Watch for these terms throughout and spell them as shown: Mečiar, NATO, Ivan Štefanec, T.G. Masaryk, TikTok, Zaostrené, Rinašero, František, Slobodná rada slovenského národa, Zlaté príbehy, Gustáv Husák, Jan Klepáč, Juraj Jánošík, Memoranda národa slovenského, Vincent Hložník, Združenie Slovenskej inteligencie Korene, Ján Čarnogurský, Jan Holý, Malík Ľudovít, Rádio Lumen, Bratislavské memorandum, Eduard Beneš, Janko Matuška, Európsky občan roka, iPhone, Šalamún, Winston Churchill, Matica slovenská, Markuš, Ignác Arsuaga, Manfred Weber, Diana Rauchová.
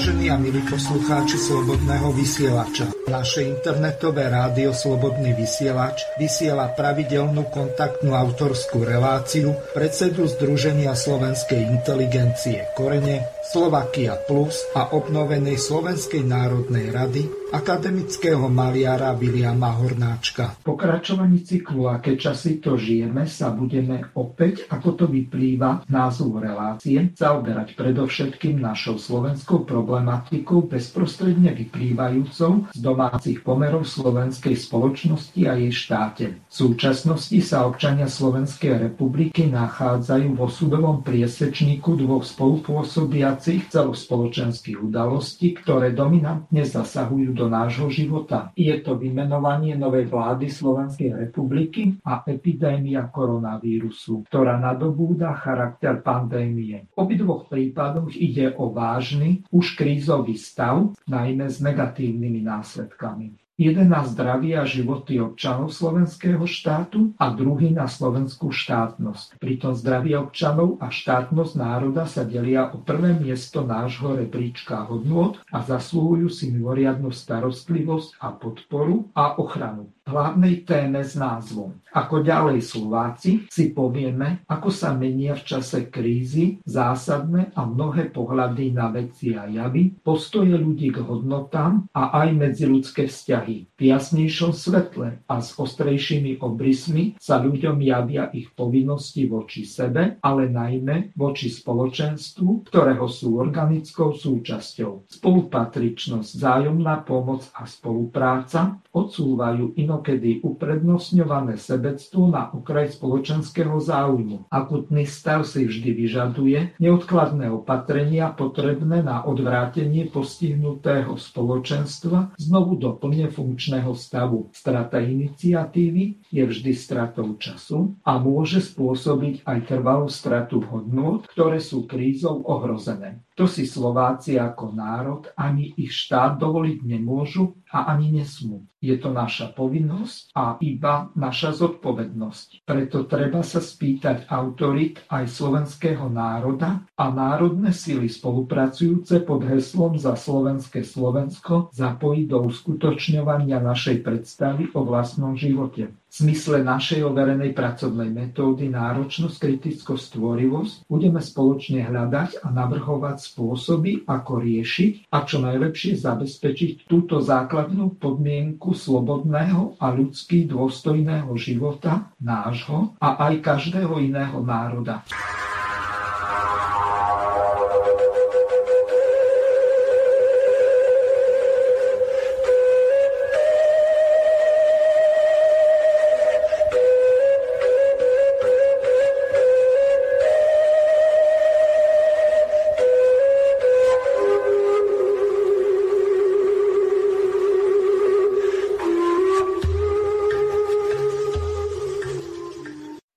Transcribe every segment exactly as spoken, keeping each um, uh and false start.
Vážení a milí poslucháči Slobodného vysielača, naše internetové rádio Slobodný vysielač vysiela pravidelnú kontaktnú autorskú reláciu predsedu Združenia Slovenskej inteligencie Korene, Slovakia Plus a obnovenej Slovenskej národnej rady akademického maliara Viliama Hornáčka. Pokračovaní cyklu Aké časy to žijeme sa budeme opäť, ako to vyplýva názov relácie, zaoberať predovšetkým našou slovenskou problematikou bezprostredne vyplývajúcou z domácich pomerov slovenskej spoločnosti a jej štáte. V súčasnosti sa občania Slovenskej republiky nachádzajú v osudovom priesečníku dvoch spolupôsobiacich celospoločenských udalostí, ktoré dominantne zasahujú do nášho života. Je to vymenovanie novej vlády Slovenskej republiky a epidémia koronavírusu, ktorá nadobúda charakter pandémie. V obidvoch prípadoch ide o vážny, už krízový stav, najmä s negatívnymi následkami. Jeden na zdravie a životy občanov slovenského štátu a druhý na slovenskú štátnosť. Pritom zdravie občanov a štátnosť národa sa delia o prvé miesto nášho rebríčka hodnôt a zaslúhujú si mimoriadnu starostlivosť a podporu a ochranu. Hlavnej téme s názvom Ako ďalej Slováci si povieme, ako sa menia v čase krízy zásadné a mnohé pohľady na veci a javy, postoje ľudí k hodnotám a aj medziľudské vzťahy. V jasnejšom svetle a s ostrejšími obrysmi sa ľuďom javia ich povinnosti voči sebe, ale najmä voči spoločenstvu, ktorého sú organickou súčasťou. Spolupatričnosť, vzájomná pomoc a spolupráca odsúvajú inokedy uprednostňované sebectvo na okraj spoločenského záujmu. Akutný stav si vždy vyžaduje neodkladné opatrenia potrebné na odvrátenie postihnutého spoločenstva znovu do plne funkčného stavu. Strata iniciatívy je vždy stratou času a môže spôsobiť aj trvalú stratu hodnôt, ktoré sú krízou ohrozené. To si Slováci ako národ ani ich štát dovoliť nemôžu a ani nesmú. Je to naša povinnosť a iba naša zodpovednosť. Preto treba sa spýtať autorít aj slovenského národa a národné sily spolupracujúce pod heslom Za slovenské Slovensko zapojiť do uskutočňovania našej predstavy o vlastnom živote. V zmysle našej overenej pracovnej metódy náročnosť, kritickosť, tvorivosť budeme spoločne hľadať a navrhovať spôsoby, ako riešiť a čo najlepšie zabezpečiť túto základnú podmienku slobodného a ľudský dôstojného života nášho a aj každého iného národa.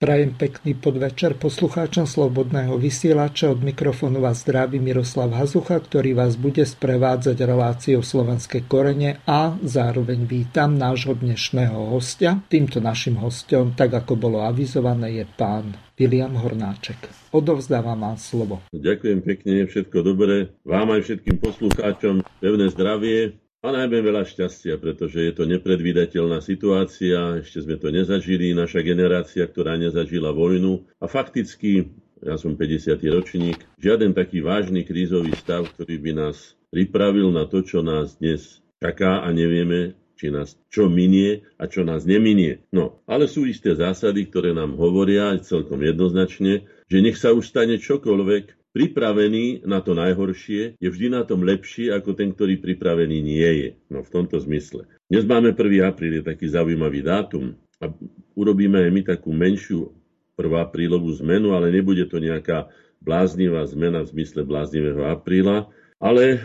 Prajem pekný podvečer poslucháčom Slobodného vysielača. Od mikrofónu vás zdraví Miroslav Hazucha, ktorý vás bude sprevádzať reláciou Slovenské korene a zároveň vítam nášho dnešného hostia. Týmto našim hosťom, tak ako bolo avizované, je pán Viliam Hornáček. Odovzdávam vám slovo. Ďakujem pekne, všetko dobré. Vám aj všetkým poslucháčom pevné zdravie a najmä veľa šťastia, pretože je to nepredvídateľná situácia, ešte sme to nezažili, naša generácia, ktorá nezažila vojnu a fakticky, ja som päťdesiaty ročník, žiaden taký vážny krízový stav, ktorý by nás pripravil na to, čo nás dnes čaká a nevieme, či nás čo minie a čo nás neminie. No, ale sú isté zásady, ktoré nám hovoria celkom jednoznačne, že nech sa už stane čokoľvek, pripravený na to najhoršie je vždy na tom lepší ako ten, ktorý pripravený nie je. No v tomto zmysle. Dnes máme prvý apríl, je taký zaujímavý dátum a urobíme aj my takú menšiu prvý aprílovú zmenu, ale nebude to nejaká bláznivá zmena v zmysle bláznivého apríla, ale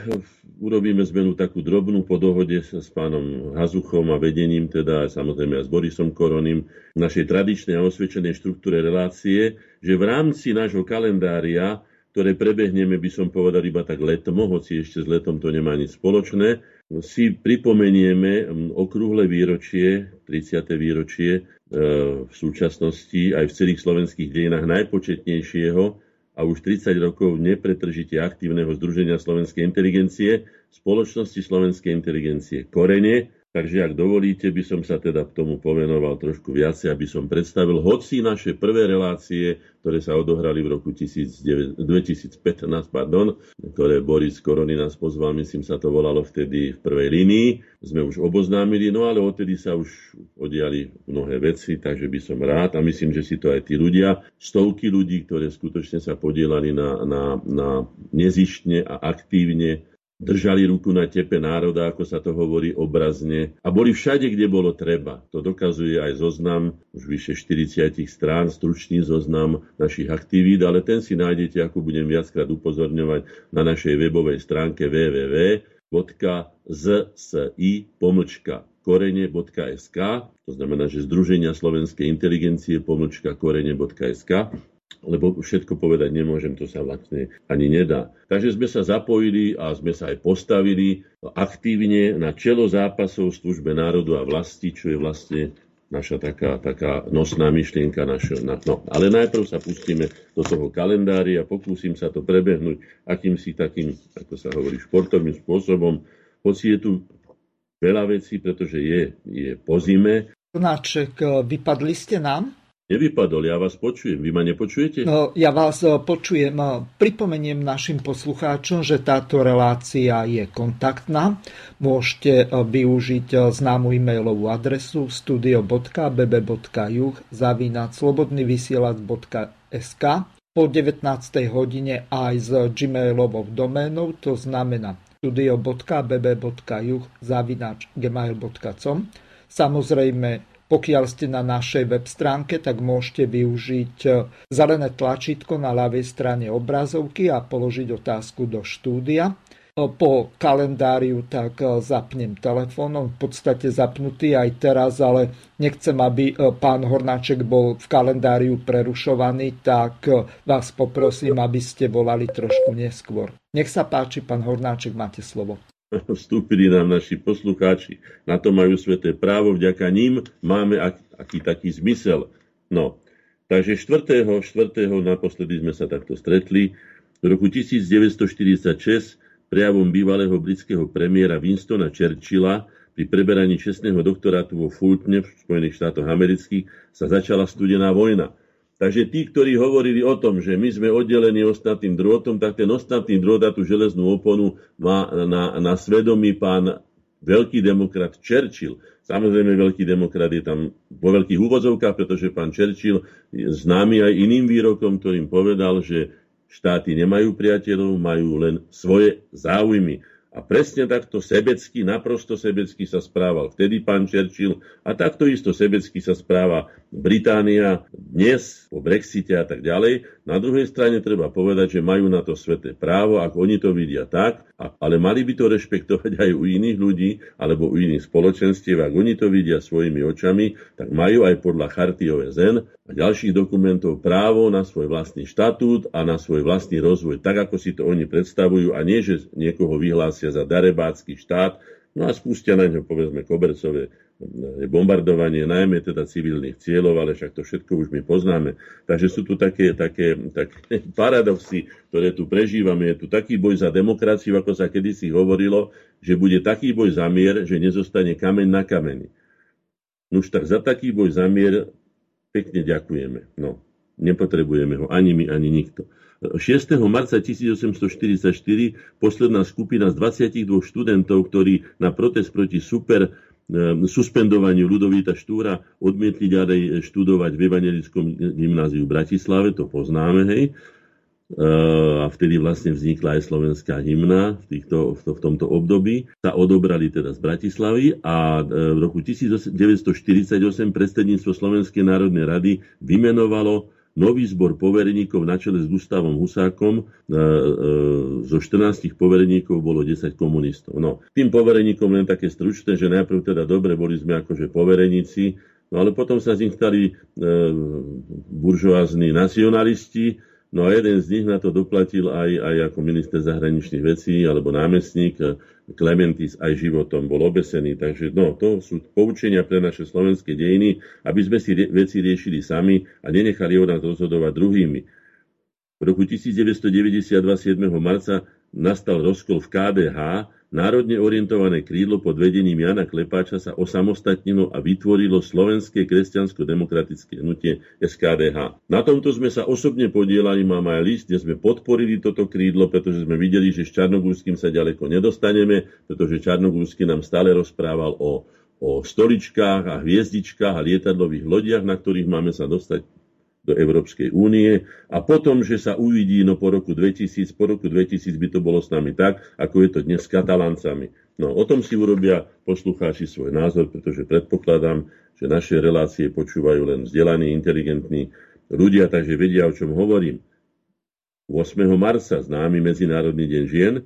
urobíme zmenu takú drobnú po dohode s pánom Hazuchom a vedením, teda samozrejme aj s Borisom Koronym, v našej tradičnej a osvedčenej štruktúre relácie, že v rámci nášho kalendária, ktoré prebehneme, by som povedal, iba tak letom, hoci ešte s letom to nemá nič spoločné, si pripomenieme okrúhle výročie, tridsiate výročie v súčasnosti aj v celých slovenských dejinách najpočetnejšieho a a už tridsať rokov nepretržite aktívneho Združenia slovenskej inteligencie, Spoločnosti slovenskej inteligencie Korene. Takže ak dovolíte, by som sa teda k tomu povenoval trošku viacej, aby som predstavil hoci naše prvé relácie, ktoré sa odohrali v roku dvetisícpätnásť, pardon, ktoré Boris Korony nás pozval, myslím sa to volalo vtedy v prvej línii. Sme už oboznámili, no ale odtedy sa už odiali mnohé veci, takže by som rád a myslím, že si to aj tí ľudia, stovky ľudí, ktoré skutočne sa podielali na, na, na nezištne a aktívne držali ruku na tepe národa, ako sa to hovorí obrazne, a boli všade, kde bolo treba. To dokazuje aj zoznam, už vyše štyridsať strán, stručný zoznam našich aktivít, ale ten si nájdete, ako budem viackrát upozorňovať, na našej webovej stránke www bodka zsi pomlčka korene bodka es ká, to znamená, že Združenia slovenskej inteligencie pomlčka korene bodka es ká, lebo všetko povedať nemôžem, to sa vlastne ani nedá. Takže sme sa zapojili a sme sa aj postavili aktívne na čelo zápasov v službe národu a vlasti, čo je vlastne naša taká, taká nosná myšlienka. Naša, no, ale najprv sa pustíme do toho kalendária a pokúsim sa to prebehnúť akýmsi takým, ako sa hovorí, športovým spôsobom. Hoci je tu veľa vecí, pretože je, je po zime. Hornáček, vypadli ste nám? Nevypadol, ja vás počujem. Vy ma nepočujete? No, ja vás počujem. Pripomeniem našim poslucháčom, že táto relácia je kontaktná. Môžete využiť známu e-mailovú adresu studio bodka bb bodka juh zavináč slobodnyvysielac bodka es ká po devätnástej hodine aj s gmailovou doménou, to znamená studio bodka bb bodka juh zavináč gmail bodka com. Samozrejme, pokiaľ ste na našej web stránke, tak môžete využiť zelené tlačítko na ľavej strane obrazovky a položiť otázku do štúdia. Po kalendáriu tak zapnem telefón, on v podstate zapnutý aj teraz, ale nechcem, aby pán Hornáček bol v kalendáriu prerušovaný, tak vás poprosím, aby ste volali trošku neskôr. Nech sa páči, pán Hornáček, máte slovo. Vstúpili nám naši poslucháči. Na to majú sveté právo, vďaka ním máme aký, aký taký zmysel. No, takže štvrtého štvrtého naposledy sme sa takto stretli. V roku devätnásť štyridsaťšesť prejavom bývalého britského premiéra Winstona Churchilla pri preberaní čestného doktorátu vo Fultone v Spojených štátoch amerických sa začala studená vojna. Takže tí, ktorí hovorili o tom, že my sme oddelení ostatným drôtom, tak ten ostatný drôt a tú železnú oponu má na, na svedomí pán veľký demokrat Churchill. Samozrejme, veľký demokrat je tam vo veľkých úvodzovkách, pretože pán Churchill je známy aj iným výrokom, ktorým povedal, že štáty nemajú priateľov, majú len svoje záujmy. A presne takto sebecky, naprosto sebecky sa správal vtedy pán Churchill a takto isto sebecky sa správa Británia dnes po Brexite a tak ďalej. Na druhej strane treba povedať, že majú na to sveté právo, ak oni to vidia tak, ale mali by to rešpektovať aj u iných ľudí alebo u iných spoločenstiev. Ak oni to vidia svojimi očami, tak majú aj podľa charty O S N a ďalších dokumentov právo na svoj vlastný štatút a na svoj vlastný rozvoj, tak ako si to oni predstavujú, a nie, že niekoho vyhlásia za darebácky štát, no a spustia na ňo, povedzme, kobercové bombardovanie, najmä teda civilných cieľov, ale však to všetko už my poznáme. Takže sú tu také, také, také paradoxy, ktoré tu prežívame. Je tu taký boj za demokraciu, ako sa kedysi hovorilo, že bude taký boj za mier, že nezostane kameň na kameni. Nuž tak za taký boj za mier pekne ďakujeme. No, nepotrebujeme ho ani my, ani nikto. šiesteho marca tisícosemstoštyridsaťštyri posledná skupina z dvadsaťdva študentov, ktorí na protest proti super e, suspendovaniu Ľudovíta Štúra odmietli ďalej študovať v evanjelickom gymnáziu v Bratislave, to poznáme, hej. E, a vtedy vlastne vznikla aj slovenská hymna v, týchto, v, to, v tomto období. Sa odobrali teda z Bratislavy a e, v roku devätnásť štyridsaťosem predsedníctvo Slovenskej národnej rady vymenovalo nový zbor povereníkov na čele s Gustavom Husákom. E, e, zo štrnástich povereníkov bolo desať komunistov. No, tým povereníkom len také stručné, že najprv teda dobre, boli sme akože povereníci, no ale potom sa z nich stali e, buržoázní nacionalisti, no a jeden z nich na to doplatil aj, aj ako minister zahraničných vecí alebo námestník Clementis aj životom bol obesený. Takže no, to sú poučenia pre naše slovenské dejiny, aby sme si veci riešili sami a nenechali o nás rozhodovať druhými. V roku devätnásťstodeväťdesiatdva siedmeho marca nastal rozkol v ká dé há, národne orientované krídlo pod vedením Jana Klepáča sa osamostatnilo a vytvorilo Slovenské kresťansko-demokratické hnutie es ká dé há. Na tomto sme sa osobne podielali, mám aj list, kde sme podporili toto krídlo, pretože sme videli, že s Čarnogúrskym sa ďaleko nedostaneme, pretože Čarnogúrsky nám stále rozprával o, o stoličkách a hviezdičkách a lietadlových lodiach, na ktorých máme sa dostať do Európskej únie, a potom, že sa uvidí, no po roku dvetisíc, po roku dvetisíc by to bolo s nami tak, ako je to dnes s Kataláncami. No, o tom si urobia poslucháči svoj názor, pretože predpokladám, že naše relácie počúvajú len vzdelaní, inteligentní ľudia, takže vedia, o čom hovorím. ôsmeho marca, známy Medzinárodný deň žien,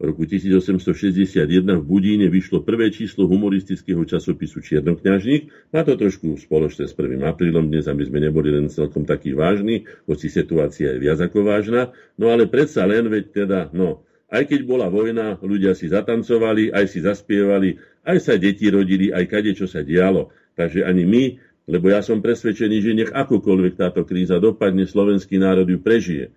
v roku tisícosemstošesťdesiatjeden v Budíne vyšlo prvé číslo humoristického časopisu Čierno-kňažník. Má to trošku spoločné s prvým aprílom dnes, aby sme neboli len celkom takí vážni, hoci situácia je viac ako vážna. No ale predsa len, veď teda, no, aj keď bola vojna, ľudia si zatancovali, aj si zaspievali, aj sa deti rodili, aj kadečo sa dialo. Takže ani my, lebo ja som presvedčený, že nech akokoľvek táto kríza dopadne, slovenský národ ju prežije.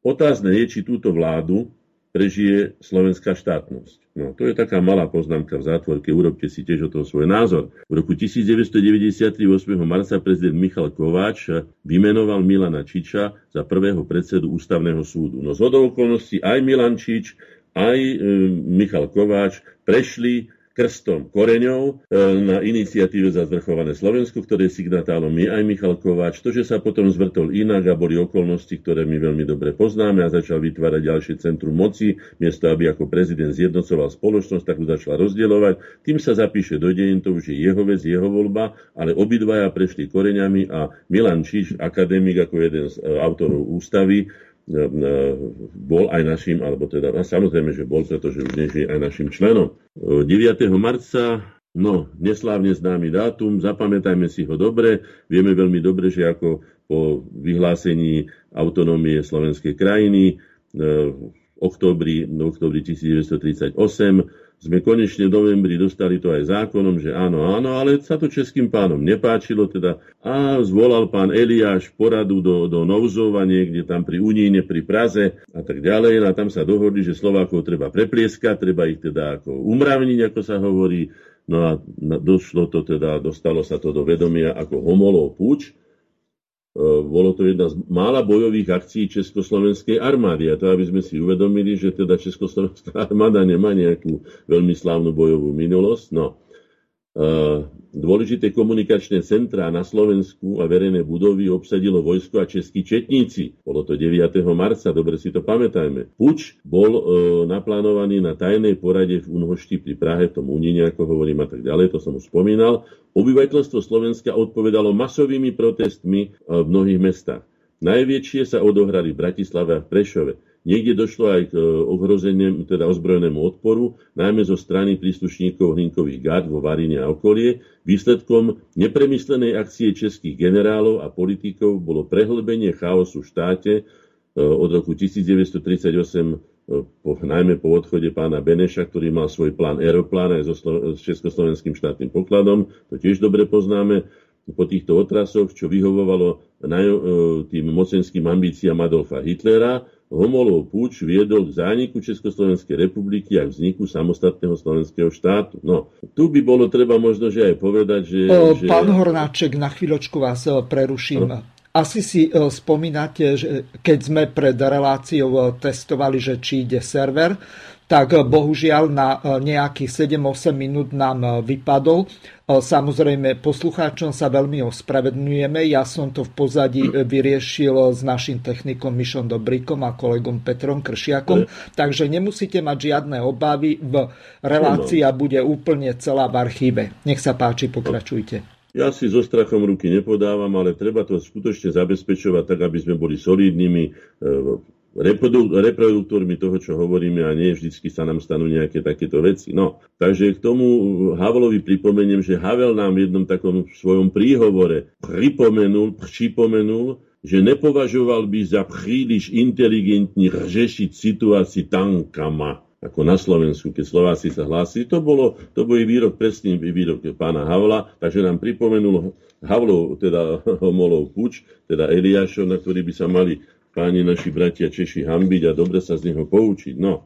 Otázne je, či túto vládu prežije slovenská štátnosť. No, to je taká malá poznámka v zátvorke, urobte si tiež o toho svoj názor. V roku devätnásťstodeväťdesiattri ôsmeho marca prezident Michal Kováč vymenoval Milana Čiča za prvého predsedu Ústavného súdu. No, zhodou okolností aj Milan Čič, aj e, Michal Kováč prešli krstom koreňov na iniciatíve za zvrchované Slovensko, ktorej signatárom je aj Michal Kováč. To, že sa potom zvrtol inak a boli okolnosti, ktoré my veľmi dobre poznáme, a začal vytvárať ďalšie centrum moci, miesto aby ako prezident zjednocoval spoločnosť, tak ho začal rozdielovať. Tým sa zapíše do dejín, to už je jeho vec, jeho voľba, ale obidvaja prešli koreňami a Milan Čič, akademik ako jeden z autorov ústavy, bol aj našim, alebo teda, a samozrejme, že bol, pretože už dnes je aj našim členom. deviateho marca, no, neslávne známy dátum, zapamätajme si ho dobre, vieme veľmi dobre, že ako po vyhlásení autonómie slovenskej krajiny v októbri, v októbri devätnásťstotridsaťosem sme konečne v novembri dostali to aj zákonom, že áno, áno, ale sa to českým pánom nepáčilo, teda, a zvolal pán Eliáš poradu do, do Nouzova, niekde tam pri Uníne, pri Praze a tak ďalej, a tam sa dohodli, že Slovákov treba preplieskať, treba ich teda ako umravniť, ako sa hovorí, no a došlo to teda, dostalo sa to do vedomia ako Homolov puč. Bolo to jedna z mála bojových akcií Československej armády, a to aby sme si uvedomili, že teda Československá armáda nemá nejakú veľmi slávnu bojovú minulosť. No. Dôležité komunikačné centrá na Slovensku a verejné budovy obsadilo vojsko a českí četníci. Bolo to deviateho marca, dobre si to pamätajme. Puč bol e, naplánovaný na tajnej porade v Unhošti pri Prahe, v tom Unine, ako hovorím, a tak ďalej, to som už spomínal. Obyvateľstvo Slovenska odpovedalo masovými protestmi v mnohých mestách. Najväčšie sa odohrali v Bratislave a v Prešove. Niekde došlo aj k ohrozeniu, teda ozbrojenému odporu, najmä zo strany príslušníkov hlinkových gárd vo Varine a okolie. Výsledkom nepremyslenej akcie českých generálov a politikov bolo prehlbenie chaosu v štáte od roku devätnásťstotridsaťosem, po, najmä po odchode pána Beneša, ktorý mal svoj plán aeroplán aj so, s československým štátnym pokladom. To tiež dobre poznáme. Po týchto otrasoch, čo vyhovovalo tým mocenským ambíciám Adolfa Hitlera, Homolov púč viedol k zániku Československej republiky a k vzniku samostatného slovenského štátu. No, tu by bolo treba možno, že aj povedať, že... že... Pán Hornáček, na chvíľočku vás preruším. No. Asi si spomínate, že keď sme pred reláciou testovali, že či ide server, tak bohužiaľ na nejakých sedem osem minút nám vypadol. Samozrejme, poslucháčom sa veľmi ospravedňujeme. Ja som to v pozadí vyriešil s našim technikom Mišom Dobríkom a kolegom Petrom Kršiakom. Takže nemusíte mať žiadne obavy. Relácia bude úplne celá v archíve. Nech sa páči, pokračujte. Ja si so strachom ruky nepodávam, ale treba to skutočne zabezpečovať tak, aby sme boli solidnými reprodu- reproduktormi toho, čo hovoríme, a nie vždycky sa nám stanú nejaké takéto veci. No, takže k tomu Havelovi pripomeniem, že Havel nám v jednom takom svojom príhovore pripomenul, pripomenul, že nepovažoval by za príliš inteligentní riešiť situáciu tankama, ako na Slovensku, keď Slováci sa hlásili. To bolo, to bol výrok, presný výrok pána Havla, takže nám pripomenul Havlov, teda Homolov puč, teda Eliášov, na ktorý by sa mali páni naši bratia Češi hanbiť a dobre sa z neho poučiť. No,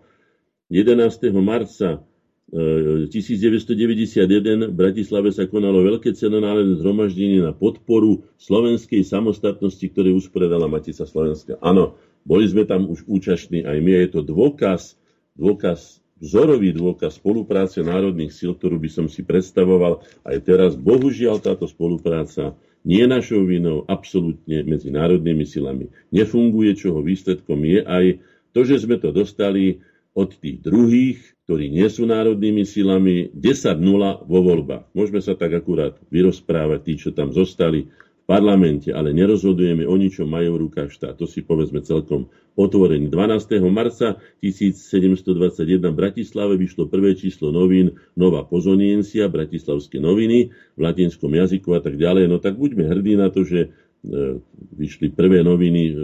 jedenásteho marca devätnásťstodeväťdesiatjeden v Bratislave sa konalo veľké celonárodné zhromaždenie na podporu slovenskej samostatnosti, ktoré usporiadala Matica slovenská. Áno, boli sme tam už účastní aj my, je to dôkaz, dôkaz, vzorový dôkaz spolupráce národných síl, ktorú by som si predstavoval aj teraz. Bohužiaľ táto spolupráca nie je našou vinou, absolútne medzi národnými silami nefunguje, čoho výsledkom je aj to, že sme to dostali od tých druhých, ktorí nie sú národnými silami, desať nula vo voľbách. Môžeme sa tak akurát vyrozprávať, tí, čo tam zostali v parlamente, ale nerozhodujeme o ničom, majú v rukách štát. To si povedzme celkom otvorene. dvanásteho marca tisícsedemstodvadsaťjeden v Bratislave vyšlo prvé číslo novín Nová Pozoniencia, bratislavské noviny v latinskom jazyku a tak ďalej. No tak buďme hrdí na to, že vyšli prvé noviny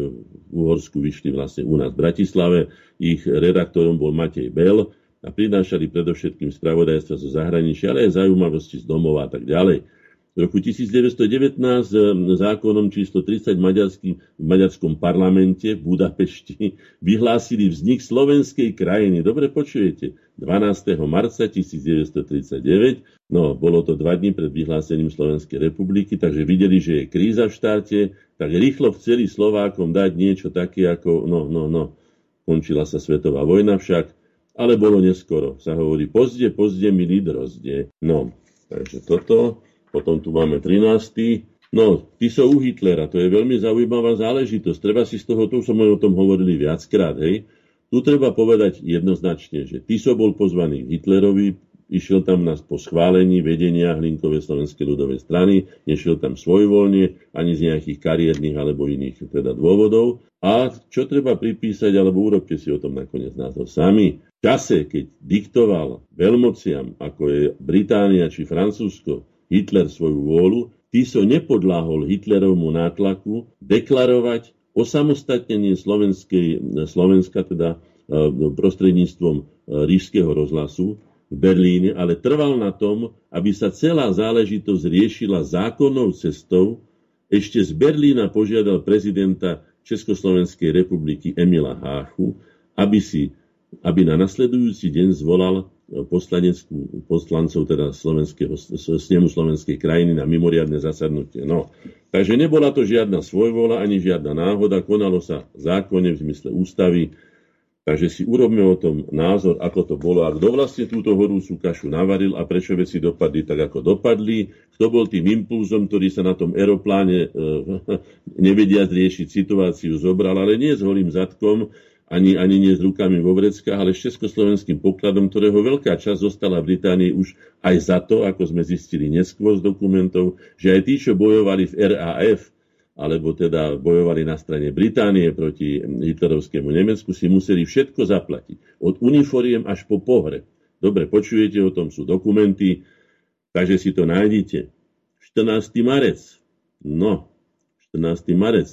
v Uhorsku, vyšli vlastne u nás v Bratislave. Ich redaktorom bol Matej Bel a prinášali predovšetkým spravodajstva zo zahraničia, ale aj zaujímavosti z domova a tak ďalej. V roku devätnásťstodevätnásť zákonom číslo tridsať maďarský, v maďarskom parlamente v Budapešti vyhlásili vznik slovenskej krajiny. Dobre počujete, dvanásteho marca tisícdeväťstotridsaťdeväť, no bolo to dva dní pred vyhlásením Slovenskej republiky, takže videli, že je kríza v štáte, tak rýchlo chceli Slovákom dať niečo také ako, no, no, no, končila sa svetová vojna však, ale bolo neskoro. Sa hovorí, pozde, pozde, milí drozde. No, takže toto. Potom tu máme trinásty. No, Tiso u Hitlera, to je veľmi zaujímavá záležitosť. Treba si z toho, tu som o tom hovorili viackrát, hej. Tu treba povedať jednoznačne, že Tiso bol pozvaný Hitlerovi, išiel tam nás po schválení vedenia Hlinkovej slovenskej ľudovej strany, nešiel tam svojvoľne, ani z nejakých kariérnych alebo iných teda dôvodov. A čo treba pripísať, alebo urobte si o tom nakoniec názor sami. V čase, keď diktoval veľmociam, ako je Británia či Francúzsko, Hitler svoju vôľu, Tiso nepodláhol Hitlerovmu nátlaku deklarovať osamostatnenie Slovenska teda prostredníctvom Ríšskeho rozhlasu v Berlíne, ale trval na tom, aby sa celá záležitosť riešila zákonnou cestou. Ešte z Berlína požiadal prezidenta Československej republiky Emila Háchu, aby, si, aby na nasledujúci deň zvolal poslancov teda snemu slovenskej krajiny na mimoriadne zasadnutie. No, takže nebola to žiadna svojvola ani žiadna náhoda, konalo sa zákonne v zmysle ústavy, takže si urobme o tom názor, ako to bolo a kto vlastne túto horúcu kašu navaril a prečo veci dopadli tak, ako dopadli, kto bol tým impulzom, ktorý sa na tom aeropláne e, nevedia riešiť situáciu zobral, ale nie s holým zadkom, Ani, ani nie s rukami vo vreckách, ale s československým pokladom, ktorého veľká časť zostala v Británii už aj za to, ako sme zistili neskôr z dokumentov, že aj tí, čo bojovali v er á ef, alebo teda bojovali na strane Británie proti hitlerovskému Nemecku, si museli všetko zaplatiť. Od uniforiem až po pohreb. Dobre, počujete, o tom sú dokumenty, takže si to nájdete. štrnásteho marec. No, štrnásteho marec.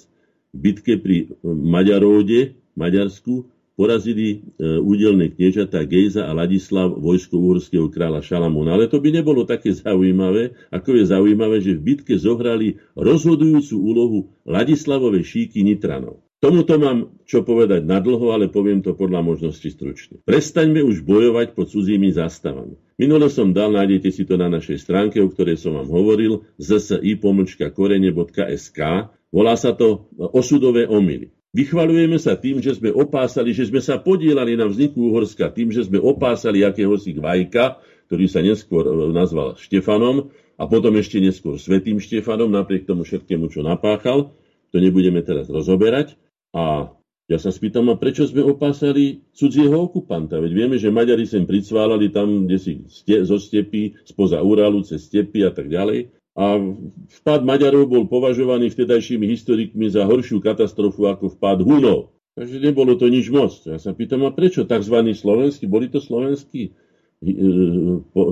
V bitke pri Maďaróde, Maďarsku, porazili údelné kniežatá Gejza a Ladislav vojsko uhorského kráľa Šalamúna. Ale to by nebolo také zaujímavé, ako je zaujímavé, že v bitke zohrali rozhodujúcu úlohu Ladislavovej šíky Nitranov. Tomuto mám čo povedať nadlho, ale poviem to podľa možnosti stručne. Prestaňme už bojovať pod cudzými zástavami. Minule som dal, nájdete si to na našej stránke, o ktorej som vám hovoril, zet es í pomlčka korene bodka es ká. Volá sa to osudové omily. Vychvaľujeme sa tým, že sme opásali, že sme sa podielali na vzniku Uhorska tým, že sme opásali akéhosi Vajka, ktorý sa neskôr nazval Štefanom a potom ešte neskôr Svätým Štefanom, napriek tomu všetkému, čo napáchal. To nebudeme teraz rozoberať. A ja sa spýtam, a prečo sme opásali cudzieho okupanta? Veď vieme, že Maďari sem pricválali tam, kde si ste, zo stepy, spoza Uralu, cez stepy a tak ďalej. A vpád Maďarov bol považovaný vtedajšími historikmi za horšiu katastrofu ako vpád Hunov. Takže nebolo to nič moc. Ja sa pýtam, a prečo tzv. slovenskí, boli to slovenskí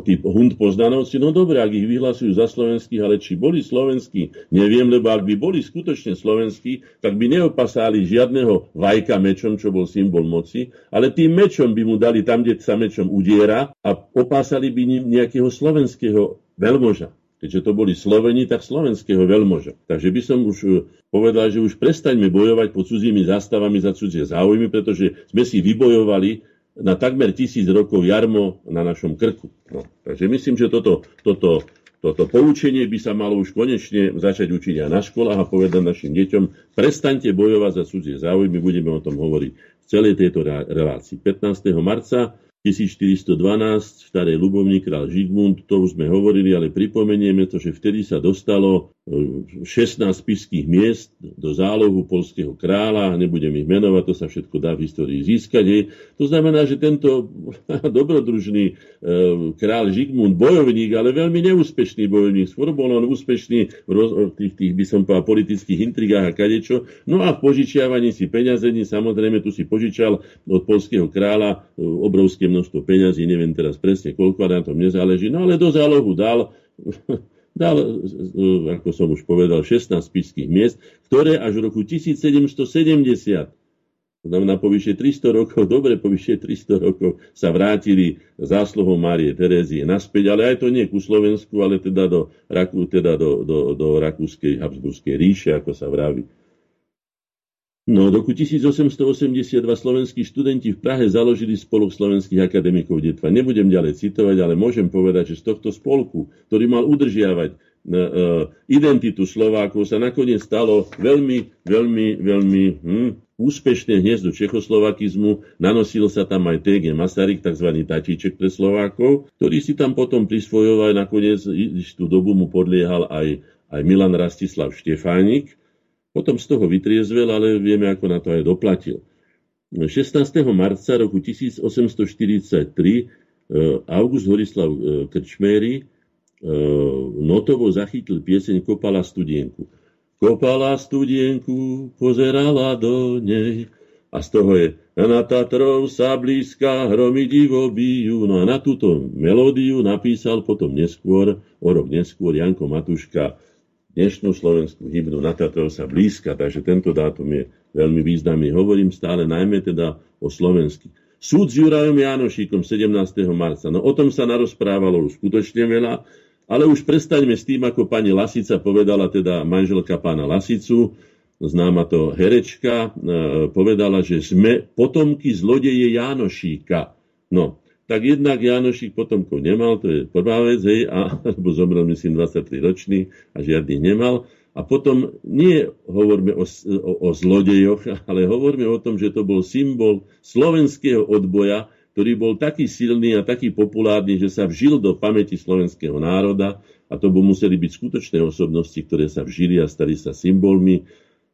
tí Hund poznanovci? No dobre, ak ich vyhlasujú za slovenských, ale či boli slovenskí, neviem, lebo ak by boli skutočne slovenskí, tak by neopasali žiadneho Vajka mečom, čo bol symbol moci, ale tým mečom by mu dali tam, kde sa mečom udiera a opásali by ním nejakého slovenského veľmoža. Keďže to boli Sloveni, tak slovenského veľmoža. Takže by som už povedal, že už prestaňme bojovať pod cudzími zástavami za cudzie záujmy, pretože sme si vybojovali na takmer tisíc rokov jarmo na našom krku. No, takže myslím, že toto, toto, toto poučenie by sa malo už konečne začať učiť aj na školách a povedať našim deťom, prestaňte bojovať za cudzie záujmy, budeme o tom hovoriť v celej tejto relácii. pätnásteho marca tisícštyridstodvanásť, starý Ľubovník, král Žigmund, to už sme hovorili, ale pripomenieme to, že vtedy sa dostalo šestnásť spišských miest do zálohu poľského kráľa, nebudem ich menovať, to sa všetko dá v histórii získať. To znamená, že tento dobrodružný král Žigmund, bojovník, ale veľmi neúspešný bojovník, skôr bol on úspešný v roz- tých, tých, by som povedal, politických intrigách a kadečo, no a v požičiavaní si peňazení, samozrejme, tu si požičal od poľského kráľa obrovské množstvo peňazí, neviem teraz presne koľko, a na tom nezáleží, no ale do zálohu dal... dal, ako som už povedal, šestnásť spišských miest, ktoré až v roku tisícsedemstosedemdesiat, to znamená povyššie tristo rokov, dobre povyššie tristo rokov, sa vrátili zásluhou Márie Terézie naspäť, ale aj to nie ku Slovensku, ale teda do, teda do, do, do Rakúskej Habsburskej ríše, ako sa vraví. No, v roku tisícosemstoosemdesiatdva slovenskí študenti v Prahe založili spolok slovenských akademikov detva. Nebudem ďalej citovať, ale môžem povedať, že z tohto spolku, ktorý mal udržiavať e, identitu Slovákov, sa nakoniec stalo veľmi, veľmi, veľmi hm, úspešné hniezdo čechoslovakizmu. Nanosil sa tam aj té gé. Masaryk, tzv. Tatíček pre Slovákov, ktorý si tam potom prisvojoval a nakoniec tú dobu mu podliehal aj, aj Milan Rastislav Štefánik. Potom z toho vytriezvel, ale vieme, ako na to aj doplatil. šestnásteho marca roku tisícosemstoštyridsaťtri August Horislav Krčméry notovo zachytil pieseň Kopala studienku. Kopala studienku, pozerala do nej. A z toho je Na Tatrov sa blízka, hromy divo bijú. No a na túto melódiu napísal potom neskôr, o rok neskôr, Janko Matuška dnešnú slovenskú hymnu Na Tatrov sa blízka, takže tento dátum je veľmi významný. Hovorím stále najmä teda o slovenských. Súd s Jurajom Jánošíkom sedemnásteho marca. No o tom sa narozprávalo už skutočne veľa, ale už prestaňme s tým, ako pani Lasica povedala, teda manželka pána Lasicu, známa to herečka, povedala, že sme potomky zlodeje Jánošíka. No, tak jednak Jánošík potomkov nemal, to je prvá vec, hej, a, lebo zomrel myslím dvadsaťtriročný a žiadnych nemal. A potom nie hovoríme o, o, o zlodejoch, ale hovoríme o tom, že to bol symbol slovenského odboja, ktorý bol taký silný a taký populárny, že sa vžil do pamäti slovenského národa, a to by museli byť skutočné osobnosti, ktoré sa vžili a stali sa symbolmi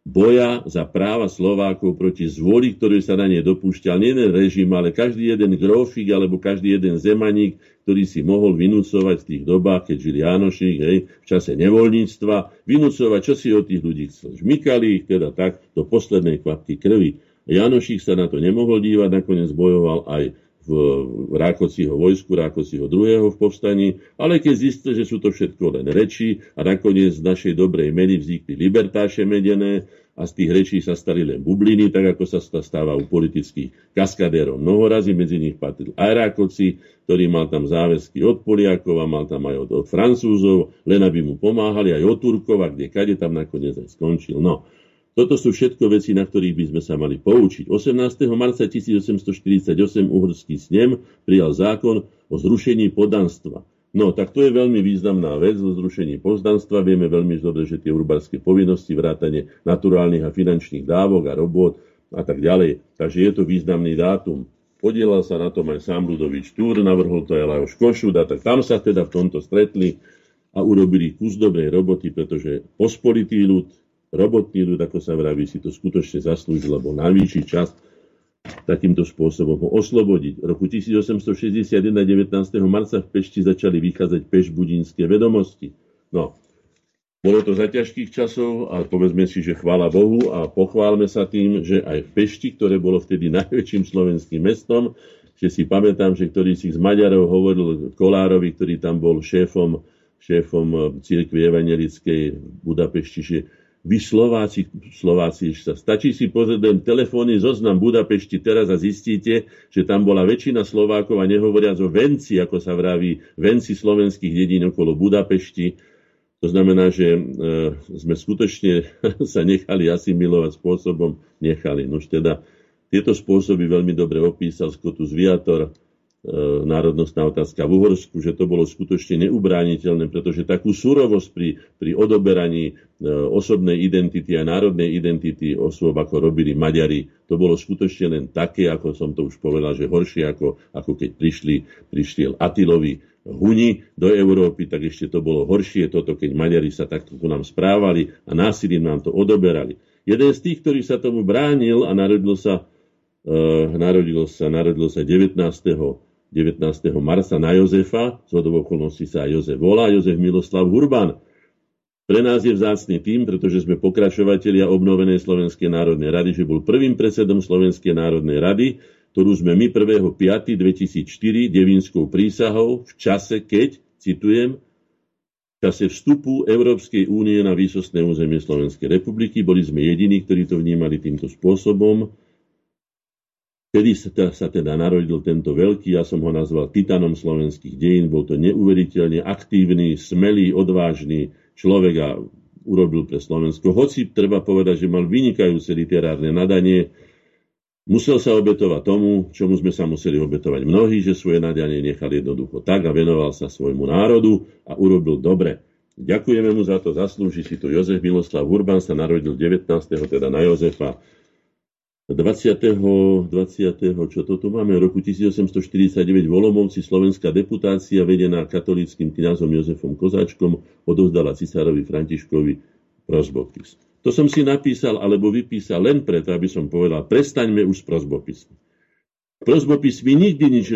boja za práva Slovákov proti zvoli, ktorý sa na ne dopúšťal nie jeden režim, ale každý jeden grofík alebo každý jeden zemaník, ktorý si mohol vynúcovať v tých dobách, keď žil Jánošík, hej, v čase nevoľníctva, vynúcovať, čo si od tých ľudí chcel. Žmykali ich teda tak do poslednej kvapky krvi. Jánošík sa na to nemohol dívať, nakoniec bojoval aj v Rákociho vojsku, Rákociho druhého v povstaní, ale keď zistil, že sú to všetko len reči a nakoniec z našej dobrej meny vznikli libertáše medené a z tých rečí sa stali len bubliny, tak ako sa stáva u politických kaskadérov mnohorazí, medzi nich patril aj Rákoci, ktorý mal tam záväzky od Poliakov a mal tam aj od, od Francúzov, len aby mu pomáhali, aj od Turkov a kdekade tam nakoniec aj skončil. No, toto sú všetko veci, na ktorých by sme sa mali poučiť. osemnásteho marca tisícosemstoštyridsaťosem uhorský snem prijal zákon o zrušení poddanstva. No, tak to je veľmi významná vec o zrušení poddanstva. Vieme veľmi dobre, že tie urbárske povinnosti, vrátane naturálnych a finančných dávok a robôt a tak ďalej. Takže je to významný dátum. Podielal sa na tom aj sám Ľudovít Štúr, navrhol to aj Lajos Košuda, tak tam sa teda v tomto stretli a urobili kus dobrej roboty, pretože pospolitý ľud, robotný ľud, ako sa vraví, si to skutočne zaslúžil, lebo najvyšší čas takýmto spôsobom ho oslobodiť. V roku tisícosemstošesťdesiatjeden devätnásteho marca v Pešti začali vychádzať pešbudinské vedomosti. No, bolo to za ťažkých časov a povedzme si, že chvála Bohu a pochválme sa tým, že aj v Pešti, ktoré bolo vtedy najväčším slovenským mestom, že si pamätám, že ktorý si z Maďarov hovoril Kolárovi, ktorý tam bol šéfom, šéfom cirkvi evanjelickej v Budapešti, že vy Slováci, Slováci sa stačí si pozrieť len telefónny zoznam Budapešti teraz a zistíte, že tam bola väčšina Slovákov a nehovoriac o venci, ako sa vraví, venci slovenských dedín okolo Budapešti To znamená, že sme skutočne sa nechali asimilovať spôsobom, nechali. Nož teda tieto spôsoby veľmi dobre opísal Scotus Viator, národnostná otázka v Uhorsku, že to bolo skutočne neubrániteľné, pretože takú surovosť pri, pri odoberaní osobnej identity a národnej identity osôb, ako robili Maďari, to bolo skutočne len také, ako som to už povedal, že horšie, ako, ako keď prišli, prišiel Attilovi Huni do Európy, tak ešte to bolo horšie toto, keď Maďari sa takto ku nám správali a násilím nám to odoberali. Jeden z tých, ktorý sa tomu bránil a narodil sa, eh, narodil sa, narodil sa devätnásteho marca na Jozefa, z hodou okolností sa Jozef volá, Jozef Miloslav Hurban. Pre nás je vzácny tým, pretože sme pokračovatelia obnovenej Slovenskej národnej rady, že bol prvým predsedom Slovenskej národnej rady, ktorú sme my prvého piateho dvetisícštyri devínskou prísahou v čase, keď, citujem, v čase vstupu Európskej únie na výsostné územie Slovenskej republiky, boli sme jediní, ktorí to vnímali týmto spôsobom. Kedy sa teda narodil tento veľký, ja som ho nazval titanom slovenských dejín, bol to neuveriteľne aktívny, smelý, odvážny človek a urobil pre Slovensko. Hoci treba povedať, že mal vynikajúce literárne nadanie, musel sa obetovať tomu, čomu sme sa museli obetovať mnohí, že svoje nadanie nechali jednoducho tak a venoval sa svojmu národu a urobil dobre. Ďakujeme mu za to, zaslúži si to. Jozef Miloslav Urban sa narodil devätnásteho teda na Jozefa, dvadsiateho. dvadsiateho. Čo to tu máme? V roku tisícosemstoštyridsaťdeväť v Olomouci slovenská deputácia vedená katolíckym kňazom Jozefom Kozáčkom odovzdala cisárovi Františkovi prosbopis. To som si napísal alebo vypísal len preto, aby som povedal, prestaňme už s prosbopismi. Prosbopismi nikdy nič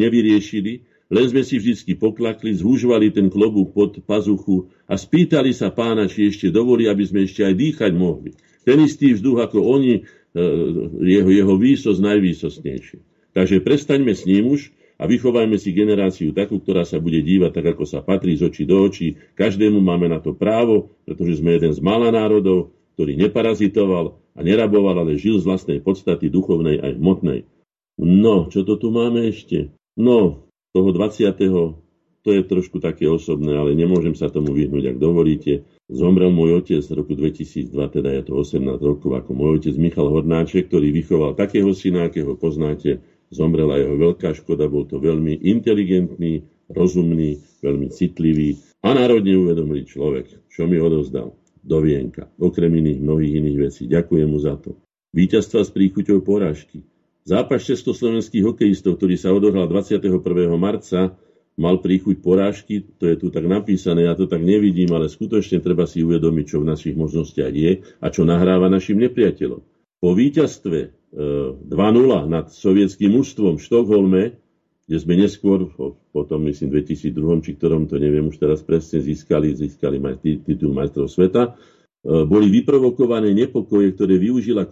nevyriešili, len sme si vždy poklakli, zhúžvali ten klobúk pod pazuchu a spýtali sa pána, či ešte dovolí, aby sme ešte aj dýchať mohli. Ten istý vzduch ako oni, jeho, jeho výsosť najvýsostnejšie. Takže prestaňme s ním už a vychovajme si generáciu takú, ktorá sa bude dívať tak, ako sa patrí, z očí do očí. Každému máme na to právo, pretože sme jeden z mála národov, ktorý neparazitoval a neraboval, ale žil z vlastnej podstaty duchovnej aj hmotnej. No, čo to tu máme ešte? No, toho dvadsiateho to je trošku také osobné, ale nemôžem sa tomu vyhnúť, ak dovolíte. Zomrel môj otec v roku dvetisícdva, teda je to osemnásť rokov, ako môj otec Michal Hornáček, ktorý vychoval takého syna, akého poznáte. Zomrela jeho veľká škoda, bol to veľmi inteligentný, rozumný, veľmi citlivý a národne uvedomilý človek, čo mi odovzdal do vienka. Okrem iných mnohých iných vecí, ďakujem mu za to. Víťazstva s príchuťou porážky. Zápas československých hokejistov, ktorý sa odohral dvadsiateho prvého marca, mal príchuť porážky, to je tu tak napísané, ja to tak nevidím, ale skutočne treba si uvedomiť, čo v našich možnostiach je a čo nahráva našim nepriateľom. Po víťazstve dva nula nad sovietským mužstvom v Štokholme, kde sme neskôr, potom myslím dvetisícdva, či ktorom, to neviem už teraz presne, získali, získali titul majstrov sveta, boli vyprovokované nepokoje, ktoré využila,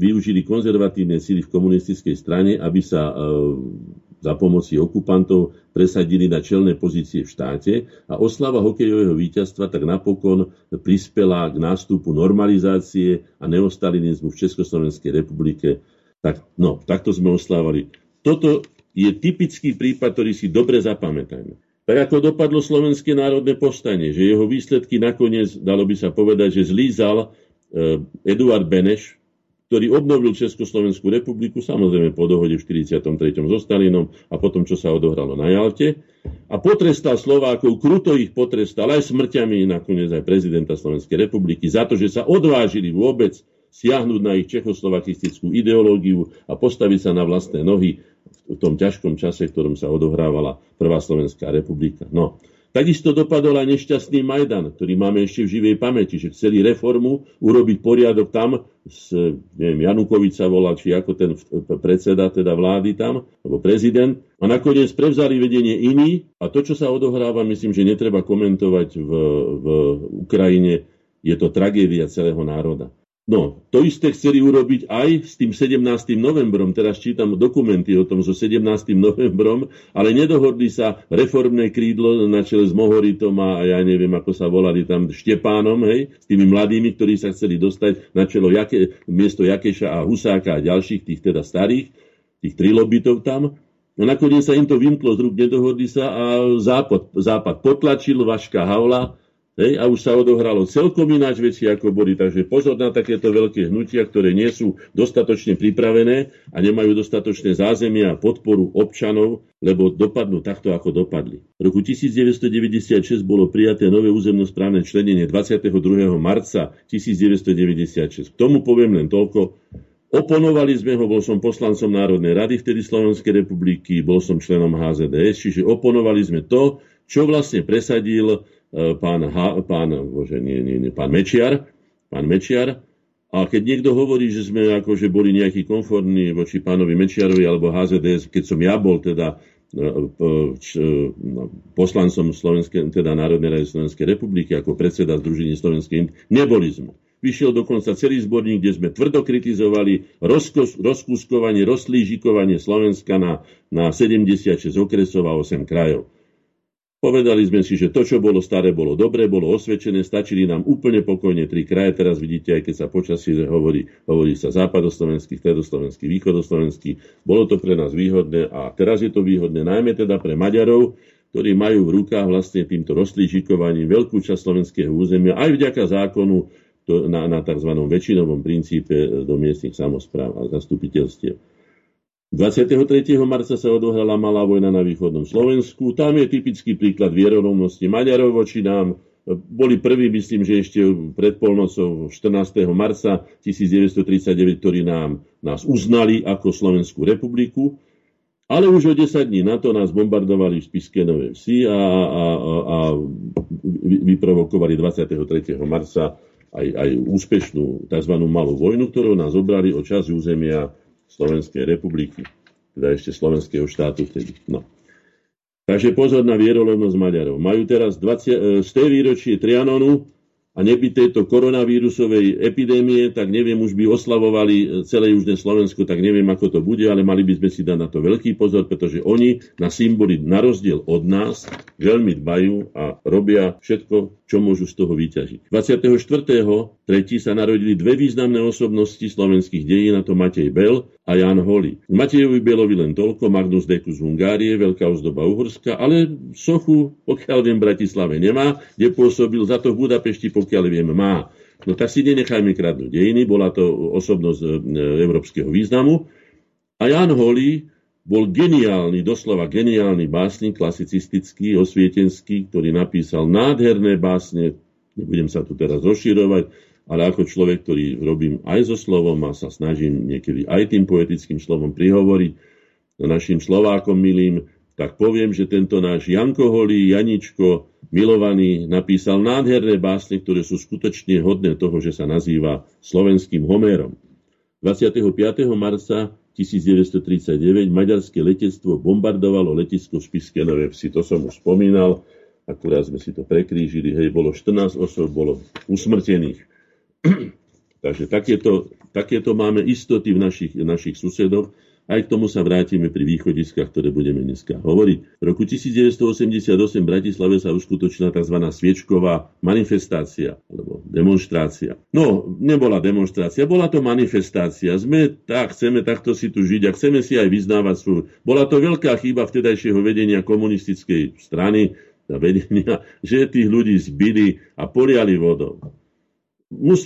využili konzervatívne síly v komunistickej strane, aby sa za pomoci okupantov presadili na čelné pozície v štáte a oslava hokejového víťazstva tak napokon prispela k nástupu normalizácie a neostalinizmu v Československej republike. Tak, no, takto sme oslávali. Toto je typický prípad, ktorý si dobre zapamätajme. Tak ako dopadlo Slovenské národné povstanie, že jeho výsledky nakoniec, dalo by sa povedať, že zlízal eh, Eduard Beneš, ktorý obnovil Československú republiku, samozrejme po dohode v štyridsiatom treťom so Stalinom a potom, čo sa odohralo na Jalte. A potrestal Slovákov, kruto ich potrestal aj smrťami, nakoniec aj prezidenta Slovenskej republiky, za to, že sa odvážili vôbec siahnuť na ich čechoslovakistickú ideológiu a postaviť sa na vlastné nohy v tom ťažkom čase, v ktorom sa odohrávala prvá Slovenská republika. No. Takisto dopadol aj nešťastný Majdan, ktorý máme ešte v živej pamäti, že chceli reformu, urobiť poriadok tam, s, neviem, Janukovič sa volal, či ako ten predseda teda vlády tam, alebo prezident. A nakoniec prevzali vedenie iní a to, čo sa odohráva, myslím, že netreba komentovať v, v Ukrajine, je to tragédia celého národa. No, to isté chceli urobiť aj s tým sedemnástym novembrom. Teraz čítam dokumenty o tom so sedemnástym novembrom, ale nedohodli sa reformné krídlo na čele s Mohoritom a ja neviem, ako sa volali tam Štepánom, hej, s tými mladými, ktorí sa chceli dostať na čelo Jake, miesto Jakeša a Husáka a ďalších tých teda starých, tých trilobitov tam. No nakoniec sa im to vymklo z rúk, nedohodli sa a západ, západ potlačil Vaška Havla Hej, a už sa odohralo celkom ináč veci, ako boli. Takže pozor na takéto veľké hnutia, ktoré nie sú dostatočne pripravené a nemajú dostatočné zázemia a podporu občanov, lebo dopadnú takto, ako dopadli. V roku devätnásťstodeväťdesiatšesť bolo prijaté nové územnosprávne členenie dvadsiateho druhého marca devätnásťstodeväťdesiatšesť. K tomu poviem len toľko. Oponovali sme ho, bol som poslancom Národnej rady vtedy Slovenskej republiky, bol som členom há zet dé es, čiže oponovali sme to, čo vlastne presadil pán, H, pán, bože, nie, nie, nie, pán, Mečiar, pán Mečiar. A keď niekto hovorí, že sme akože boli nejaký konformní voči pánovi Mečiarovi alebo há zet dé es, keď som ja bol teda poslancom Slovenskej, teda Národnej rady Slovenskej republiky ako predseda Združenia Slovenskej, neboli sme. Vyšiel dokonca celý zborník, kde sme tvrdo kritizovali rozkos, rozkuskovanie, rozslížikovanie Slovenska na, na sedemdesiatšesť okresov a osem krajov. Povedali sme si, že to, čo bolo staré, bolo dobré, bolo osvedčené, stačili nám úplne pokojne tri kraje. Teraz vidíte, aj keď sa počasí hovorí, hovorí sa západoslovenský, stredoslovenský, východoslovenský. Bolo to pre nás výhodné a teraz je to výhodné najmä teda pre Maďarov, ktorí majú v rukách vlastne týmto rozslížikovaním veľkú časť slovenského územia aj vďaka zákonu na, na tzv. Väčšinovom princípe do miestnych samospráv a zastupiteľstiev. dvadsiateho tretieho marca sa odohrala malá vojna na východnom Slovensku. Tam je typický príklad vierorovnosti Maďarov voči nám. Boli prví, myslím, že ešte pred polnocou štrnásteho marca devätnásťstotridsaťdeväť, ktorí nám, nás uznali ako Slovenskú republiku. Ale už o desať dní na to nás bombardovali v Spišskej Novej Vsi a, a, a vyprovokovali dvadsiateho tretieho marca Aj, aj úspešnú tzv. Malú vojnu, ktorú nás obrali o časť územia Slovenskej republiky, teda ešte slovenského štátu vtedy. No. Takže pozor na vierorovnosť Maďarov. Majú teraz dvadsiate výročie Trianonu a neby tejto koronavírusovej epidémie, tak neviem, už by oslavovali celé Južné Slovensko, tak neviem, ako to bude, ale mali by sme si dať na to veľký pozor, pretože oni na symboly, na rozdiel od nás, veľmi dbajú a robia všetko, čo môžu z toho vyťažiť. dvadsiateho štvrtého tretieho sa narodili dve významné osobnosti slovenských dejín, a to Matej Bel a Jan Holý. Matejovi Belovi len toľko, Magnus Decus Hungárie, veľká ozdoba Uhorska, ale sochu, pokiaľ viem, v Bratislave nemá, kde pôsobil, za to v Budapešti pokiaľ viem, má. No tak si nenechajme kradnúť dejiny, bola to osobnosť európskeho významu. A Jan Holý bol geniálny, doslova geniálny básnik, klasicistický, osvietenský, ktorý napísal nádherné básne, nebudem sa tu teraz rozširovať, ale ako človek, ktorý robím aj so slovom a sa snažím niekedy aj tým poetickým slovom prihovoriť našim Slovákom milým, tak poviem, že tento náš Janko Holý, Janičko, milovaný, napísal nádherné básne, ktoré sú skutočne hodné toho, že sa nazýva slovenským Homérom. dvadsiateho piateho marca devätnásťstotridsaťdeväť maďarské letectvo bombardovalo letisko v Spišskej Novej Vsi. To som už spomínal, akurát sme si to prekrížili. Hej, bolo štrnásť osob, bolo usmrtených. Takže takéto, takéto máme istoty v našich, našich susedoch. Aj k tomu sa vrátime pri východiskách, ktoré budeme dneska hovoriť. V roku devätnásťstoosemdesiatosem v Bratislave sa uskutočnila tzv. Sviečková manifestácia, alebo demonštrácia. No, nebola demonštrácia, bola to manifestácia. Sme tak, chceme takto si tu žiť a chceme si aj vyznávať svoju. Bola to veľká chyba vtedajšieho vedenia komunistickej strany, vedenia, že tých ľudí zbili a poliali vodou.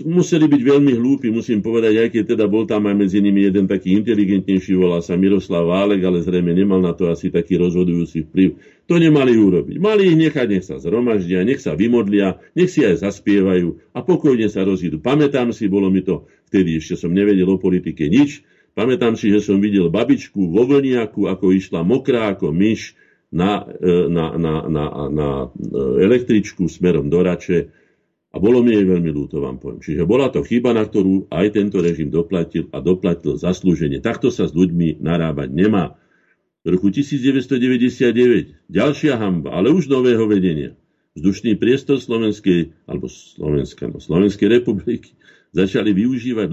Museli byť veľmi hlúpi, musím povedať, aj keď teda bol tam aj medzi nimi jeden taký inteligentnejší, volal sa Miroslav Válek, ale zrejme nemal na to asi taký rozhodujúci vplyv. To nemali urobiť. Mali ich nechať, nech sa zhromaždia, nech sa vymodlia, nech si aj zaspievajú a pokojne sa rozídu. Pamätám si, bolo mi to, vtedy ešte som nevedel o politike nič, pamätám si, že som videl babičku vo Vlniaku, ako išla mokrá ako myš na, na, na, na, na električku smerom do Rače. A bolo mi jej veľmi ľúto, vám poviem. Čiže bola to chyba, na ktorú aj tento režim doplatil a doplatil zaslúženie. Takto sa s ľuďmi narábať nemá. V roku devätnásťstodeväťdesiatdeväť ďalšia hanba, ale už nového vedenia. Vzdušný priestor Slovenskej, alebo Slovenska, no, Slovenskej republiky začali využívať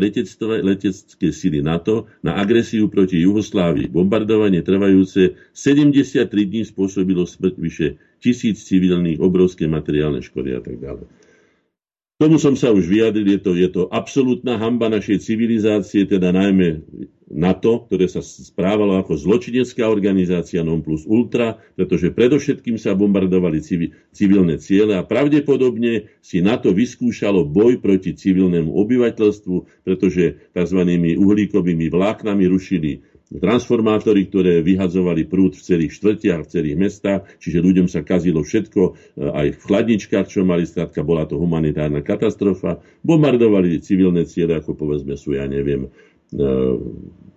letecké sily NATO na agresiu proti Juhoslávii. Bombardovanie trvajúce sedemdesiattri dní spôsobilo smrť vyše tisíc civilných, obrovské materiálne škody a tak ďalej. Tomu som sa už vyjadril, je to, je to absolútna hanba našej civilizácie, teda najmä NATO, ktoré sa správalo ako zločinecká organizácia non plus ultra, pretože predovšetkým sa bombardovali civilné ciele a pravdepodobne si NATO vyskúšalo boj proti civilnému obyvateľstvu, pretože tzv. Uhlíkovými vláknami rušili transformátory, ktoré vyhadzovali prúd v celých štvrtiach, v celých mestách, čiže ľuďom sa kazilo všetko, aj v chladničkách, čo mali, skrátka bola to humanitárna katastrofa. Bombardovali civilné ciele, ako povedzme sú, ja neviem,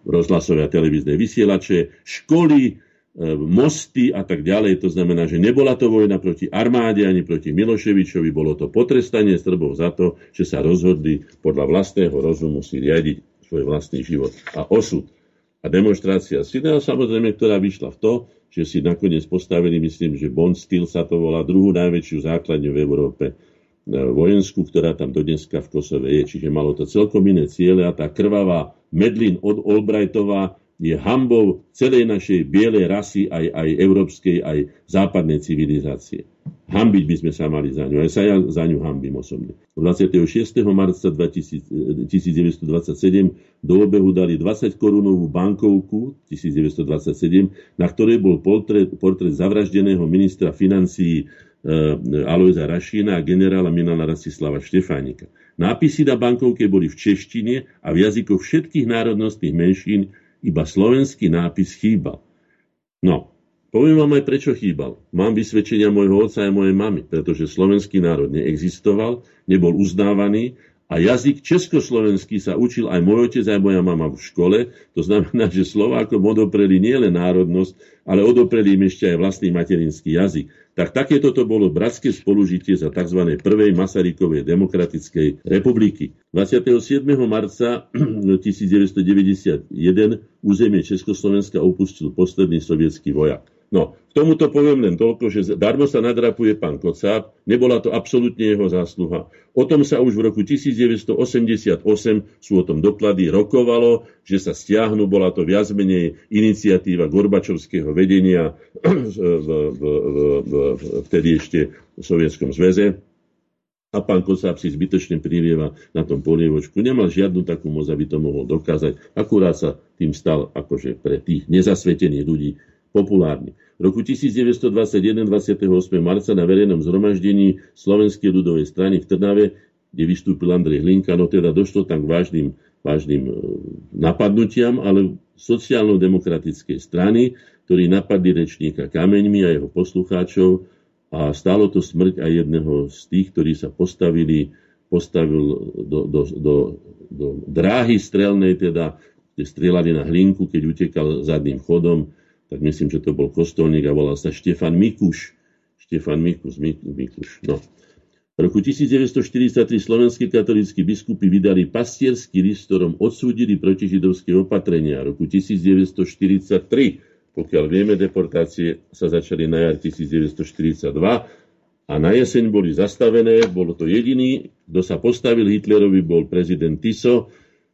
rozhlasové a televízne vysielače, školy, mosty a tak ďalej. To znamená, že nebola to vojna proti armáde ani proti Miloševičovi, bolo to potrestanie Srbov za to, že sa rozhodli podľa vlastného rozumu si riadiť svoj vlastný život a osud. A demonštrácia silného, samozrejme, ktorá vyšla v to, že si nakoniec postavili, myslím, že Bond Steel sa to volá, druhú najväčšiu základňu v Európe vojenskú, ktorá tam dodneska v Kosove je. Čiže malo to celkom iné ciele a tá krvavá Medlin od Albrightová je hanbou celej našej bielej rasy, aj, aj európskej, aj západnej civilizácie. Hanbiť by sme sa mali za ňu. Aj sa ja za ňu hanbím osobne. dvadsiateho šiesteho marca dvetisíc, devätnásťstodvadsaťsedem do obehu dali dvadsaťkorunovú bankovku devätnásťstodvadsaťsedem, na ktorej bol portrét, portrét zavraždeného ministra financií Alojza Rašína a generála Milana Rastislava Štefánika. Nápisy na bankovke boli v češtine a v jazykoch všetkých národnostných menšín, iba slovenský nápis chýbal. No, poviem vám aj prečo chýbal. Mám vysvedčenia môjho otca a mojej mamy, pretože slovenský národ neexistoval, nebol uznávaný a jazyk československý sa učil aj môj otec, aj moja mama v škole. To znamená, že Slovákom odopreli nielen národnosť, ale odopreli im ešte aj vlastný materinský jazyk. Tak takéto to bolo bratské spolužitie za tzv. Prvej Masarykovej demokratickej republiky. dvadsiateho siedmeho marca devätnásťstodeväťdesiatjeden územie Československa opustil posledný sovietský vojak. No, k tomuto poviem len toľko, že darmo sa nadrapuje pán Kocáb, nebola to absolútne jeho zásluha. O tom sa už v roku devätnásťstoosemdesiatosem, sú o tom doklady, rokovalo, že sa stiahnu, bola to viac menej iniciatíva Gorbačovského vedenia v, v, v, vtedy ešte v Sovietskom zväze. A pán Kocáb si zbytočne prilieva na tom polievočku. Nemal žiadnu takú moc, aby to mohol dokázať. Akurát sa tým stal akože pre tých nezasvetených ľudí populárny. V roku devätnásťstodvadsaťjeden dvadsiateho ôsmeho marca na verejnom zhromaždení Slovenskej ľudovej strany v Trnave, kde vystúpil Andrej Hlinka, no teda došlo tam k vážnym, vážnym napadnutiam, ale sociálno-demokratickej strany, ktorí napadli rečníka kameňmi a jeho poslucháčov a stálo to smrť aj jedného z tých, ktorí sa postavili, postavil do, do, do, do dráhy strelnej, teda kde strieľali na Hlinku, keď utekal zadným chodom. Tak myslím, že to bol kostolník a volal sa Štefan Mikuš. Štefan Mikuš, Mikuš, no. V roku devätnásťstoštyridsaťtri slovenskí katolícki biskupy vydali pastierský list, ktorom odsúdili protižidovské opatrenia. V roku devätnásťstoštyridsaťtri, pokiaľ vieme, deportácie sa začali na jar devätnásťstoštyridsaťdva a na jeseň boli zastavené. Bolo to jediný, kto sa postavil Hitlerovi, bol prezident Tiso,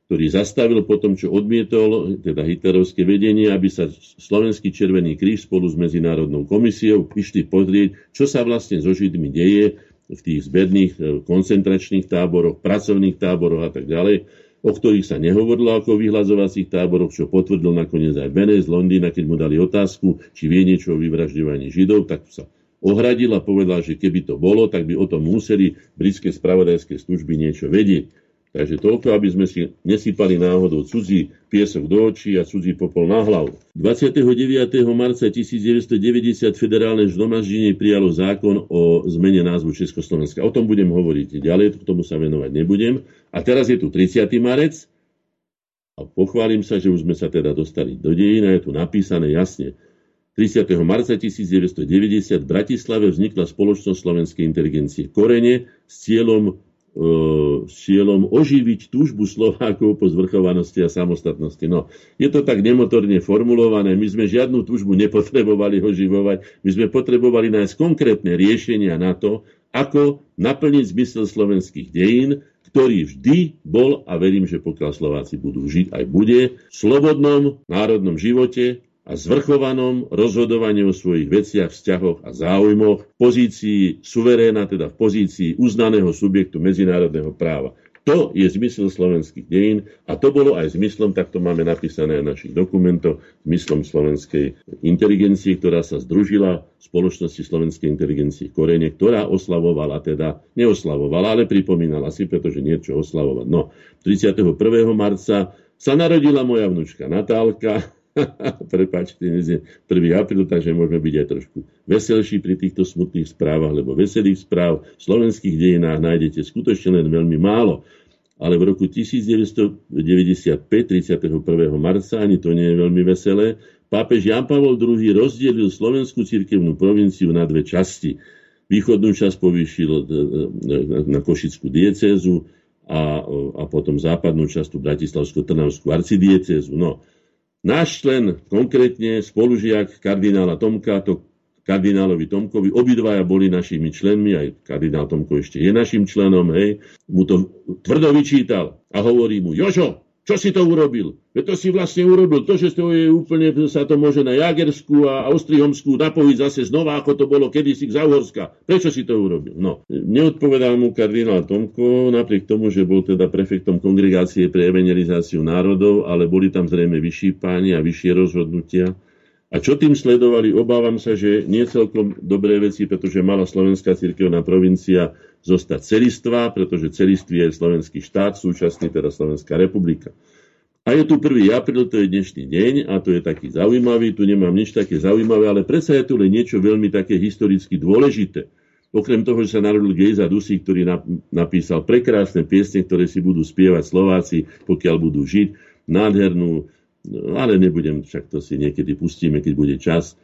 ktorý zastavil po tom, čo odmietol, teda hitlerovské vedenie, aby sa Slovenský Červený kríž spolu s Medzinárodnou komisiou išli pozrieť, čo sa vlastne so Židmi deje v tých zberných koncentračných táboroch, pracovných táboroch a tak ďalej, o ktorých sa nehovorilo ako o vyhľadzovacích táboroch, čo potvrdil nakoniec aj Beneš z Londýna, keď mu dali otázku, či vie niečo o vyvražďovaní Židov, tak sa ohradil a povedal, že keby to bolo, tak by o tom museli britské spravodajské služby niečo vedieť. Takže toľko, aby sme si nesypali náhodou cudzí piesok do očí a cudzí popol na hlavu. dvadsiateho deviateho marca devätnásťstodeväťdesiat federálne zhromaždenie prijalo zákon o zmene názvu Československa. O tom budem hovoriť ďalej, k tomu sa venovať nebudem. A teraz je tu tridsiaty marec a pochválim sa, že už sme sa teda dostali do dejín a je tu napísané jasne. tridsiateho marca devätnásťstodeväťdesiat v Bratislave vznikla spoločnosť Slovenskej inteligencie Korene s cieľom s cieľom oživiť túžbu Slovákov po zvrchovanosti a samostatnosti. No, je to tak nemotorne formulované. My sme žiadnu túžbu nepotrebovali oživovať. My sme potrebovali nájsť konkrétne riešenia na to, ako naplniť zmysel slovenských dejín, ktorý vždy bol, a verím, že pokiaľ Slováci budú žiť, aj bude, v slobodnom národnom živote, a zvrchovanom rozhodovaní o svojich veciach, vzťahoch a záujmoch v pozícii suveréna, teda v pozícii uznaného subjektu medzinárodného práva. To je zmysel slovenských dejín a to bolo aj zmyslom, takto máme napísané v našich dokumentoch, zmyslom slovenskej inteligencie, ktorá sa združila v Spoločnosti slovenskej inteligencie Korene, ktorá oslavovala, teda neoslavovala, ale pripomínala si, pretože niečo oslavovať. No, tridsiateho prvého marca sa narodila moja vnúčka Natálka, prepáčte, dnes je prvého apríla, takže môžeme byť aj trošku veselší pri týchto smutných správach, lebo veselých správ v slovenských dejinách nájdete skutočne len veľmi málo. Ale v roku devätnásťstodeväťdesiatpäť, tridsiateho prvého marca, ani to nie je veľmi veselé, pápež Ján Pavol druhý rozdelil slovenskú cirkevnú provinciu na dve časti. Východnú časť povýšil na košickú diecézu a, a potom západnú časť bratislavsko-trnavskú arcidiecézu. No, náš člen, konkrétne spolužiak kardinála Tomka, to kardinálovi Tomkovi, obidvaja boli našimi členmi, aj kardinál Tomko ešte je našim členom, hej, mu to tvrdo vyčítal a hovorí mu: Jožo, čo si to urobil? Veď to si vlastne urobil, to, že to je úplne, sa to môže na Jagerskú a Austrihomskú napojiť zase znova, ako to bolo kedysi z Uhorska. Prečo si to urobil? No, neodpovedal mu kardinál Tomko, napriek tomu, že bol teda prefektom Kongregácie pre evangelizáciu národov, ale boli tam zrejme vyšší páni a vyššie rozhodnutia. A čo tým sledovali, obávam sa, že nie celkom dobré veci, pretože mala slovenská cirkevná provincia zostať celistvá, pretože celistvý je slovenský štát, súčasný teda Slovenská republika. A je tu prvý apríl, to je dnešný deň a to je taký zaujímavý, tu nemám nič také zaujímavé, ale predsa je tu len niečo veľmi také historicky dôležité. Okrem toho, že sa narodil Gejza Dusí, ktorý napísal prekrásne piesne, ktoré si budú spievať Slováci, pokiaľ budú žiť, nádhernú, ale nebudem, však to si niekedy pustíme, keď bude čas.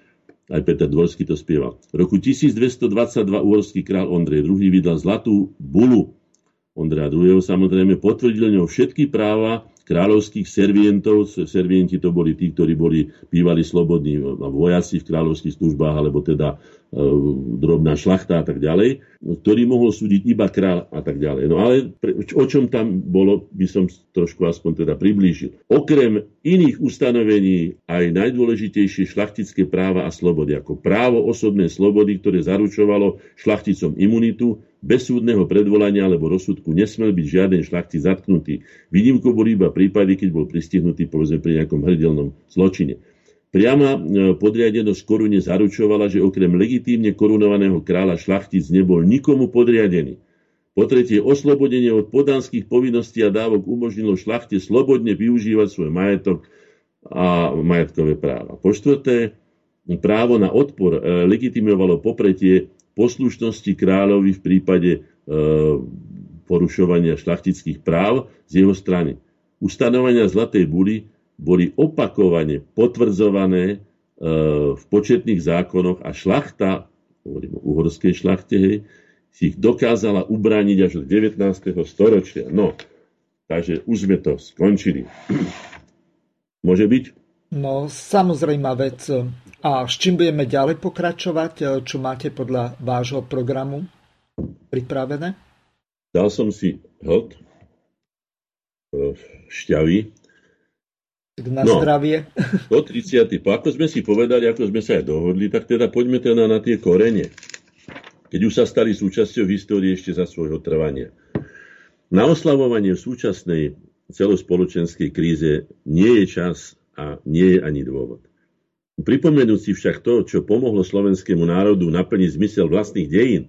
Aj Peter Dvorský to spieval. V roku tisícdvestodvadsaťdva uhorský král Ondrej druhý vydal zlatú bulu Ondreja druhého. Samozrejme potvrdil ňou všetky práva kráľovských servientov. Servienti to boli tí, ktorí boli bývali slobodní vojaci v kráľovských službách, alebo teda e, drobná šlachta a tak ďalej, ktorý mohol súdiť iba kráľ a tak ďalej. No ale pre, o čom tam bolo, by som trošku aspoň teda priblížil. Okrem iných ustanovení aj najdôležitejšie šlachtické práva a slobody, ako právo osobnej slobody, ktoré zaručovalo šlachticom imunitu, bez súdneho predvolania alebo rozsudku nesmel byť žiaden šlachtic zatknutý. Výnimkou boli iba prípady, keď bol pristihnutý povedzme pri nejakom hrdelnom zločine. Priama podriadenosť korune zaručovala, že okrem legitímne korunovaného kráľa šlachtic nebol nikomu podriadený. Po tretie, oslobodenie od podanských povinností a dávok umožnilo šlachte slobodne využívať svoj majetok a majetkové práva. Po štvrté, právo na odpor legitimovalo popretie poslušnosti kráľovi v prípade e, porušovania šlachtických práv z jeho strany. Ustanovenia Zlatej buly boli opakovane potvrdzované e, v početných zákonoch a šlachta, hovorím o uhorskej šlachte, hej, si ich dokázala ubrániť až do devätnásteho storočia. No, takže už sme to skončili. Môže byť? No, samozrejmá vec. A s čím budeme ďalej pokračovať? Čo máte podľa vášho programu pripravené? Dal som si hod šťavy. Na no, zdravie. Do tridsiateho Po, ako sme si povedali, ako sme sa aj dohodli, tak teda poďme teda na tie korene, keď už sa stali súčasťou histórie ešte za svojho trvania. Na oslavovanie v súčasnej celospoločenskej kríze nie je čas a nie je ani dôvod. Pripomenúť si však to, čo pomohlo slovenskému národu naplniť zmysel vlastných dejín,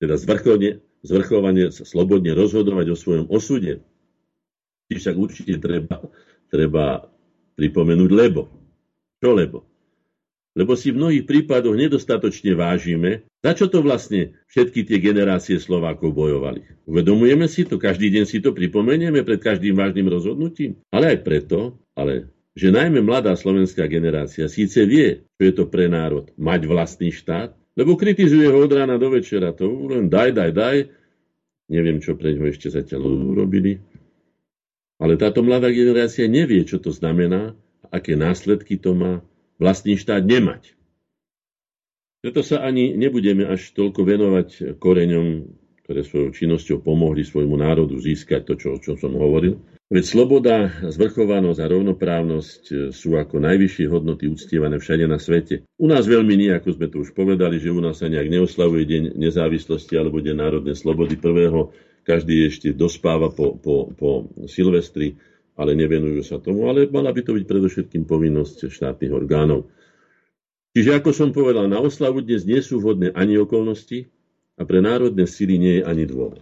teda zvrchovne, zvrchovanie, slobodne rozhodovať o svojom osude, si však určite treba, treba pripomenúť lebo. Čo lebo? Lebo si v mnohých prípadoch nedostatočne vážime, za čo to vlastne všetky tie generácie Slovákov bojovali. Uvedomujeme si to, každý deň si to pripomenieme pred každým vážnym rozhodnutím, ale aj preto, ale že najmä mladá slovenská generácia síce vie, čo je to pre národ mať vlastný štát, lebo kritizuje ho od rána do večera, to len daj, daj, daj, neviem, čo pre ňo ešte zatiaľ urobili, ale táto mladá generácia nevie, čo to znamená, aké následky to má vlastný štát nemať. Preto sa ani nebudeme až toľko venovať koreňom ktoré svojou činnosťou pomohli svojmu národu získať to, čo, o čom som hovoril. Veď sloboda, zvrchovanosť a rovnoprávnosť sú ako najvyššie hodnoty uctievané všade na svete. U nás veľmi nie, ako sme to už povedali, že u nás sa nejak neoslavuje Deň nezávislosti alebo Deň národnej slobody prvého. Každý ešte dospáva po, po, po Silvestri, ale nevenujú sa tomu. Ale mala by to byť predovšetkým povinnosť štátnych orgánov. Čiže, ako som povedal, na oslavu dnes nie sú vhodné ani okolnosti, a pre národné sily nie je ani dôvod.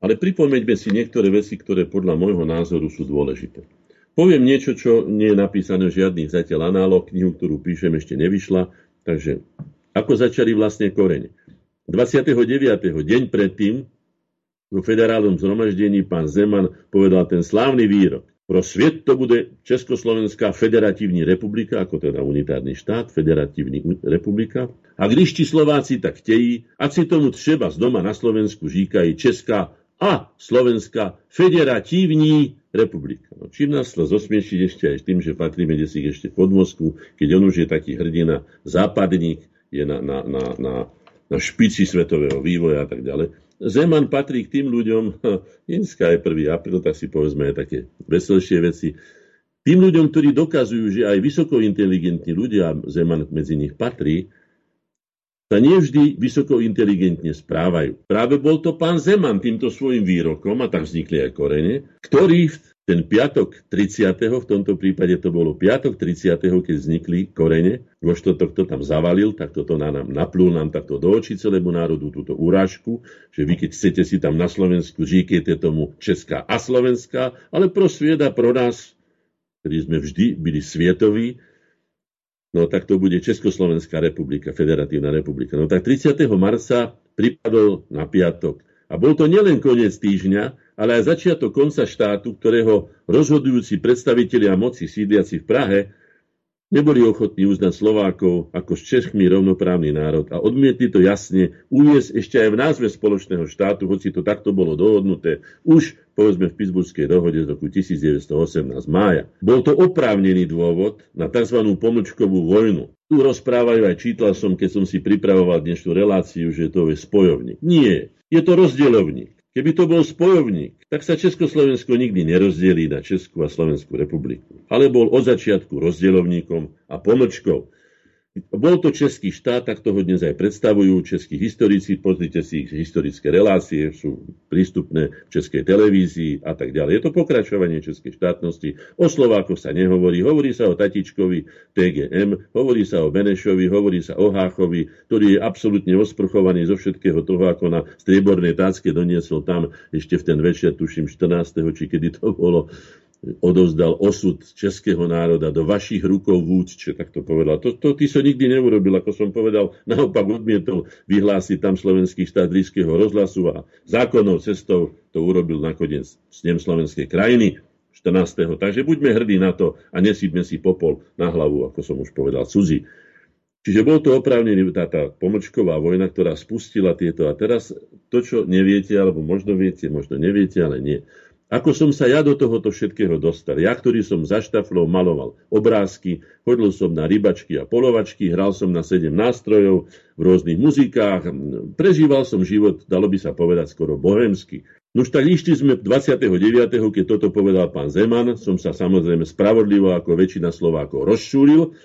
Ale pripomeňme si niektoré veci, ktoré podľa môjho názoru sú dôležité. Poviem niečo, čo nie je napísané v žiadnych zatiaľ análog, knihu, ktorú píšem, ešte nevyšla. Takže, ako začali vlastne korene? dvadsiateho deviateho deň predtým vo federálnom zhromaždení pán Zeman povedal ten slávny výrok. Pro sviet to bude Československá federatívna republika, ako teda unitárny štát, federatívna republika. A když ti Slováci tak chtějí, ať si tomu třeba z doma na Slovensku říkají Česká a Slovenská federatívna republika. No, čím nás sa zosmiešiť ešte aj tým, že patríme desík ešte pod Moskvu, keď on už je taký hrdina, západník, je na, na, na, na, na špici svetového vývoja a tak ďalej. Zeman patrí k tým ľuďom, dneska je prvý apríl, tak si povedzme aj také veselšie veci, tým ľuďom, ktorí dokazujú, že aj vysokointeligentní ľudia, Zeman medzi nich patrí, sa nevždy vysokointeligentne správajú. Práve bol to pán Zeman týmto svojim výrokom, a tak vznikli aj korene, ktorý ten piatok tridsiateho, v tomto prípade to bolo piatok tridsiateho, keď vznikli korene, vo štotok to tam zavalil, tak toto na nám naplul nám takto do očí celému národu túto urážku, že vy keď chcete si tam na Slovensku, říkajte tomu Česká a Slovenská, ale pro svieda, pro nás, ktorí sme vždy byli svietoví, no tak to bude Československá republika, federatívna republika. No tak tridsiateho marca pripadol na piatok. A bol to nielen koniec týždňa, ale aj začiatok konca štátu, ktorého rozhodujúci predstavitelia moci sídliaci v Prahe neboli ochotní uznať Slovákov ako s Čechmi rovnoprávny národ a odmietli to jasne uviesť ešte aj v názve spoločného štátu, hoci to takto bolo dohodnuté už, povedzme, v Pittsburghskej dohode z roku devätnásť osemnásť mája. Bol to oprávnený dôvod na tzv. Pomlčkovú vojnu. Tu rozprávajú aj čítal som, keď som si pripravoval dnešnú reláciu, že to je spojovník. Nie. Je to rozdielovník. Keby to bol spojovník, tak sa Československo nikdy nerozdelí na Českú a Slovenskú republiku. Ale bol od začiatku rozdielovníkom a pomlčkou. Bol to český štát, tak toho dnes aj predstavujú českí historici. Pozrite si ich historické relácie, sú prístupné v českej televízii a tak ďalej. Je to pokračovanie českej štátnosti. O Slovákoch sa nehovorí. Hovorí sa o Tatičkovi té gé em, hovorí sa o Benešovi, hovorí sa o Háchovi, ktorý je absolútne osprchovaný zo všetkého toho, ako na striebornej tácke doniesol tam ešte v ten večer, tuším štrnásteho či kedy to bolo, odovzdal osud českého národa do vašich rukov vúdče, tak to povedal. To, to ty so nikdy neurobil, ako som povedal, naopak odmietol vyhlásiť tam slovenský štát ríšskeho rozhlasu a zákonnou cestou to urobil nakoniec snem slovenskej krajiny štrnásteho Takže buďme hrdí na to a nesípme si popol na hlavu, ako som už povedal, cudzí. Čiže bol to oprávnený tá, tá pomlčková vojna, ktorá spustila tieto. A teraz to, čo neviete, alebo možno viete, možno neviete, ale nie. Ako som sa ja do tohoto všetkého dostal? Ja, ktorý som za štaflou maloval obrázky, chodil som na rybačky a polovačky, hral som na sedem nástrojov v rôznych muzikách, prežíval som život, dalo by sa povedať, skoro bohémsky. Nož tak išli sme dvadsiateho deviateho keď toto povedal pán Zeman, som sa samozrejme spravodlivo ako väčšina Slovákov rozšúril.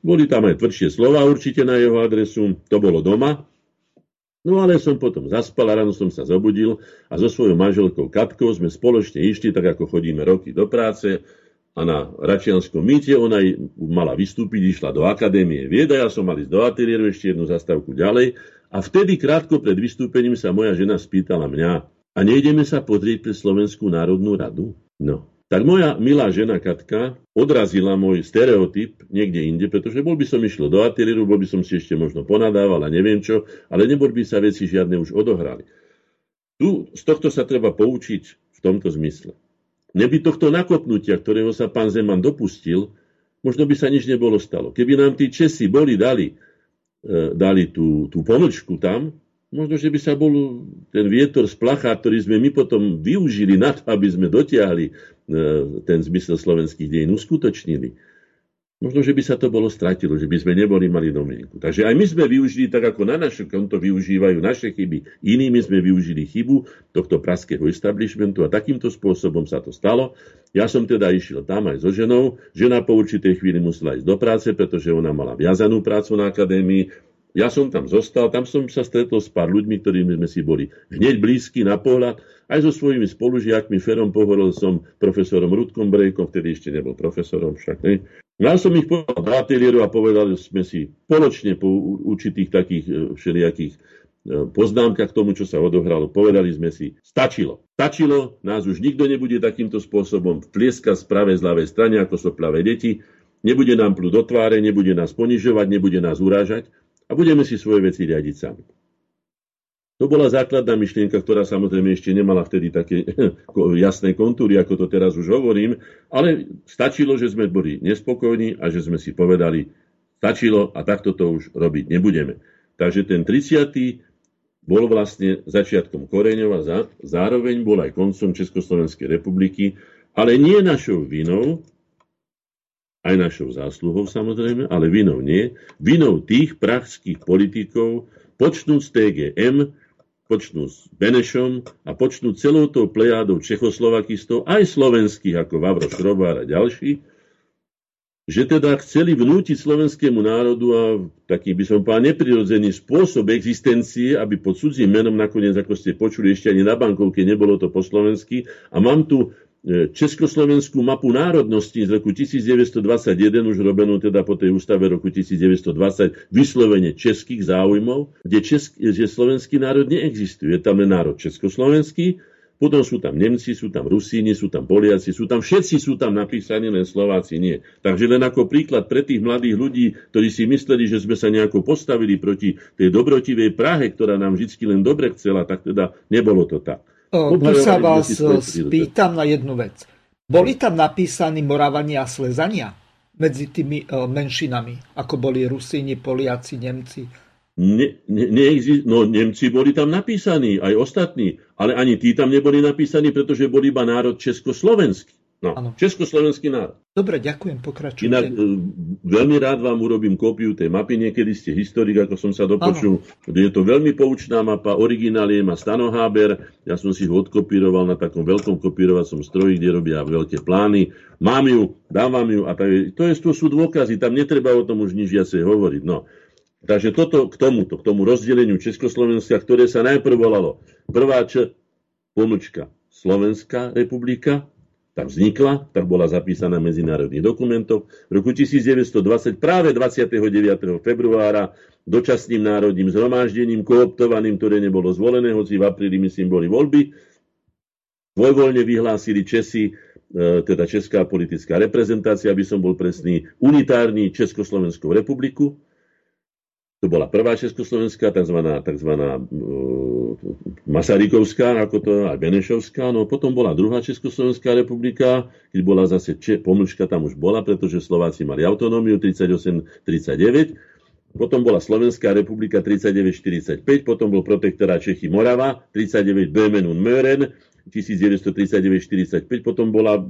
Boli tam aj tvrdšie slová určite na jeho adresu, to bolo doma. No ale som potom zaspal a ráno som sa zobudil a so svojou manželkou Katkou sme spoločne išli, tak ako chodíme roky do práce a na Račianskom mýte ona mala vystúpiť, išla do Akadémie vied a ja som mal ísť do ateliéru ešte jednu zastávku ďalej a vtedy krátko pred vystúpením sa moja žena spýtala mňa a nejdeme sa pozrieť pre Slovenskú národnú radu? No. Tak moja milá žena Katka odrazila môj stereotyp niekde inde, pretože bol by som išiel do ateliéru, bol by som si ešte možno ponadával a neviem čo, ale nebol by sa veci žiadne už odohrali. Tu z tohto sa treba poučiť v tomto zmysle. Neby tohto nakopnutia, ktorého sa pán Zeman dopustil, možno by sa nič nebolo stalo. Keby nám tí Česi boli dali, e, dali tú, tú pomlčku tam, možno, že by sa bol ten vietor z placha, ktorý sme my potom využili na to, aby sme dotiahli ten zmysel slovenských dejín, uskutočnili. Možno, že by sa to bolo stratilo, že by sme neboli mali Domeniku. Takže aj my sme využili, tak ako na naše konto využívajú naše chyby, iní my sme využili chybu tohto praského establishmentu a takýmto spôsobom sa to stalo. Ja som teda išiel tam aj so ženou. Žena po určitej chvíli musela ísť do práce, pretože ona mala viazanú prácu na akadémii. Ja som tam zostal, tam som sa stretol s pár ľuďmi, ktorými sme si boli hneď blízky na pohľad. Aj so svojimi spolužiakmi, Ferom Pohorol som, profesorom Rudkom Brejkom, vtedy ešte nebol profesorom však, ne? Ja som ich povedal do ateliéru a povedali sme si spoločne po určitých takých všelijakých poznámkach k tomu, čo sa odohralo, povedali sme si, stačilo. Stačilo, nás už nikto nebude takýmto spôsobom vtlieskať z pravej, z ľavej strany, ako sú plavé deti. Nebude nám plúť do tváre, nebude nás ponižovať, nebude nás urážať a budeme si svoje veci riadiť sami. To bola základná myšlienka, ktorá samozrejme ešte nemala vtedy také jasné kontúry, ako to teraz už hovorím, ale stačilo, že sme boli nespokojní a že sme si povedali, stačilo a takto to už robiť nebudeme. Takže ten tridsiaty bol vlastne začiatkom Koreňova, zároveň bol aj koncom Československej republiky, ale nie našou vinou, aj našou zásluhou samozrejme, ale vinou nie, vinou tých pražských politikov, počnúc té gé em, počnú s Benešom a počnú celou tou plejádou čechoslovakistov, aj slovenských, ako Vavro Šrobár a ďalší, že teda chceli vnútiť slovenskému národu a taký by som povedal neprirodzený spôsob existencie, aby pod cudzím menom nakoniec, ako ste počuli, ešte ani na bankovke nebolo to po slovensky. A mám tu československú mapu národností z roku devätnásť dvadsaťjeden, už robenú teda po tej ústave roku devätnásť dvadsať, vyslovene českých záujmov, kde, česk, kde slovenský národ neexistuje. Je tam len národ československý, potom sú tam Nemci, sú tam Rusíni, sú tam Poliaci, sú tam všetci sú tam napísaní, len Slováci nie. Takže len ako príklad pre tých mladých ľudí, ktorí si mysleli, že sme sa nejako postavili proti tej dobrotivej Prahe, ktorá nám vždy len dobre chcela, tak teda nebolo to tak. Tu sa vás spýtam na jednu vec. Boli tam napísaní Moravania a Slezania medzi tými menšinami, ako boli Rusíni, Poliaci, Nemci? Ne, ne, neexist, no Nemci boli tam napísaní, aj ostatní, ale ani tí tam neboli napísaní, pretože boli iba národ československý. No, ano. Československý národ. Dobre, ďakujem, pokračujte. Inak veľmi rád vám urobím kópiu tej mapy, niekedy ste historik, ako som sa dopočul. Ano. Je to veľmi poučná mapa, originál je má Stano Haber, ja som si ju odkopíroval na takom veľkom kopírovacom stroji, kde robia veľké plány. Mám ju, dávam ju a tak, to, je, to sú dôkazy, tam netreba o tom už nič viacej hovoriť, no. Takže toto k tomuto, k tomu rozdeleniu Československa, ktoré sa najprv volalo prvá č, pomlčka, Slovenská republika, tam vznikla, tak bola zapísaná v medzinárodných dokumentoch. V roku devätnásť dvadsať, práve dvadsiateho deviateho februára, dočasným národným zhromaždením, kooptovaným, ktoré nebolo zvolené, hoci v apríli, myslím, boli voľby, dvojvoľne vyhlásili Česi, teda česká politická reprezentácia, aby som bol presný, unitárny Československú republiku. To bola prvá československá, takzvaná, takzvaná uh, Masarykovská, ako to aj Benešovská. No potom bola druhá Československá republika, keď bola zase Če, pomlčka tam už bola, pretože Slováci mali autonómiu tridsaťosem tridsaťdeväť. Potom bola Slovenská republika tridsaťdeväť štyridsaťpäť, potom bol protektorát Čechy Morava tridsaťdeväť Böhmen und Mähren devätnásť tridsaťdeväť štyridsaťpäť, potom bola,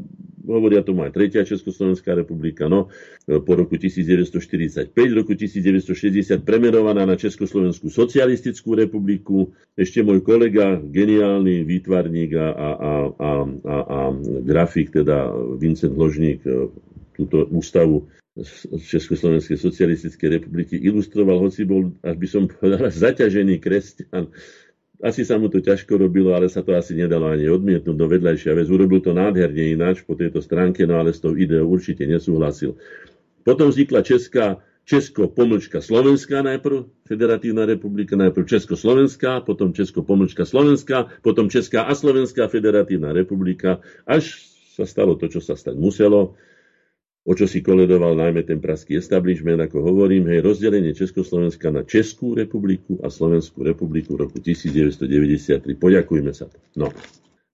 hovoria tomu aj tretia Československá republika, no, po roku devätnásť štyridsaťpäť, roku devätnásť šesťdesiat premenovaná na Československú socialistickú republiku. Ešte môj kolega, geniálny výtvarník a, a, a, a, a, a grafik, teda Vincent Hložník, túto ústavu Československej socialistickej republiky ilustroval, hoci bol, až by som povedal, zaťažený kresťan. Asi sa mu to ťažko robilo, ale sa to asi nedalo ani odmietnúť do vedľajšia vec. Urobil to nádherne ináč po tejto stránke, no ale s tou ideou určite nesúhlasil. Potom vznikla Česká, Česko pomlčka Slovenská najprv, Federatívna republika, najprv Československá, potom Česko pomlčka Slovenská, potom Česká a Slovenská Federatívna republika, až sa stalo to, čo sa stať muselo, o čo si koledoval najmä ten praský establishment, ako hovorím, hej, rozdelenie Československa na Českú republiku a Slovenskú republiku v roku devätnásť deväťdesiattri. Poďakujme sa to. No.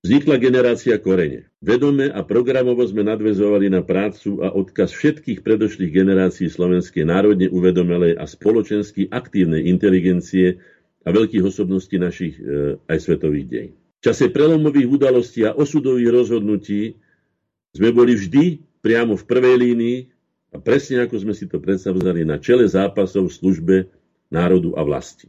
Vznikla generácia Korene. Vedome a programovo sme nadväzovali na prácu a odkaz všetkých predošlých generácií slovenskej národne uvedomelej a spoločensky aktívnej inteligencie a veľkých osobností našich e, aj svetových deň. V čase prelomových udalostí a osudových rozhodnutí sme boli vždy priamo v prvej línii a A presne ako sme si to predstavzali na čele zápasov v službe národu a vlasti.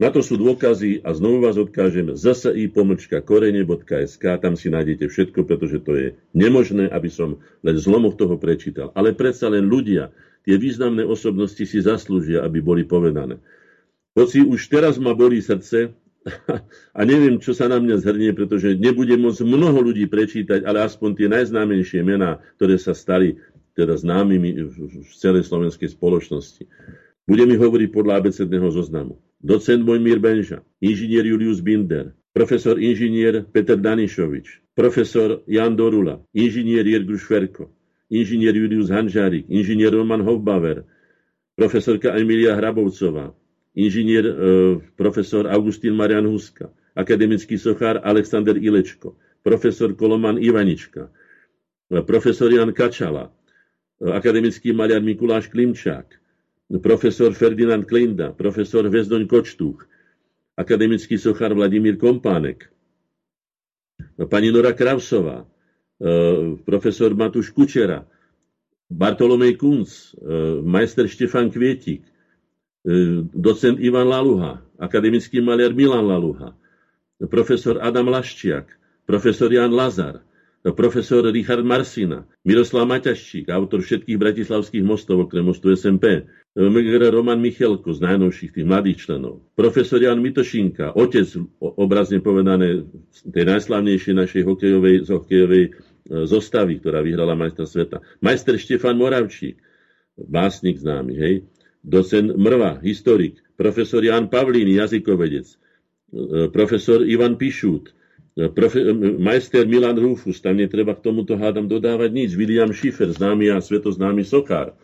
Na to sú dôkazy a znovu vás odkážem zet es í pomlčka korene bodka es ká, tam si nájdete všetko, pretože to je nemožné, aby som len zlomok toho prečítal. Ale predsa len ľudia, tie významné osobnosti si zaslúžia, aby boli povedané. Hoci už teraz ma bolí srdce a neviem, čo sa na mňa zhrnie, pretože nebude môcť mnoho ľudí prečítať, ale aspoň tie najznámejšie mená, ktoré sa stali teda známymi v celej slovenskej spoločnosti. Bude mi hovoriť podľa abecedného zoznamu. Docent Mojmír Benža, inžinier Julius Binder, profesor inžinier Peter Danišovič, profesor Jan Dorula, inžinier Jirguš Ferko, inžinier Julius Hanžárik, inžinier Roman Hofbauer, profesorka Emília Hrabovcová, inžinier e, profesor Augustín Marian Huska, akademický sochár Alexander Ilečko, profesor Koloman Ivanička, profesor Jan Kačala, akademický maliar Mikuláš Klimčák, profesor Ferdinand Klinda, profesor Hvezdoň Kočtúch, akademický sochár Vladimír Kompánek, pani Nora Kravsová, profesor Matúš Kučera, Bartolomej Kunc, majster Štefan Kvietik, docent Ivan Laluha, akademický maliar Milan Laluha, profesor Adam Laščiak, profesor Jan Lazar, profesor Richard Marsina, Miroslav Maťaščík, autor všetkých bratislavských mostov, okrem mostu es em pé, em gé er Roman Michelko z najnovších tých mladých členov, profesor Jan Mitošinka, otec, obrazne povedané, tej najslavnejšej našej hokejovej, hokejovej zostavy, ktorá vyhrala majstra sveta, majster Štefan Moravčík, básnik známy, hej, docent Mrva, historik, profesor Jan Pavlín, jazykovedec, profesor Ivan Pišút, Profe, majster Milan Rufus, tam netreba k tomuto hádam dodávať nič, William Schiffer, známy a svetoznámy sochár,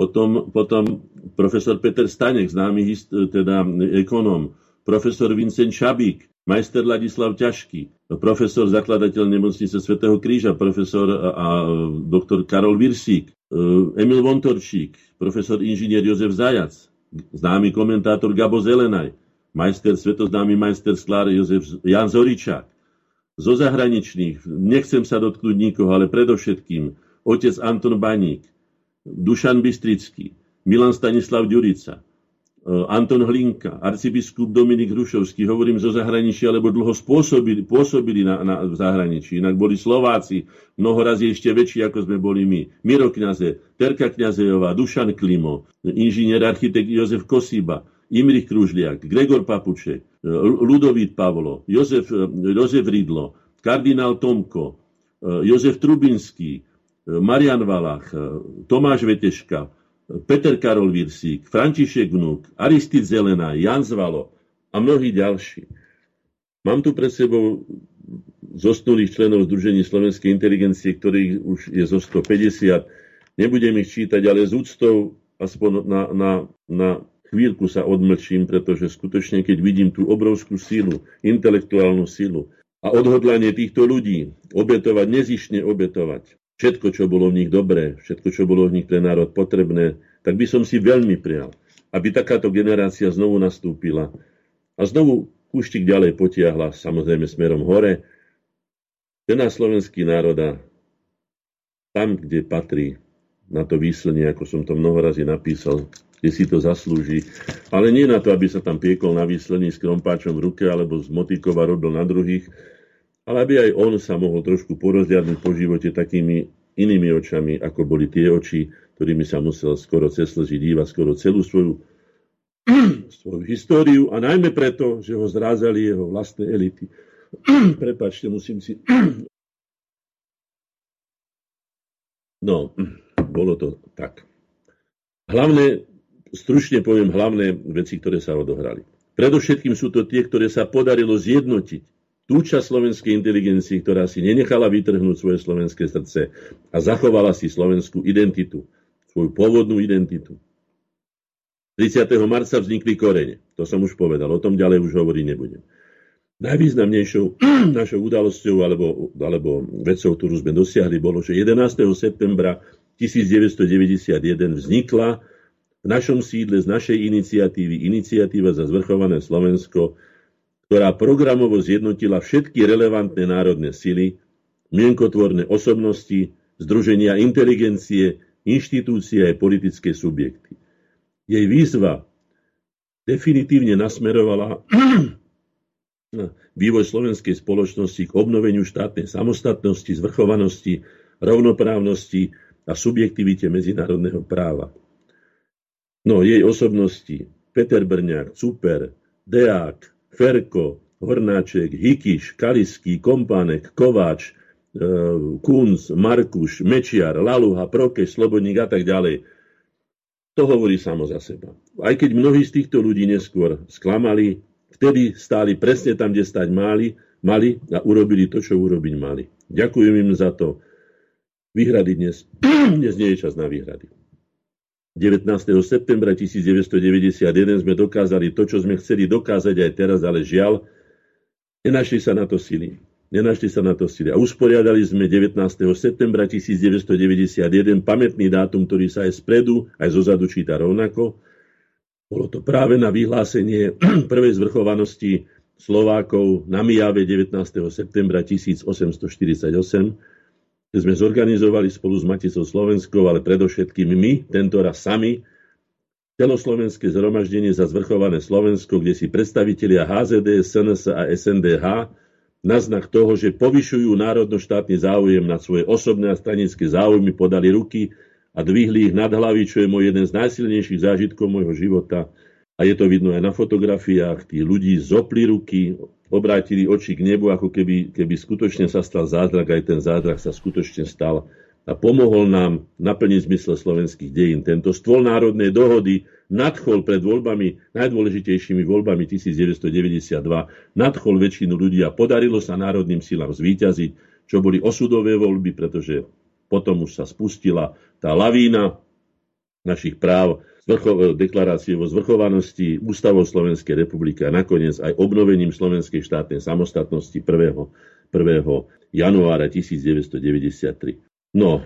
potom, potom profesor Peter Stanek, známy hist, teda ekonóm, profesor Vincent Šabík, majster Ladislav Ťažký, profesor zakladateľ nemocnice Svätého Kríža, profesor a, a doktor Karol Virsík, Emil Vontorčík, profesor inžinier Jozef Zajac, známy komentátor Gabo Zelenaj, majster, svetoznámy majster sklár Jozef Jan Zoričák. Zo zahraničných, nechcem sa dotknúť nikoho, ale predovšetkým otec Anton Baník, Dušan Bystrický, Milan Stanislav Ďurica, Anton Hlinka, arcibiskup Dominik Hrušovský, hovorím zo zahraničia, lebo dlho spôsobili, pôsobili na, na, v zahraničí, inak boli Slováci, mnoho razy ešte väčší, ako sme boli my, Miro Kňaze, Terka Kňazejová, Dušan Klimo, inžinier architekt Jozef Kosiba, Imrich Kružliak, Gregor Papuček, Ľudovít Pavlo, Jozef, Jozef Ridlo, kardinál Tomko, Jozef Trubinský, Marian Valach, Tomáš Veteška, Peter Karol Virsík, František Vnuk, Aristid Zelená, Jan Zvalo a mnohí ďalší. Mám tu pred sebou zosnulých členov Združení slovenskej inteligencie, ktorých už je zo sto päťdesiat. Nebudem ich čítať, ale z úctou aspoň na... na, na chvíľku sa odmlčím, pretože skutočne, keď vidím tú obrovskú sílu, intelektuálnu sílu a odhodlanie týchto ľudí obetovať, nezištne obetovať všetko, čo bolo v nich dobré, všetko, čo bolo v nich pre národ potrebné, tak by som si veľmi prial, aby takáto generácia znovu nastúpila a znovu kúštik ďalej potiahla, samozrejme smerom hore, ten náš slovenský národ tam, kde patrí na to výslnie, ako som to mnoho razy napísal, kde si to zaslúži, ale nie na to, aby sa tam piekol na výslení s krompáčom v ruke alebo z motýkova robil na druhých, ale aby aj on sa mohol trošku porozhliadnuť po živote takými inými očami, ako boli tie oči, ktorými sa musel skoro cez slzy dívať skoro celú svoju, svoju históriu a najmä preto, že ho zrázali jeho vlastné elity. Prepáčte, musím si... No, bolo to tak. Hlavné... Stručne poviem hlavné veci, ktoré sa odohrali. Predovšetkým sú to tie, ktoré sa podarilo zjednotiť tú časť slovenskej inteligencie, ktorá si nenechala vytrhnúť svoje slovenské srdce a zachovala si slovenskú identitu, svoju pôvodnú identitu. tridsiateho marca vznikli korene. To som už povedal, o tom ďalej už hovoriť nebudem. Najvýznamnejšou našou udalosťou alebo, alebo vecou, ktorú sme dosiahli, bolo, že jedenásteho septembra tisícdeväťstodeväťdesiatjeden vznikla v našom sídle z našej iniciatívy Iniciatíva za zvrchované Slovensko, ktorá programovo zjednotila všetky relevantné národné sily, mienkotvorné osobnosti, združenia inteligencie, inštitúcie aj politické subjekty. Jej výzva definitívne nasmerovala vývoj slovenskej spoločnosti k obnoveniu štátnej samostatnosti, zvrchovanosti, rovnoprávnosti a subjektivite medzinárodného práva. No, jej osobnosti Peter Brňák, Cuper, Deák, Ferko, Hornáček, Hikiš, Kaliský, Kompánek, Kováč, Kunc, Markuš, Mečiar, Laluha, Prokeš, Slobodník a tak ďalej. To hovorí samo za seba. Aj keď mnohí z týchto ľudí neskôr sklamali, vtedy stáli presne tam, kde stať mali, mali a urobili to, čo urobiť mali. Ďakujem im za to. Výhrady dnes. Dnes nie je čas na výhrady. devätnásteho septembra tisícdeväťstodeväťdesiatjeden sme dokázali to, čo sme chceli dokázať aj teraz, ale žiaľ, nenašli sa na to sily. Nenašli sa na to sily. A usporiadali sme devätnásteho septembra tisícdeväťstodeväťdesiatjeden pamätný dátum, ktorý sa aj spredu, aj zozadu číta rovnako. Bolo to práve na vyhlásenie prvej zvrchovanosti Slovákov na Mijave devätnásteho septembra tisícosemstoštyridsaťosem, keď sme zorganizovali spolu s Maticou slovenskou, ale predovšetkým my, tento raz sami, celoslovenské zhromaždenie za zvrchované Slovensko, kde si predstavitelia há zet dé, es en es a es en dé há na znak toho, že povyšujú národno-štátny záujem nad svoje osobné a stranické záujmy, podali ruky a dvihli ich nad hlavy, čo je môj jeden z najsilnejších zážitkov môjho života. A je to vidno aj na fotografiách. Tí ľudí zopli ruky, obrátili oči k nebu, ako keby, keby skutočne sa stal zázrak. Aj ten zázrak sa skutočne stal a pomohol nám naplniť zmysel slovenských dejín. Tento stôl národnej dohody nadchol pred voľbami, najdôležitejšími voľbami devätnásťstodeväťdesiatdva, nadchol väčšinu ľudí a podarilo sa národným silám zvíťaziť, čo boli osudové voľby, pretože potom už sa spustila tá lavína našich práv, zvrcho- deklarácie vo zvrchovanosti, ústavou Slovenskej republiky a nakoniec aj obnovením slovenskej štátnej samostatnosti prvého januára tisícdeväťstodeväťdesiattri. No,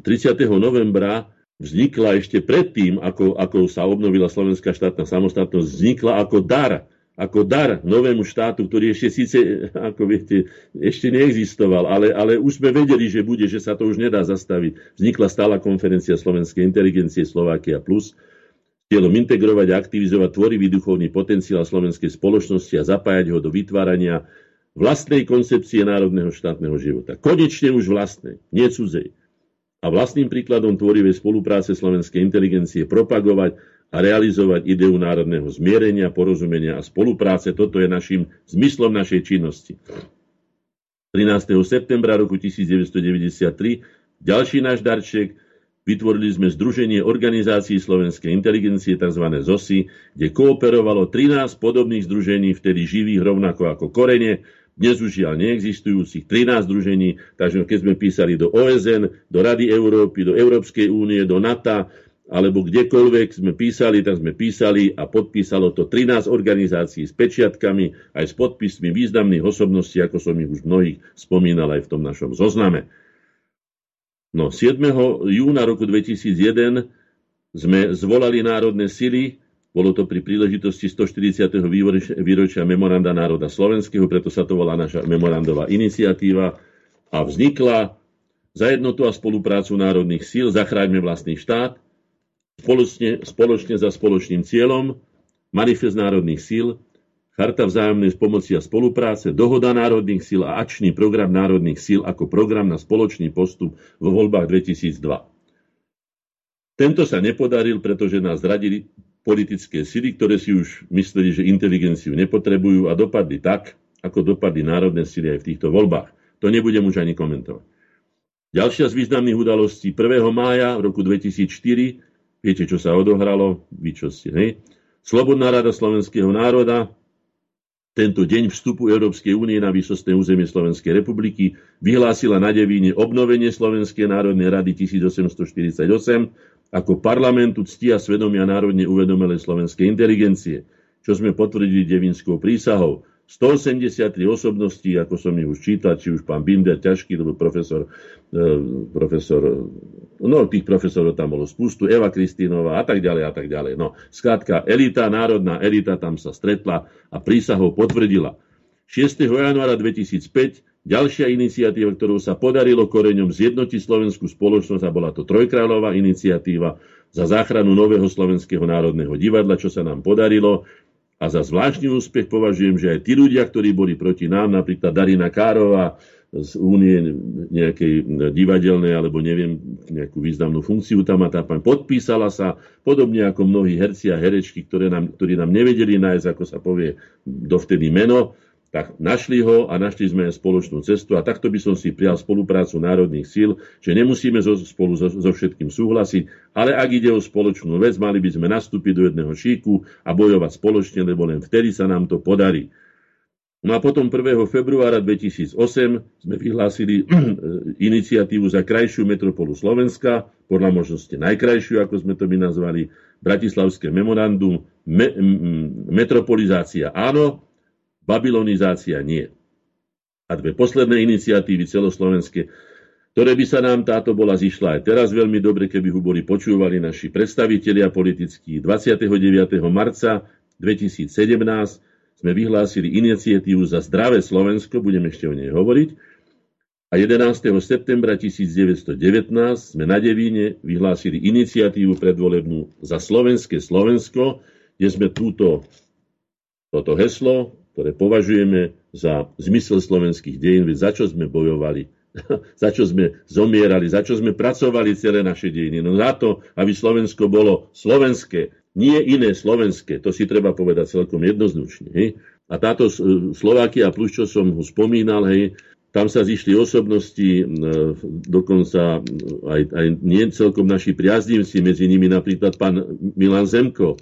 tridsiateho novembra vznikla ešte predtým, ako, ako sa obnovila slovenská štátna samostatnosť, vznikla ako dar, ako dar novému štátu, ktorý ešte síce, ako viete, ešte neexistoval, ale, ale už sme vedeli, že bude, že sa to už nedá zastaviť. Vznikla Stála konferencia Slovenskej inteligencie Slovakia Plus, cieľom integrovať a aktivizovať tvorivý duchovný potenciál slovenskej spoločnosti a zapájať ho do vytvárania vlastnej koncepcie národného štátneho života. Konečne už vlastnej, nie cudzej. A vlastným príkladom tvorivej spolupráce slovenskej inteligencie propagovať a realizovať ideu národného zmierenia, porozumenia a spolupráce. Toto je našim zmyslom našej činnosti. trinásteho septembra roku tisícdeväťstodeväťdesiattri, ďalší náš darček, vytvorili sme Združenie organizácií slovenskej inteligencie, tzv. zet o es í, kde kooperovalo trinásť podobných združení, vtedy živých rovnako ako Korene, dnes už žiaľ neexistujúcich trinásť združení, takže keď sme písali do ó es en, do Rady Európy, do Európskej únie, do NATO, alebo kdekoľvek sme písali, tak sme písali a podpísalo to trinásť organizácií s pečiatkami, aj s podpismi významných osobností, ako som ich už mnohých spomínal aj v tom našom zozname. No, siedmeho júna roku dvetisícjeden sme zvolali národné sily. Bolo to pri príležitosti stoštyridsiateho výročia Memoranda národa slovenského, preto sa to volá naša memorandová iniciatíva a vznikla za jednotu a spoluprácu národných síl Zachráňme vlastný štát, spoločne, spoločne za spoločným cieľom, Manifest národných síl, Charta vzájomnej pomoci a spolupráce, Dohoda národných síl a Akčný program národných síl ako program na spoločný postup vo voľbách dvetisícdva. Tento sa nepodaril, pretože nás zradili politické sily, ktoré si už mysleli, že inteligenciu nepotrebujú a dopadli tak, ako dopadli národné sily aj v týchto voľbách. To nebudem už ani komentovať. Ďalšia z významných udalostí prvého mája roku dvetisícštyri, viete, čo sa odohralo, vy čo ste, hej? Slobodná rada slovenského národa, tento deň vstupu Európskej únie na výsostné územie Slovenskej republiky, vyhlásila na Devíne obnovenie Slovenskej národnej rady osemnásťstoštyridsaťosem, ako parlamentu cti a svedomia národne uvedomelej slovenskej inteligencie, čo sme potvrdili devínskou prísahou. stoosemdesiattri osobností, ako som ich už čítal, či už pán Binder, ťažký, lebo profesor, profesor, no tých profesorov tam bolo spustu, Eva Kristínová a tak ďalej a tak ďalej. No, skrátka, elita, národná elita tam sa stretla a prísahou potvrdila. šiesteho januára dvetisícpäť Ďalšia iniciatíva, ktorú sa podarilo Koreňom zjednotiť slovenskú spoločnosť, a bola to Trojkráľová iniciatíva za záchranu nového slovenského národného divadla, čo sa nám podarilo. A za zvláštny úspech považujem, že aj tí ľudia, ktorí boli proti nám, napríklad Darina Kárová z únie nejakej divadelnej, alebo neviem, nejakú významnú funkciu tam a tá pán, podpísala sa, podobne ako mnohí herci a herečky, ktoré nám, ktorí nám nevedeli nájsť, ako sa povie dovtedy meno, tak našli ho a našli sme aj spoločnú cestu. A takto by som si prijal spoluprácu národných síl, že nemusíme zo, spolu so, so všetkým súhlasiť, ale ak ide o spoločnú vec, mali by sme nastúpiť do jedného šíku a bojovať spoločne, lebo len vtedy sa nám to podarí. No a potom prvého februára dvetisícosem sme vyhlásili iniciatívu za krajšiu metropolu Slovenska, podľa možnosti najkrajšiu, ako sme to my nazvali, Bratislavské memorandum, me, metropolizácia áno, babylonizácia nie. A dve posledné iniciatívy celoslovenské, ktoré by sa nám táto bola zišla aj teraz veľmi dobre, keby ho boli počúvali naši predstavitelia politickí. dvadsiateho deviateho marca dvetisícsedemnásť sme vyhlásili iniciatívu za zdravé Slovensko, budeme ešte o nej hovoriť, a jedenásteho septembra devätnásťstodevätnásť sme na Devíne vyhlásili iniciatívu predvolebnú za slovenské Slovensko, kde sme túto, toto heslo, ktoré považujeme za zmysel slovenských dejín, veď za čo sme bojovali, za čo sme zomierali, za čo sme pracovali celé naše dejiny. No za to, aby Slovensko bolo slovenské, nie iné slovenské. To si treba povedať celkom jednoznačne. Hej? A táto Slovakia Plus, čo som ho spomínal, hej, tam sa zišli osobnosti, dokonca aj, aj nie celkom naši priaznivci, medzi nimi napríklad pán Milan Zemko,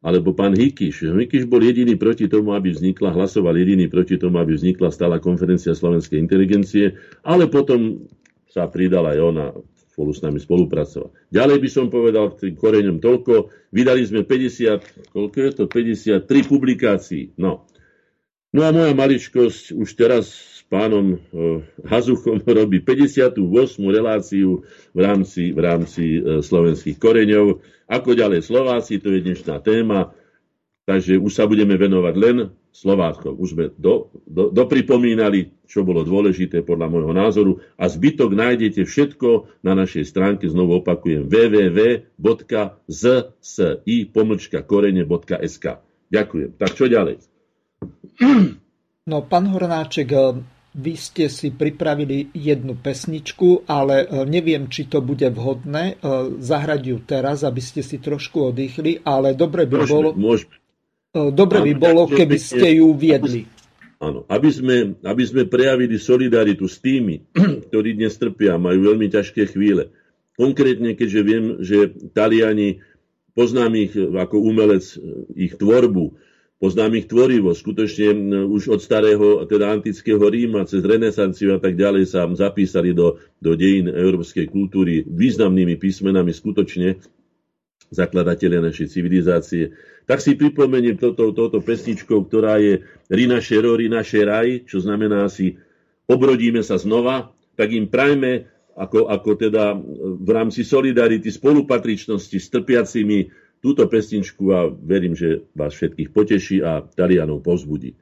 alebo pán Hikiš. Hikiš bol jediný proti tomu, aby vznikla, hlasoval jediný proti tomu, aby vznikla Stála konferencia Slovenskej inteligencie, ale potom sa pridala aj ona spolu s nami spolupracovať. Ďalej by som povedal k Koreňom toľko. Vydali sme päťdesiat, koľko je to, päťdesiattri publikácií. No. No a moja maličkosť už teraz s pánom Hazuchom robí päťdesiatu ôsmu reláciu v rámci, v rámci slovenských koreňov. Ako ďalej Slováci, to je dnešná téma, takže už sa budeme venovať len Slovákov. Už sme do, do, dopripomínali, čo bolo dôležité podľa môjho názoru, a zbytok nájdete všetko na našej stránke, znovu opakujem, w w w bodka z s i pomlčka korene bodka s k. Ďakujem. Tak čo ďalej? No, pán Hornáček, vy ste si pripravili jednu pesničku, ale neviem, či to bude vhodné zahrať ju teraz, aby ste si trošku oddychli, ale dobre by môžeme, bolo, môžeme. Dobre by bolo, keby ste ju viedli. Áno, aby sme, aby sme prejavili solidaritu s tými, ktorí dnes trpia, majú veľmi ťažké chvíle. Konkrétne, keďže viem, že Taliani, poznám ich ako umelec, ich tvorbu, poznám ich tvorivosť, skutočne už od starého, teda antického Ríma, cez renesanciu a tak ďalej sa zapísali do, do dejín európskej kultúry významnými písmenami, skutočne zakladatelia našej civilizácie. Tak si pripomeniem toto, toto pesničkou, ktorá je Rinašero, Rinašeraj, čo znamená si obrodíme sa znova, tak im prajme, ako, ako teda v rámci solidarity, spolupatričnosti s trpiacimi, túto pesničku, a verím, že vás všetkých poteší a Talianov povzbudí.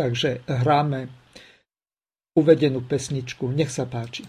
Takže hráme uvedenú pesničku. Nech sa páči.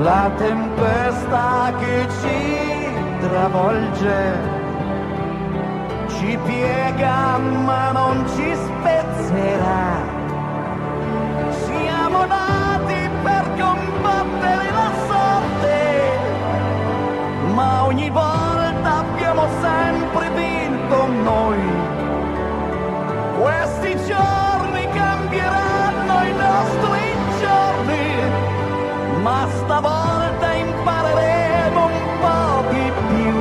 la tempesta che ci travolge, ci piega ma non ci spezzerà. Siamo nati per combattere la sorte, ma ogni volta abbiamo sempre vinto noi. Questi giorni cambieranno i nostri giorni, ma stavolta impareremo un po' di più.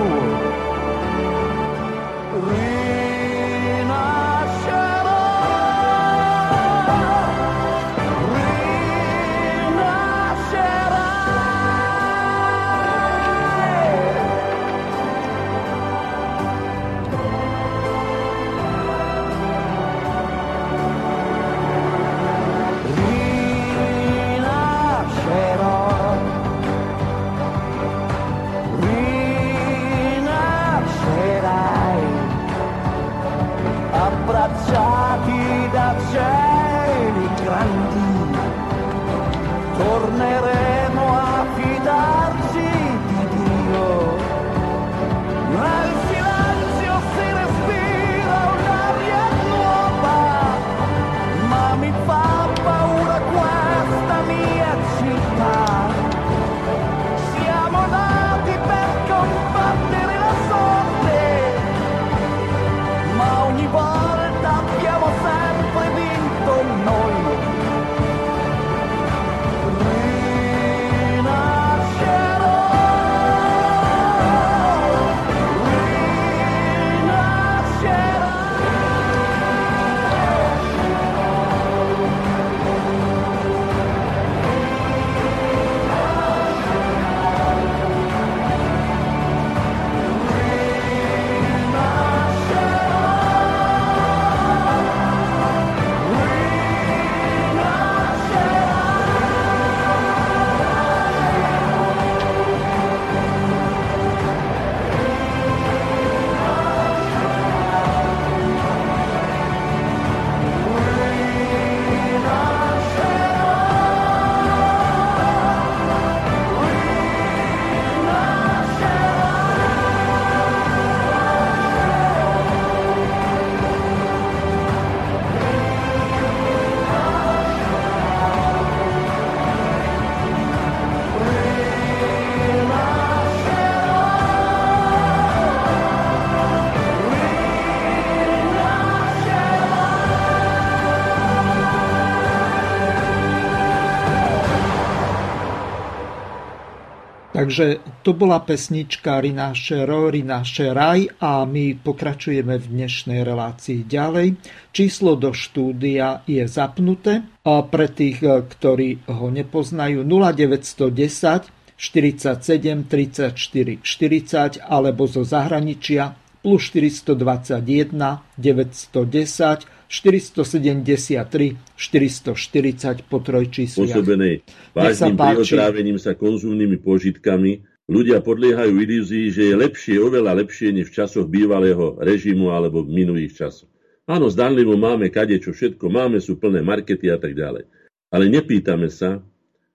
Takže to bola pesnička Rina Šero, Rina Šeraj a my pokračujeme v dnešnej relácii ďalej. Číslo do štúdia je zapnuté. A pre tých, ktorí ho nepoznajú, nula deväť jedna nula štyridsaťsedem tridsaťštyri štyridsať alebo zo zahraničia plus štyri dva jeden deväť jeden nula štyri sedem tri štyri štyri nula po trojčísliach. Pôsobené vážnym priotrávením sa konzumnými požitkami ľudia podliehajú ilúzii, že je lepšie, oveľa lepšie, než v časoch bývalého režimu alebo minulých časov. Áno, zdanlivo máme kadečo, všetko máme, sú plné markety a tak ďalej. Ale nepýtame sa,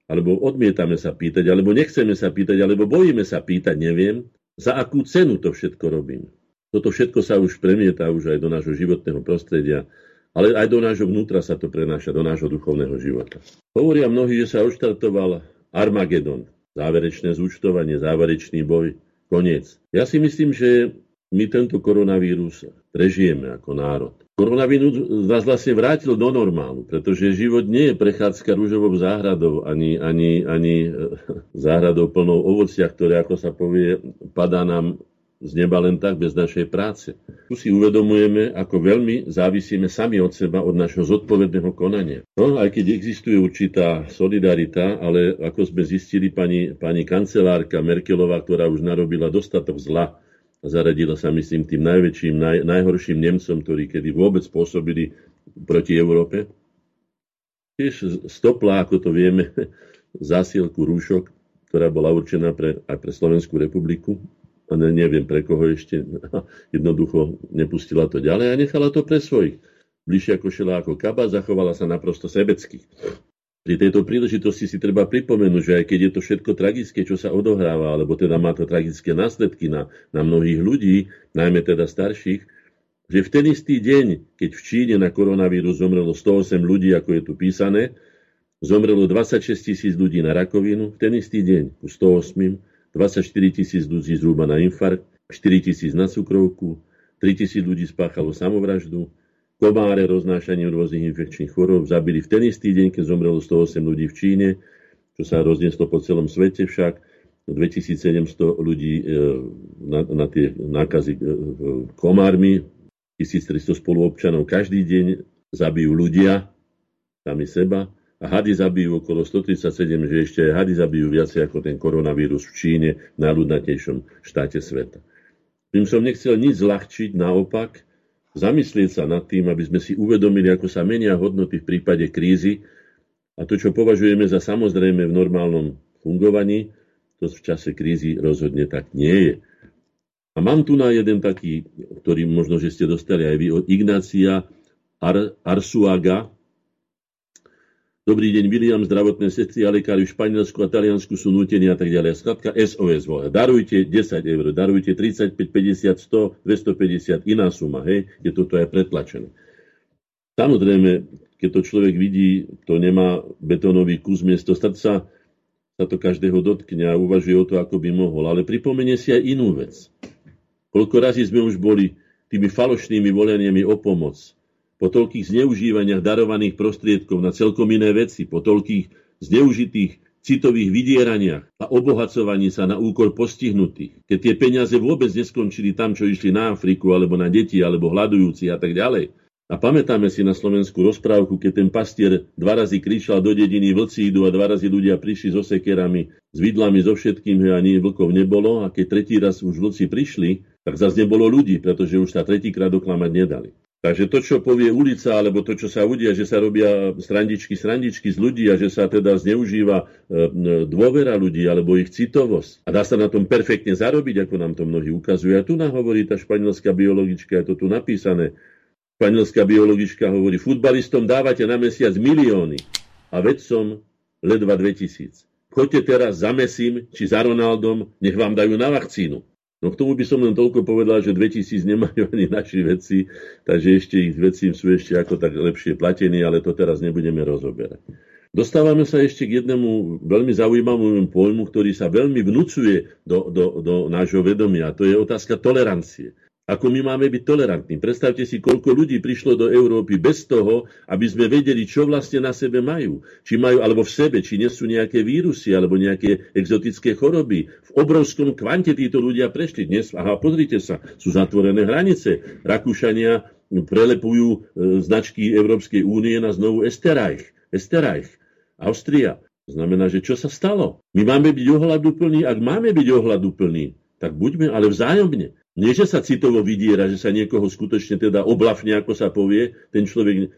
alebo odmietame sa pýtať, alebo nechceme sa pýtať, alebo bojíme sa pýtať, neviem, za akú cenu to všetko robíme. Toto všetko sa už premieta už aj do nášho životného prostredia, ale aj do nášho vnútra sa to prenáša, do nášho duchovného života. Hovoria mnohí, že sa odštartoval Armagedon, záverečné zúčtovanie, záverečný boj, koniec. Ja si myslím, že my tento koronavírus prežijeme ako národ. Koronavírus nás vlastne vrátil do normálu, pretože život nie je prechádzka rúžovou záhradou, ani, ani, ani záhradou plnou ovocia, ktoré, ako sa povie, padá nám z neba len tak, bez našej práce. Tu si uvedomujeme, ako veľmi závisíme sami od seba, od našho zodpovedného konania. No, aj keď existuje určitá solidarita, ale ako sme zistili, pani, pani kancelárka Merkelová, ktorá už narobila dostatok zla, zaradila sa, myslím, tým najväčším, naj, najhorším Nemcom, ktorí kedy vôbec pôsobili proti Európe. Tiež stopla, ako to vieme, zásielku rúšok, ktorá bola určená pre, aj pre Slovenskú republiku, a neviem pre koho ešte, jednoducho nepustila to ďalej a nechala to pre svojich. Bližšia košela ako kaba, zachovala sa naprosto sebecky. Pri tejto príležitosti si treba pripomenúť, že aj keď je to všetko tragické, čo sa odohráva, alebo teda má to tragické následky na, na mnohých ľudí, najmä teda starších, že v ten istý deň, keď v Číne na koronavírus zomrelo sto osem ľudí, ako je tu písané, zomrelo dvadsaťšesť tisíc ľudí na rakovinu, v ten istý deň ku sto osem, dvadsaťštyri tisíc ľudí zhruba na infarkt, štyri tisíc na cukrovku, tri tisíc ľudí spáchalo samovraždu, komáre roznášaním rôznych infekčných chorôb zabili v ten istý deň, keď zomrelo sto osem ľudí v Číne, čo sa roznieslo po celom svete však, dvetisícsedemsto ľudí na, na tie nákazy komármi, tisíctristo spoluobčanov každý deň zabijú ľudia, sami seba, a hady zabijú okolo stotridsaťsedem, že ešte aj hady zabijú viacej ako ten koronavírus v Číne, najľudnatejšom štáte sveta. Tým som nechcel nič zľahčiť, naopak, zamyslieť sa nad tým, aby sme si uvedomili, ako sa menia hodnoty v prípade krízy a to, čo považujeme za samozrejme v normálnom fungovaní, to v čase krízy rozhodne tak nie je. A mám tu na jeden taký, ktorý možno, že ste dostali aj vy, od Ignácia Ar- Arsuaga. Dobrý deň, Viliam, zdravotné sestry a lekári v Španielsku a Taliansku sú nútení a tak ďalej. Skladka es o es, voľa. Darujte desať eur, darujte tridsaťpäť, päťdesiat, sto, dvestopäťdesiat, iná suma, hej, je toto aj pretlačené. Samozrejme, keď to človek vidí, to nemá betónový kus miesto srdca, sa to každého dotkne a uvažuje o to, ako by mohol. Ale pripomenie si aj inú vec. Koľko razy sme už boli tými falošnými voleniami o pomoc, po toľkých zneužívaniach darovaných prostriedkov na celkom iné veci, po toľkých zneužitých citových vydieraniach a obohacovaní sa na úkor postihnutých, keď tie peniaze vôbec neskončili tam, čo išli na Afriku, alebo na deti, alebo hľadujúcich a tak ďalej. A pamätáme si na slovenskú rozprávku, keď ten pastier dva razy kričal do dediny vlci idú a dva razy ľudia prišli so sekerami, s vidlami, so všetkým, a ani vlkov nebolo, a keď tretí raz už vlci prišli, tak zase nebolo ľudí, pretože už sa tretíkrát oklamať nedali. Takže to, čo povie ulica, alebo to, čo sa udia, že sa robia srandičky, srandičky z ľudí a že sa teda zneužíva dôvera ľudí, alebo ich citovosť. A dá sa na tom perfektne zarobiť, ako nám to mnohí ukazujú. A tu nám hovorí tá španielská biologička, je to tu napísané. Španielská biologička hovorí, futbalistom dávate na mesiac milióny a vedcom ledva dvetisíc. Choďte teraz za Messim či za Ronaldom, nech vám dajú na vakcínu. No k tomu by som len toľko povedal, že dvetisíc nemajú ani naši vedci, takže ešte ich vedci sú ešte ako tak lepšie platení, ale to teraz nebudeme rozoberať. Dostávame sa ešte k jednému veľmi zaujímavému pojmu, ktorý sa veľmi vnúcuje do, do, do nášho vedomia. To je otázka tolerancie. Ako my máme byť tolerantní? Predstavte si, koľko ľudí prišlo do Európy bez toho, aby sme vedeli, čo vlastne na sebe majú. Či majú, alebo v sebe, či nesú nejaké vírusy, alebo nejaké exotické choroby. V obrovskom kvante títo ľudia prešli dnes. Aha, pozrite sa, sú zatvorené hranice. Rakúšania prelepujú značky Európskej únie na znovu Österreich. Österreich, Austria. To znamená, že čo sa stalo? My máme byť ohľaduplní, ak máme byť ohľaduplní, tak buďme, ale vzájomne. Nie, že sa citovo vydiera, že sa niekoho skutočne teda oblafne, ako sa povie, ten človek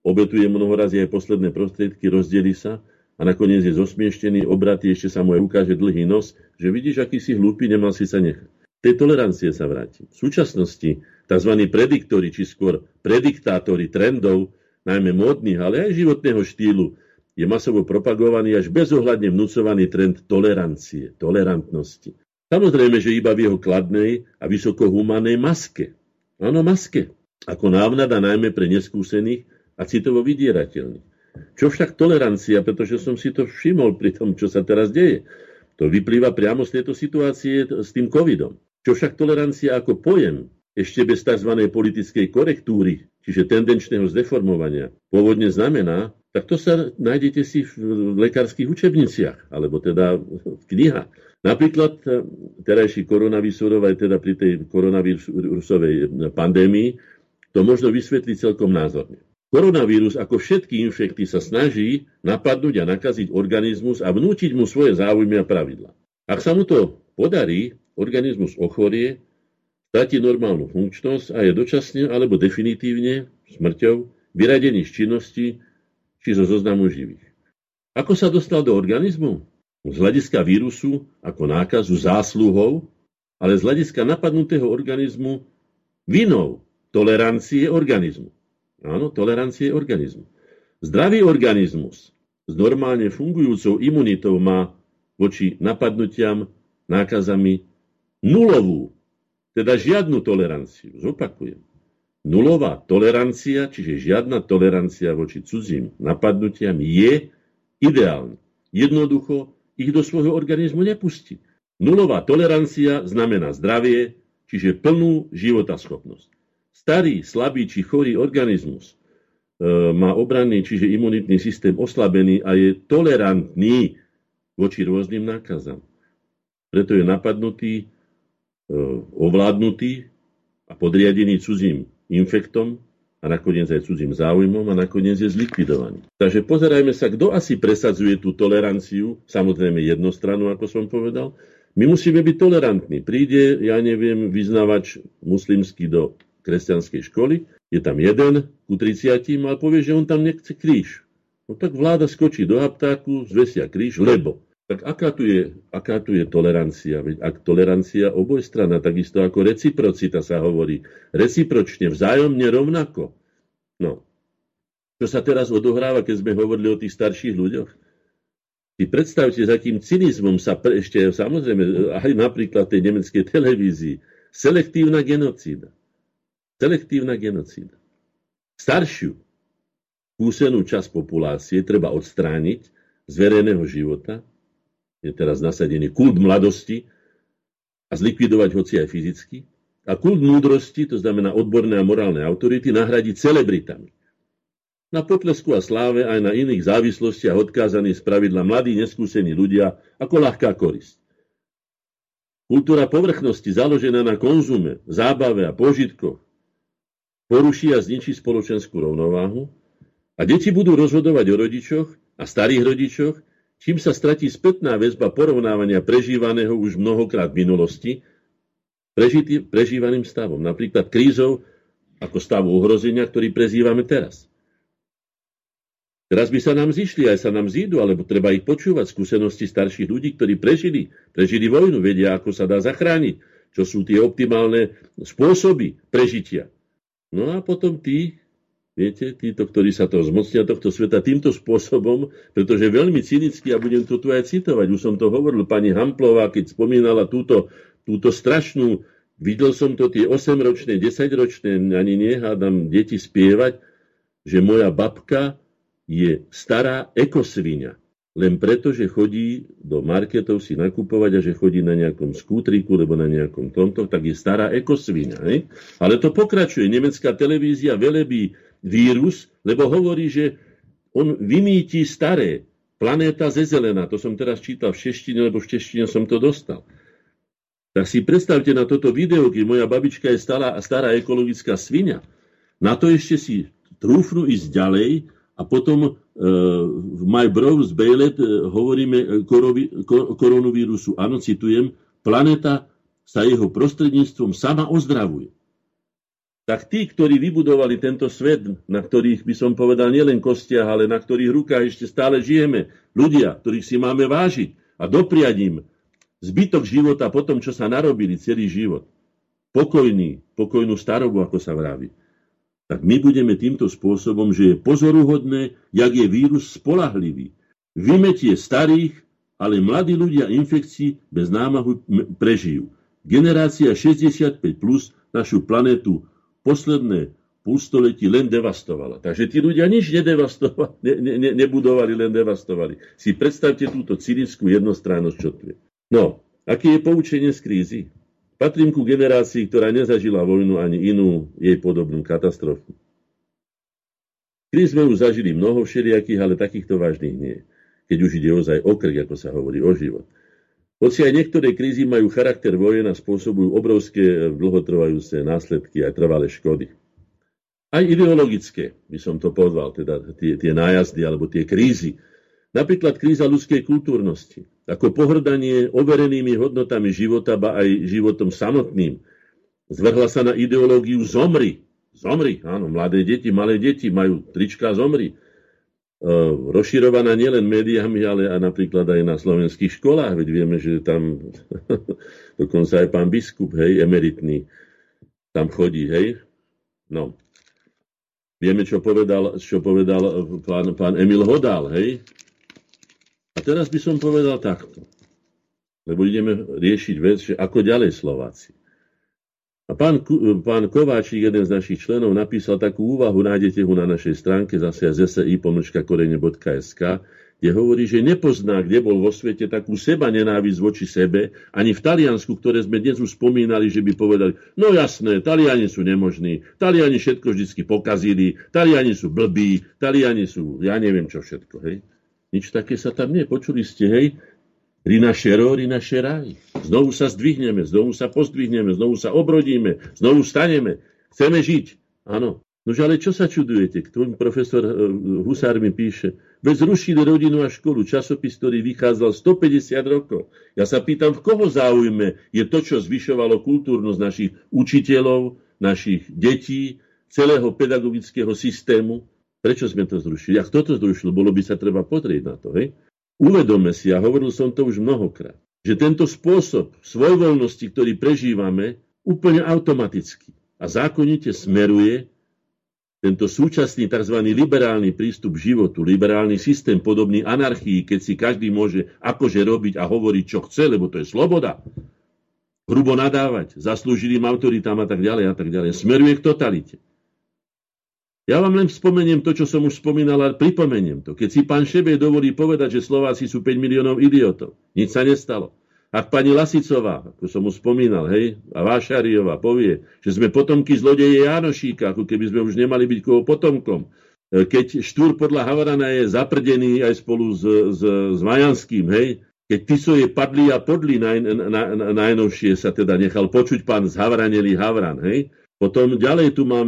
obetuje mnoho razy aj posledné prostriedky, rozdelí sa a nakoniec je zosmieštený, obratý, ešte sa mu aj ukáže dlhý nos, že vidíš, aký si hlúpy, nemal si sa nechať. Tej tolerancie sa vráti. V súčasnosti tzv. Prediktori, či skôr prediktátori trendov, najmä módnych, ale aj životného štýlu, je masovo propagovaný až bezohľadne vnúcovaný trend tolerancie, tolerantnosti. Samozrejme, že iba v jeho kladnej a vysokohumanej maske. Áno, maske. Ako návnada najmä pre neskúsených a citovo vydierateľných. Čo však tolerancia, pretože som si to všimol pri tom, čo sa teraz deje. To vyplýva priamo z tejto situácie s tým covidom. Čo však tolerancia ako pojem, ešte bez tzv. Politickej korektúry, čiže tendenčného zdeformovania, pôvodne znamená, tak to sa nájdete si v lekárskych učebniciach, alebo teda v knihách. Napríklad terajší koronavírusov, aj teda pri tej koronavírusovej pandémii, to možno vysvetliť celkom názorne. Koronavírus, ako všetky infekty, sa snaží napadnúť a nakaziť organizmus a vnútiť mu svoje záujmy a pravidlá. Ak sa mu to podarí, organizmus ochorie, stratí normálnu funkčnosť a je dočasne alebo definitívne smrťou vyradený z činnosti či zo zoznamu živých. Ako sa dostal do organizmu? Z hľadiska vírusu ako nákazu zásluhou, ale z hľadiska napadnutého organizmu vinou tolerancie organizmu. Áno, tolerancie organizmu. Zdravý organizmus s normálne fungujúcou imunitou má voči napadnutiam, nákazami nulovú, teda žiadnu toleranciu. Zopakujem. Nulová tolerancia, čiže žiadna tolerancia voči cudzím napadnutiam je ideálna. Jednoducho ich do svojho organizmu nepustí. Nulová tolerancia znamená zdravie, čiže plnú životaschopnosť. Starý, slabý či chorý organizmus e, má obranný, čiže imunitný systém oslabený a je tolerantný voči rôznym nákazám. Preto je napadnutý, e, ovládnutý a podriadený cudzím infektom a nakoniec aj cudzím záujmom a nakoniec je zlikvidovaný. Takže pozerajme sa, kto asi presadzuje tú toleranciu, samozrejme jednostrannú, ako som povedal. My musíme byť tolerantní. Príde, ja neviem, vyznavač muslimský do kresťanskej školy, je tam jeden ku tridsiatim, ale povie, že on tam nechce kríž. No tak vláda skočí do haptáku, zvesia kríž, lebo. Tak aká tu je, aká tu je tolerancia? Veď ak tolerancia obojstrana, takisto ako reciprocita sa hovorí. Recipročne, vzájomne, rovnako. No. Čo sa teraz odohráva, keď sme hovorili o tých starších ľuďoch? Si predstavte, za akým cynizmom sa pre, ešte, samozrejme, aj napríklad tej nemeckej televízii, selektívna genocída. Selektívna genocída. Staršiu kúsenú časť populácie treba odstrániť z verejného života, je teraz nasadený kult mladosti a zlikvidovať hoci aj fyzicky. A kult múdrosti, to znamená odborné a morálne autority, nahradiť celebritami. Na potlesku a sláve aj na iných závislostiach odkázaní spravidla mladí, neskúsení ľudia ako ľahká korisť. Kultúra povrchnosti založená na konzume, zábave a požitkoch poruší a zničí spoločenskú rovnováhu a deti budú rozhodovať o rodičoch a starých rodičoch, čím sa stratí spätná väzba porovnávania prežívaného už mnohokrát v minulosti prežitý, prežívaným stavom, napríklad krízou ako stavu ohrozenia, ktorý prežívame teraz. Teraz by sa nám zišli, aj sa nám zídu, alebo treba ich počúvať skúsenosti starších ľudí, ktorí prežili, prežili vojnu, vedia, ako sa dá zachrániť, čo sú tie optimálne spôsoby prežitia. No a potom tí, viete, títo, ktorí sa toho zmocnia, tohto sveta týmto spôsobom, pretože veľmi cynicky, a budem to tu aj citovať, už som to hovoril, pani Hamplová, keď spomínala túto, túto strašnú, videl som to tie osemročné, desaťročné, ani nehádam deti spievať, že moja babka je stará ekosviňa, len preto, že chodí do marketov si nakupovať a že chodí na nejakom skútriku, lebo na nejakom tomto, tak je stará ekosviňa. Ne? Ale to pokračuje, nemecká televízia velebí vírus, lebo hovorí, že on vymýti staré. Planéta zezelená. To som teraz čítal v češtine, lebo v češtine som to dostal. Tak si predstavte na toto video, keď moja babička je stará, stará ekologická sviňa. Na to ešte si trúfnu ísť ďalej a potom e, v My Bros Bailet e, hovoríme korovi, kor, koronavírusu. Áno, citujem, planéta sa jeho prostredníctvom sama ozdravuje. Tak tí, ktorí vybudovali tento svet, na ktorých by som povedal nielen kostiach, ale na ktorých rukách ešte stále žijeme, ľudia, ktorých si máme vážiť a dopriať im zbytok života po tom, čo sa narobili celý život. Pokojný, pokojnú starobu, ako sa vraví. Tak my budeme týmto spôsobom, že je pozoruhodné, jak je vírus spolahlivý. Vymetie starých, ale mladí ľudia infekcií bez námahu prežijú. Generácia šesťdesiatpäť plus našu planetu posledné pústoletí len devastovala. Takže tí ľudia nič nedevastovali, ne, ne, nebudovali, len devastovali. Si predstavte túto cynickú jednostrannosť, čo tu je. No, aké je poučenie z krízy? Patrím ku generácii, ktorá nezažila vojnu ani inú jej podobnú katastrofu. Kríz sme už zažili mnoho všelijakých, ale takýchto vážnych nie. Keď už ide ozaj o krk, ako sa hovorí, o život. Hoci aj niektoré krízy majú charakter vojen a spôsobujú obrovské dlhotrvajúce následky aj trvalé škody. Aj ideologické, by som to povedal, teda tie, tie nájazdy alebo tie krízy. Napríklad kríza ľudskej kultúrnosti, ako pohrdanie overenými hodnotami života, ba aj životom samotným. Zvrhla sa na ideológiu zomri. Zomri, áno, mladé deti, malé deti majú trička zomri. Rozširovaná nielen médiami, ale aj napríklad aj na slovenských školách, veď vieme, že tam dokonca aj pán biskup, hej, emeritný, tam chodí, hej. No. Vieme, čo povedal, čo povedal pán, pán Emil Hodal, hej, A teraz by som povedal takto, lebo ideme riešiť vec, že ako ďalej Slováci. A pán, pán Kováčik, jeden z našich členov, napísal takú úvahu, nájdete ho na našej stránke, zase zet es í pomlčka korene bodka es ká, kde hovorí, že nepozná, kde bol vo svete takú seba nenávisť voči sebe, ani v Taliansku, ktoré sme dnes už spomínali, že by povedali, no jasné, Taliani sú nemožní, Taliani všetko vždycky pokazili, Taliani sú blbí, Taliani sú, ja neviem čo všetko, hej. Nič také sa tam nepočuli ste, hej. Rinašero, rinašeraj. Znovu sa zdvihneme, znovu sa pozdvihneme, znovu sa obrodíme, znovu staneme. Chceme žiť. Áno. Nože ale čo sa čudujete? Ktorý profesor Husár mi píše, veď zrušili rodinu a školu, časopis, ktorý vychádzal stopäťdesiat rokov. Ja sa pýtam, v koho záujme je to, čo zvyšovalo kultúrnosť našich učiteľov, našich detí, celého pedagogického systému. Prečo sme to zrušili? A kto to zrušil? Bolo by sa treba pozrieť na to, hej? Uvedome si, a hovoril som to už mnohokrát, že tento spôsob svojvoľnosti, ktorý prežívame, úplne automaticky a zákonite smeruje tento súčasný tzv. Liberálny prístup k životu, liberálny systém podobný anarchii, keď si každý môže akože robiť a hovoriť, čo chce, lebo to je sloboda. Hrubo nadávať, zaslúžilým autoritám a tak ďalej a tak ďalej. Smeruje k totalite. Ja vám len spomeniem to, čo som už spomínal, ale pripomeniem to. Keď si pán Šebej dovolí povedať, že Slováci sú päť miliónov idiotov, nič sa nestalo. Ak pani Lasicová, ako som už spomínal, hej, a Vášariová povie, že sme potomky zlodeje Jánošíka, ako keby sme už nemali byť koho potomkom. Keď Štúr podľa Havarana je zaprdený aj spolu s, s, s Majanským, hej, keď Tiso je padlý a podlý, naj, na, na, najnovšie sa teda nechal počuť pán zhavranelý Havran, hej. Potom ďalej tu mám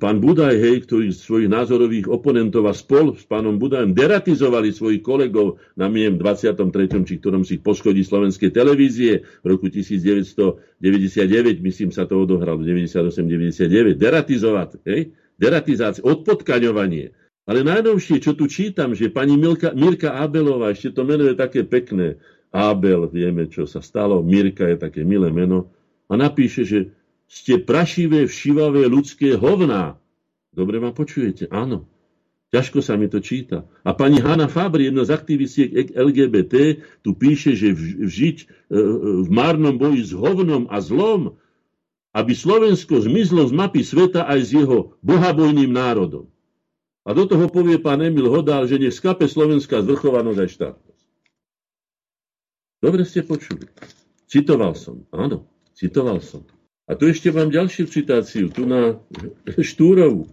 pán Budaj, hej, ktorý svojich názorových oponentov a spol s pánom Budajom deratizovali svojich kolegov na miem dvadsiatom treťom či ktorom si poschodí slovenskej televízie v roku devätnásťstodeväťdesiatdeväť, myslím sa to odohralo, deväťdesiatosem deväťdesiatdeväť, deratizovať, hej, deratizácia, odpotkaňovanie. Ale najnovšie, čo tu čítam, že pani Milka, Mirka Abelová, ešte to meno je také pekné, Abel, vieme, čo sa stalo, Mirka je také milé meno, a napíše, že ste prašivé, všivavé, ľudské hovná. Dobre ma počujete? Áno. Ťažko sa mi to číta. A pani Hanna Fabri, jedna z aktivistiek el gé bé té, tu píše, že v, žiť v márnom boji s hovnom a zlom, aby Slovensko zmizlo z mapy sveta aj s jeho bohabojným národom. A do toho povie pán Emil Hodál, že nech skape slovenská zvrchovanosť aj štátnosť. Dobre ste počuli. Citoval som. Áno, citoval som. A tu ešte mám ďalšiu citáciu, tu na Štúrovu.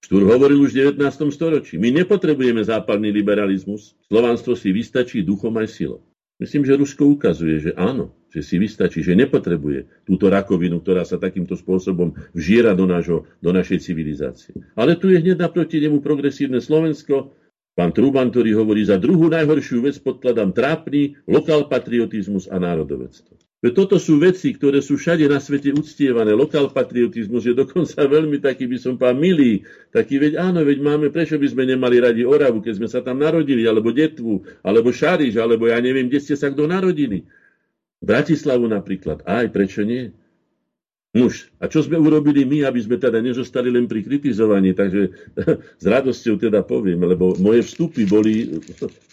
Štúr hovoril už v devätnástom storočí. My nepotrebujeme západný liberalizmus. Slovanstvo si vystačí duchom aj silou. Myslím, že Rusko ukazuje, že áno, že si vystačí, že nepotrebuje túto rakovinu, ktorá sa takýmto spôsobom vžiera do, nášho, do našej civilizácie. Ale tu je hneď naproti nemu progresívne Slovensko. Pán Truban, ktorý hovorí, za druhú najhoršiu vec podkladám trápny lokálpatriotizmus a národovectvo. Veď toto sú veci, ktoré sú všade na svete uctievané. Lokál patriotizmus je dokonca veľmi taký, by som pán milý, taký, veď áno, veď máme, prečo by sme nemali radi Oravu, keď sme sa tam narodili, alebo Detvu, alebo Šariš, alebo ja neviem, kde ste sa kto narodili. Bratislavu napríklad, aj prečo nie? Nuž, a čo sme urobili my, aby sme teda nezostali len pri kritizovaní, takže s radosťou teda poviem, lebo moje vstupy boli,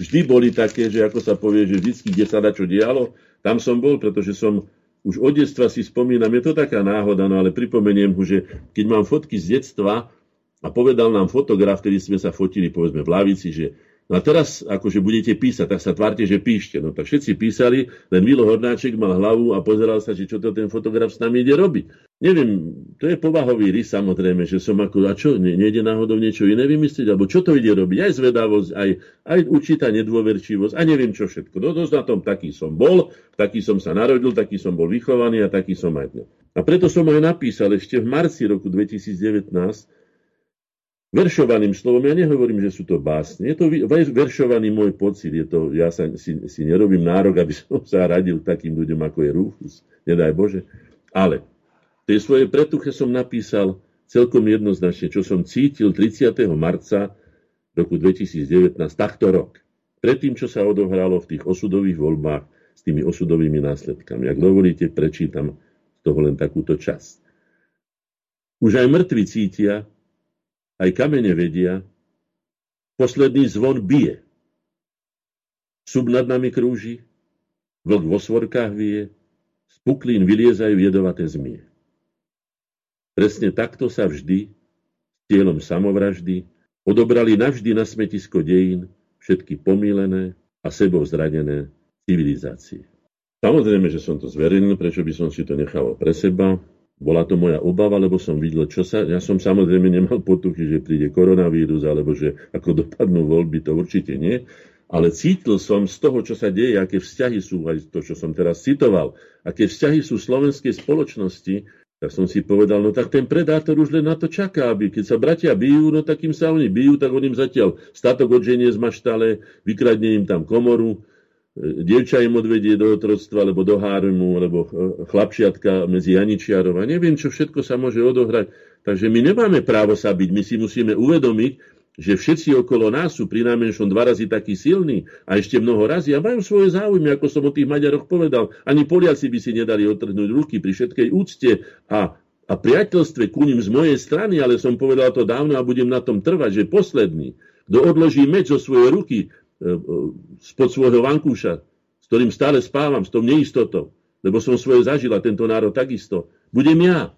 vždy boli také, že ako sa povie, že vždycky, kde sa dačo dialo, tam som bol, pretože som už od detstva si spomínam, je to taká náhoda, no ale pripomeniem ho, že keď mám fotky z detstva a povedal nám fotograf, ktorý sme sa fotili, povedzme v lavici, že no a teraz akože budete písať, tak sa tvárte, že píšte. No tak všetci písali, len Vilo Hornáček mal hlavu a pozeral sa, že čo to ten fotograf s nami ide robiť. Neviem, to je povahový rys samozrejme, že som ako, a čo, nejde náhodou niečo iné vymyslieť, alebo čo to ide robiť, aj zvedavosť, aj, aj určitá nedôverčivosť, a neviem čo všetko. No dosť na tom, taký som bol, taký som sa narodil, taký som bol vychovaný a taký som aj dnes. A preto som aj napísal ešte v marci roku dvetisícdevätnásť veršovaným slovom, ja nehovorím, že sú to básne, je to veršovaný môj pocit, je to, ja sa, si, si nerobím nárok, aby som sa radil takým ľuďom, ako je Rufus, nedaj Bože, ale v tej svojej pretuche som napísal celkom jednoznačne, čo som cítil tridsiateho marca roku dvetisícdevätnásť, takto rok, predtým, čo sa odohralo v tých osudových voľbách s tými osudovými následkami. Ak dovolíte, prečítam z toho len takúto časť. Už aj mŕtvi cítia, aj kamene vedia, posledný zvon bije. Sub nad nami krúži, vlk vo svorkách vie, z puklín vyliezajú jedovaté zmie. Presne takto sa vždy, s cieľom samovraždy, odobrali navždy na smetisko dejín všetky pomílené a sebou zradené civilizácie. Samozrejme, že som to zverejnil, prečo by som si to nechal pre seba. Bola to moja obava, lebo som videl, čo sa... Ja som samozrejme nemal potuchy, že príde koronavírus, alebo že ako dopadnú voľby, to určite nie. Ale cítil som z toho, čo sa deje, aké vzťahy sú, aj to, čo som teraz citoval, aké vzťahy sú slovenskej spoločnosti, tak som si povedal, no tak ten predátor už len na to čaká, aby keď sa bratia bijú, no tak im sa oni bijú, tak on im zatiaľ statok odženie z maštale, vykradne im tam komoru, dievča im odvedie do otroctva, alebo do háremu, alebo chlapčiatka medzi Janičiarov. A neviem, čo všetko sa môže odohrať. Takže my nemáme právo sa byť. My si musíme uvedomiť, že všetci okolo nás sú prinajmenšom dva razy takí silní a ešte mnoho razy. A majú svoje záujmy, ako som o tých Maďaroch povedal. Ani Poliaci by si nedali otrhnúť ruky pri všetkej úcte a, a priateľstve ku nim z mojej strany, ale som povedal to dávno a budem na tom trvať, že posledný, kto odloží meč zo svojej ruky spod svojho vankúša, s ktorým stále spávam, s tou neistotou, lebo som svoje zažil a tento národ takisto, budem ja.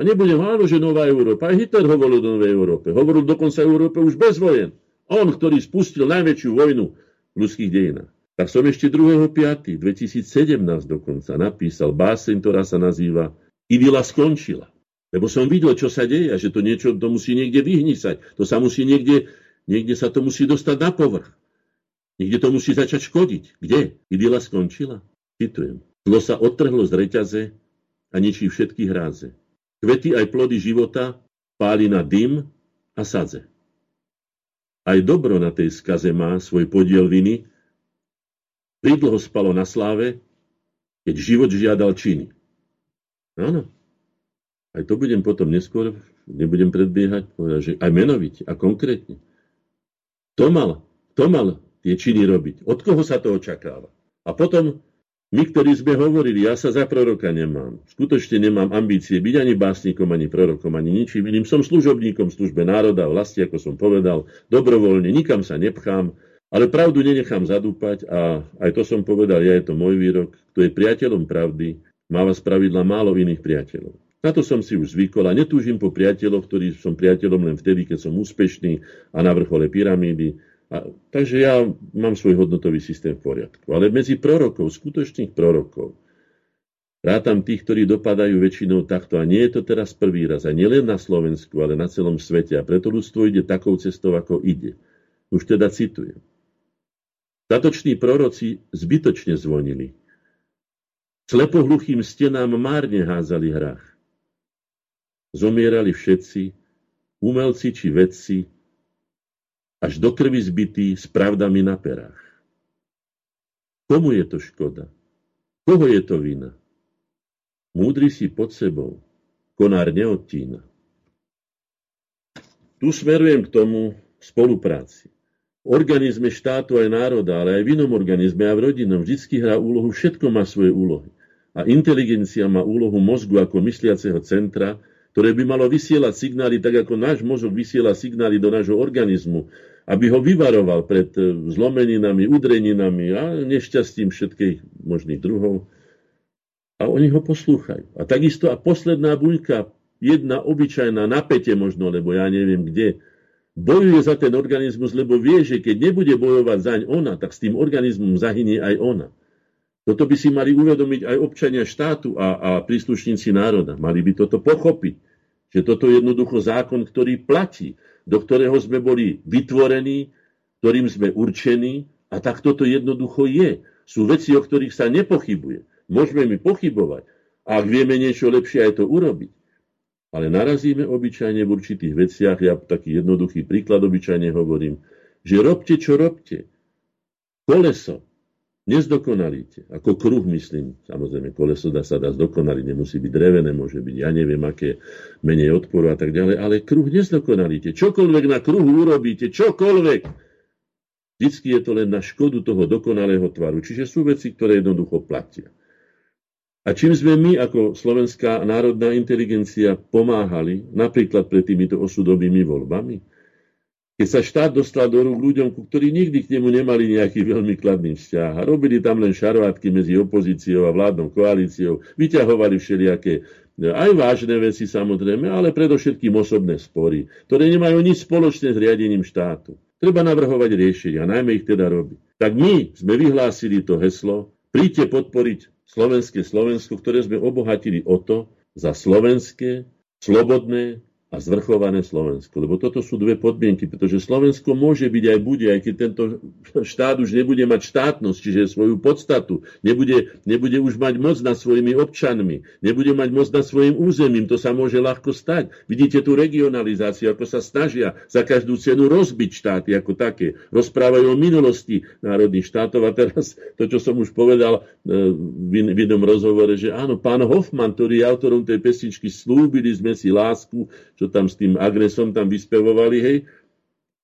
A nebudem, áno, že nová Európa. Aj Hitler hovoril o novej Európe. Hovoril dokonca Európe už bez vojen. On, ktorý spustil najväčšiu vojnu v ľudských dejinách. Tak som ešte druhého piateho dvetisícsedemnásť dokonca napísal báseň, ktorá sa nazýva Idyla skončila. Lebo som videl, čo sa deje a že to niečo to musí niekde vyhnisať. To sa musí niekde, niekde sa to musí dostať na povrch. Niekde to musí začať škodiť. Kde? Idyla skončila? Citujem. Zlo sa odtrhlo z reťaze a ničí všetky hráze. Kvety aj plody života páli na dym a sadze. Aj dobro na tej skaze má svoj podiel viny. Pridlho spalo na sláve, keď život žiadal činy. Áno. Aj to budem potom neskôr, nebudem predbiehať, že aj menovite a konkrétne. To mal, to mal tie činy robiť. Od koho sa to očakáva? A potom, my, ktorí sme hovorili, ja sa za proroka nemám. Skutočne nemám ambície byť ani básnikom, ani prorokom, ani ničím iným. Som služobníkom v službe národa, vlasti, ako som povedal, dobrovoľne, nikam sa nepchám, ale pravdu nenechám zadúpať a aj to som povedal, ja je to môj výrok, kto je priateľom pravdy, má vás pravidla málo iných priateľov. Na to som si už zvykol a netúžim po priateľov, ktorí som priateľom len vtedy, keď som úspešný a na vrchole pyramídy. A, takže ja mám svoj hodnotový systém v poriadku. Ale medzi prorokov, skutočných prorokov, rátam tých, ktorí dopadajú väčšinou takto. A nie je to teraz prvý raz. A nielen na Slovensku, ale na celom svete. A preto ľudstvo ide takou cestou, ako ide. Už teda citujem. Statoční proroci zbytočne zvonili. Slepohluchým stenám márne házali hrách. Zomierali všetci, umelci či vedci, až do krvi zbitý s pravdami na perách. Komu je to škoda? Koho je to vina? Múdry si pod sebou, konár neodtína. Tu smerujem k tomu spolupráci. V organizme štátu aj národa, ale aj v inom organizme a v rodinom vždycky hrá úlohu, všetko má svoje úlohy. A inteligencia má úlohu mozgu ako mysliaceho centra, ktoré by malo vysielať signály, tak ako náš mozog vysiela signály do nášho organizmu, aby ho vyvaroval pred zlomeninami, udreninami a nešťastím všetkých možných druhov. A oni ho poslúchajú. A takisto a posledná buňka, jedna obyčajná, napäte možno, lebo ja neviem kde, bojuje za ten organizmus, lebo vie, že keď nebude bojovať zaň ona, tak s tým organizmom zahynie aj ona. Toto by si mali uvedomiť aj občania štátu a, a príslušníci národa. Mali by toto pochopiť, že toto je jednoducho zákon, ktorý platí, do ktorého sme boli vytvorení, ktorým sme určení a tak toto jednoducho je. Sú veci, o ktorých sa nepochybuje. Môžeme mi pochybovať a ak vieme niečo lepšie, aj to urobiť. Ale narazíme obyčajne v určitých veciach, ja taký jednoduchý príklad obyčajne hovorím, že robte, čo robte. Koleso nezdokonalíte. Ako kruh, myslím, samozrejme, koleso dá sa dá zdokonaliť, nemusí byť drevené, môže byť, ja neviem, aké menej odporu a tak ďalej, ale kruh nezdokonalíte. Čokoľvek na kruhu urobíte, čokoľvek, vždycky je to len na škodu toho dokonalého tvaru. Čiže sú veci, ktoré jednoducho platia. A čím sme my, ako Slovenská národná inteligencia, pomáhali, napríklad pred týmito osudovými voľbami, keď sa štát dostal do rúk ľuďom, ktorí nikdy k nemu nemali nejaký veľmi kladný vzťah a robili tam len šarvátky medzi opozíciou a vládnou koalíciou, vyťahovali všelijaké aj vážne veci samozrejme, ale predovšetkým osobné spory, ktoré nemajú nič spoločné s riadením štátu. Treba navrhovať riešenia, najmä ich teda robiť. Tak my sme vyhlásili to heslo: príďte podporiť slovenské Slovensko, ktoré sme obohatili o to, za slovenské, slobodné a zvrchované Slovensko. Lebo toto sú dve podmienky, pretože Slovensko môže byť aj bude, aj keď tento štát už nebude mať štátnosť, čiže svoju podstatu, nebude, nebude už mať moc nad svojimi občanmi, nebude mať moc nad svojim územím, to sa môže ľahko stať. Vidíte tú regionalizáciu, ako sa snažia za každú cenu rozbiť štáty ako také. Rozprávajú o minulosti národných štátov a teraz to, čo som už povedal v inom rozhovore, že áno, pán Hoffman, ktorý je autorom tej pesničky Slúbili sme si lásku, čo tam s tým agresom tam vyspevovali, hej,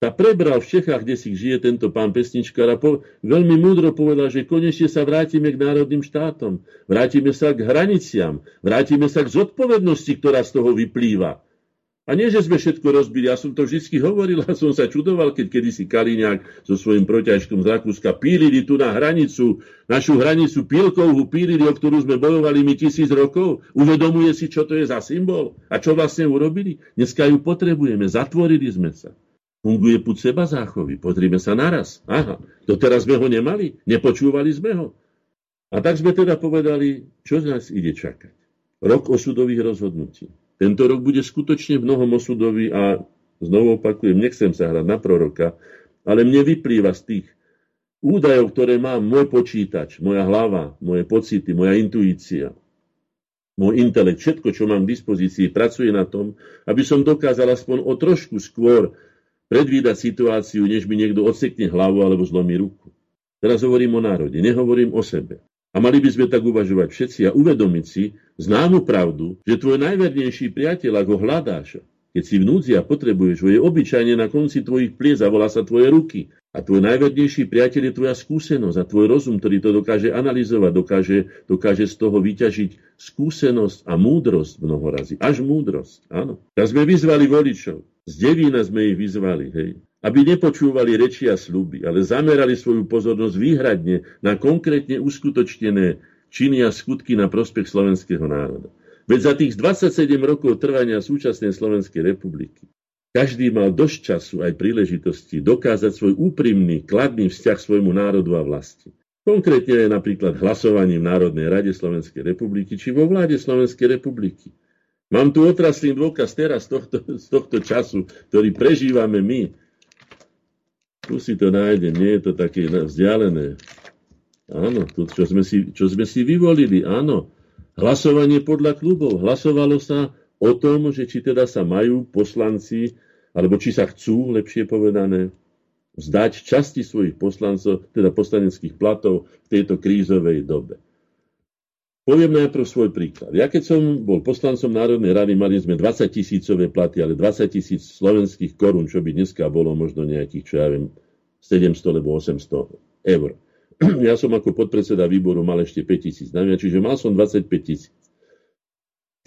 sa prebral v Čechách, kde si žije tento pán pesničkár a po, veľmi múdro povedal, že konečne sa vrátime k národným štátom, vrátime sa k hraniciam, vrátime sa k zodpovednosti, ktorá z toho vyplýva. A nie, že sme všetko rozbili, ja som to vždy hovoril a som sa čudoval, keď kedysi Kaliňák so svojím protiažkom z Rakúska pílili tu na hranicu, našu hranicu pílkovú pílili, o ktorú sme bojovali my tisíc rokov. Uvedomuje si, čo to je za symbol a čo vlastne urobili. Dneska ju potrebujeme, zatvorili sme sa. Funguje púd seba záchovy, pozrime sa naraz. Aha, doteraz sme ho nemali, nepočúvali sme ho. A tak sme teda povedali, čo z nás ide čakať. Rok osudových rozhodnutí. Tento rok bude skutočne v mnohom osudový a znovu opakujem, nechcem sa hrať na proroka, ale mne vyplýva z tých údajov, ktoré mám môj počítač, moja hlava, moje pocity, moja intuícia, môj intelekt, všetko, čo mám k dispozícii, pracuje na tom, aby som dokázal aspoň o trošku skôr predvídať situáciu, než mi niekto odsekne hlavu alebo zlomí ruku. Teraz hovorím o národe, nehovorím o sebe. A mali by sme tak uvažovať všetci a uvedomiť si známu pravdu, že tvoj najvernejší priateľ, ak ho hľadáš, keď si vnúdzia potrebuješ, ho je obyčajne na konci tvojich pliec a volá sa tvoje ruky. A tvoj najvernejší priateľ je tvoja skúsenosť a tvoj rozum, ktorý to dokáže analyzovať, dokáže, dokáže z toho vyťažiť skúsenosť a múdrosť mnohorazí. Až múdrosť, áno. Tak sme vyzvali voličov, z Devína sme ich vyzvali, hej. Aby nepočúvali reči a sľuby, ale zamerali svoju pozornosť výhradne na konkrétne uskutočnené činy a skutky na prospech slovenského národa. Veď za tých dvadsaťsedem rokov trvania súčasnej Slovenskej republiky každý mal dosť času aj príležitosti dokázať svoj úprimný, kladný vzťah svojmu národu a vlasti. Konkrétne napríklad hlasovaním v Národnej rade Slovenskej republiky či vo vláde Slovenskej republiky. Mám tu otrasný dôkaz teraz z tohto, z tohto času, ktorý prežívame my. Tu si to nájdem, nie je to také vzdialené. Áno, to, čo, sme si, čo sme si vyvolili, áno. Hlasovanie podľa klubov. Hlasovalo sa o tom, že či teda sa majú poslanci, alebo či sa chcú, lepšie povedané, vzdať časti svojich poslancov, teda poslaneckých platov v tejto krízovej dobe. Poviem najprv svoj príklad. Ja keď som bol poslancom Národnej rady, mali sme dvadsaťtisícové platy, ale dvadsaťtisíc slovenských korún, čo by dneska bolo možno nejakých, čo ja viem, sedemsto alebo osemsto eur. Ja som ako podpredseda výboru mal ešte päťtisíc, čiže mal som dvadsaťpäť tisíc.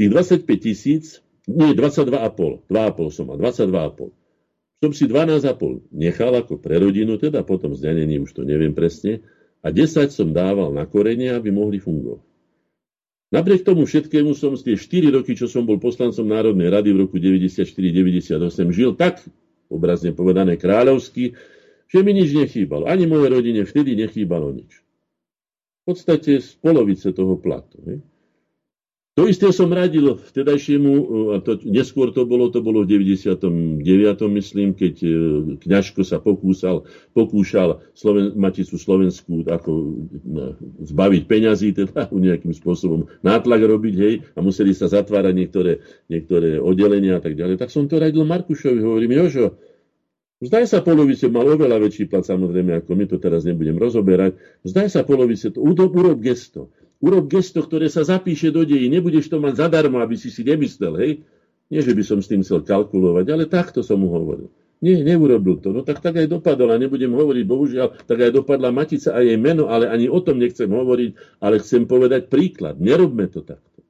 Tých dvadsaťpäť tisíc, nie, dvadsaťdva a pol, dva a pol som mal, dvadsaťdva a pol. Som si dvanásť a pol nechal ako pre rodinu, teda potom zdanení už to neviem presne, a desať som dával na korenie, aby mohli fungovať. Napriek tomu všetkému som z tie štyri roky, čo som bol poslancom Národnej rady v roku deväťdesiatštyri deväťdesiatosem, žil tak, obrazne povedané kráľovsky, že mi nič nechýbalo. Ani mojej rodine vtedy nechýbalo nič. V podstate z polovice toho platu. Ne? To isté som radil vtedajšiemu, a to, neskôr to bolo, to bolo v deväťdesiatom deviatom, myslím, keď Kňažko sa pokúsal, pokúšal Sloven, Maticu slovenskú ako zbaviť peňazí, teda nejakým spôsobom nátlak robiť, hej, a museli sa zatvárať niektoré, niektoré oddelenia a tak ďalej. Tak som to radil Markušovi, hovorím, Jožo, vzdaj sa polovice, mal oveľa väčší plat samozrejme, ako my to teraz nebudem rozoberať. Vzdaj sa polovice, to, urob, urob gesto. Urob gesto, ktoré sa zapíše do dejí. Nebudeš to mať zadarmo, aby si si nemyslel, hej. Nie, že by som s tým chcel kalkulovať, ale takto som mu hovoril. Nie, neurobil to. No tak, tak aj dopadol a nebudem hovoriť, bohužiaľ, tak aj dopadla Matica a jej meno, ale ani o tom nechcem hovoriť, ale chcem povedať príklad. Nerobme to takto.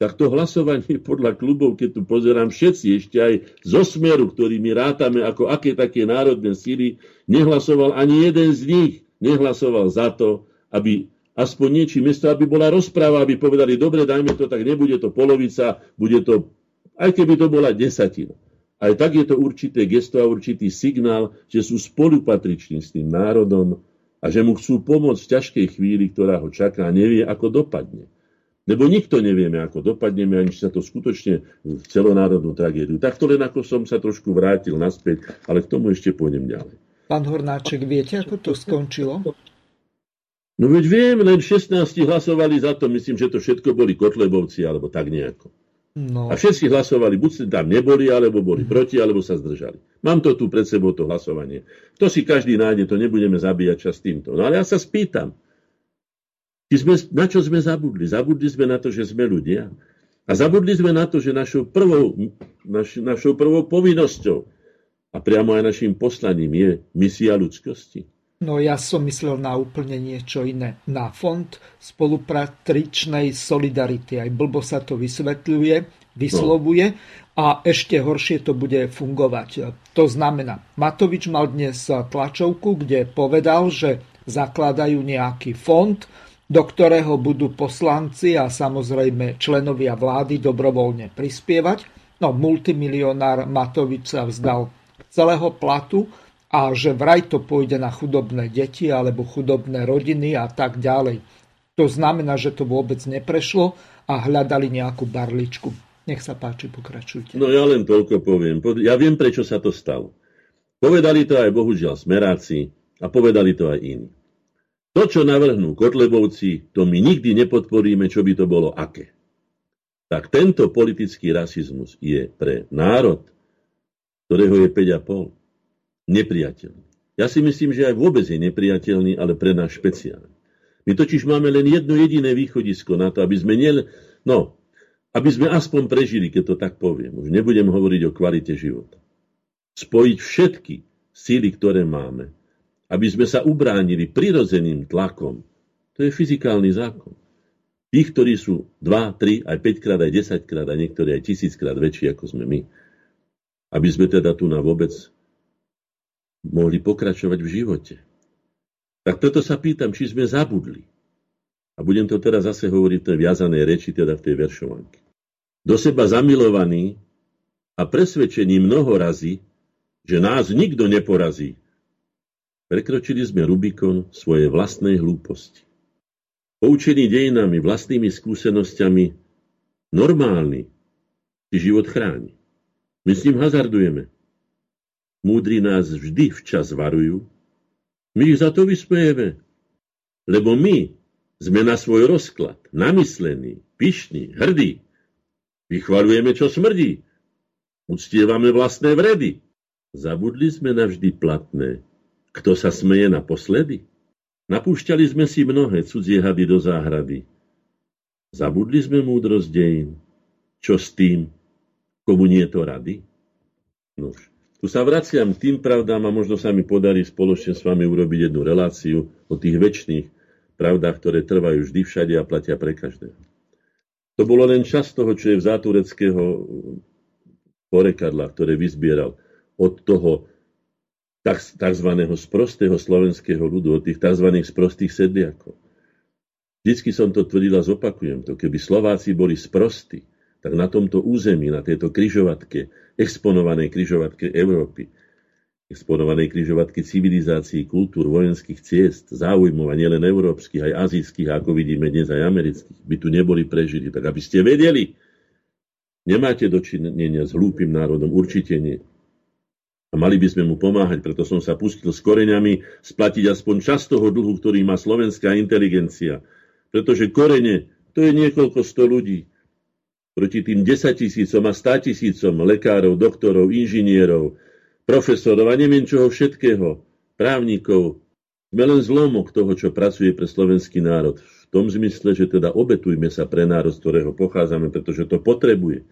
tak to hlasovanie podľa klubov, keď tu pozerám, všetci ešte aj zo Smeru, ktorý my rátame ako aké také národné síly, nehlasoval ani jeden z nich, nehlasoval za to, aby aspoň niečím miesto, aby bola rozpráva, aby povedali, dobre, dajme to, tak nebude to polovica, bude to, aj keby to bola desatina. Aj tak je to určité gesto a určitý signál, že sú spolupatriční s tým národom a že mu chcú pomôcť v ťažkej chvíli, ktorá ho čaká a nevie, ako dopadne. Lebo nikto nevieme, ako dopadneme, ani či sa to skutočne v celonárodnú tragédiu. Takto len ako som sa trošku vrátil naspäť, ale k tomu ešte pôjdem ďalej. Pán Hornáček, viete, ako to skončilo? No veď viem, len šestnásť hlasovali za to, myslím, že to všetko boli Kotlebovci, alebo tak nejako. No. A všetci hlasovali, buď ste tam neboli, alebo boli mm. proti, alebo sa zdržali. Mám to tu pred sebou, to hlasovanie. To si každý nájde, to nebudeme zabíjať čas týmto. No ale ja sa spýtam, Sme, na čo sme zabudli? Zabudli sme na to, že sme ľudia. A zabudli sme na to, že našou prvou, naš, našou prvou povinnosťou a priamo aj našim poslaním je misia ľudskosti. No ja som myslel na úplne niečo iné. Na fond spolupatričnej solidarity. Aj blbo sa to vysvetľuje, vyslovuje. No. A ešte horšie to bude fungovať. To znamená, Matovič mal dnes tlačovku, kde povedal, že zakladajú nejaký fond, do ktorého budú poslanci a samozrejme členovia vlády dobrovoľne prispievať. No, multimilionár Matovič sa vzdal celého platu a že vraj to pôjde na chudobné deti alebo chudobné rodiny a tak ďalej. To znamená, že to vôbec neprešlo a hľadali nejakú barličku. Nech sa páči, pokračujte. No ja len toľko poviem. Ja viem, prečo sa to stalo. Povedali to aj bohužiaľ smeráci a povedali to aj iní. To, čo navrhnú Kotlebovci, to my nikdy nepodporíme, čo by to bolo aké. Tak tento politický rasizmus je pre národ, ktorého je päť a pol, nepriateľný. Ja si myslím, že aj vôbec je nepriateľný, ale pre nás špeciálny. My totiž máme len jedno jediné východisko na to, aby sme nielen, no, aby sme aspoň prežili, keď to tak poviem. Už nebudem hovoriť o kvalite života. Spojiť všetky síly, ktoré máme, aby sme sa ubránili prirodzeným tlakom. To je fyzikálny zákon. Tých, ktorí sú dva, tri, aj päťkrát, aj desaťkrát, a niektorí aj tisíckrát väčší, ako sme my. Aby sme teda tu na vôbec mohli pokračovať v živote. Tak toto sa pýtam, či sme zabudli. A budem to teraz zase hovoriť v tej viazanej reči, teda v tej veršovanke. Do seba zamilovaní a presvedčení mnoho razy, že nás nikto neporazí. Prekročili sme Rubikon svojej vlastnej hlúposti. Poučení dejinami, vlastnými skúsenosťami, normálny si život chráni. My s ním hazardujeme. Múdri nás vždy včas varujú. My ich za to vysmejeme. Lebo my sme na svoj rozklad namyslení, pyšní, hrdí. Vychvaľujeme, čo smrdí. Uctievame vlastné vredy. Zabudli sme na vždy platné. Kto sa smeje naposledy? Napúšťali sme si mnohé cudzie hady do záhrady. Zabudli sme múdrosť dejín. Čo s tým, komu nie to rady? Nož. Tu sa vraciam k tým pravdám a možno sa mi podarí spoločne s vami urobiť jednu reláciu o tých večných pravdách, ktoré trvajú vždy všade a platia pre každého. To bolo len čas toho, čo je v zátureckého porekadla, ktoré vyzbieral od toho takzvaného sprostého slovenského ľudu, od tých takzvaných sprostých sedliakov. Vždycky som to tvrdil a zopakujem to. Keby Slováci boli sprostí, tak na tomto území, na tejto križovatke, exponovanej križovatke Európy, exponovanej križovatke civilizácií, kultúr, vojenských ciest, záujmov a nielen európskych, aj azijských, ako vidíme dnes aj amerických, by tu neboli prežili. Tak aby ste vedeli, nemáte dočinenia s hlúpym národom, určite nie. A mali by sme mu pomáhať, preto som sa pustil s koreňami splatiť aspoň časť toho dlhu, ktorý má slovenská inteligencia. Pretože korene, to je niekoľko sto ľudí. Proti tým desaťtisícom a státisícom lekárov, doktorov, inžinierov, profesorov a neviem čoho všetkého, právnikov. Sme len zlomok toho, čo pracuje pre slovenský národ. V tom zmysle, že teda obetujme sa pre národ, z ktorého pochádzame, pretože to potrebuje.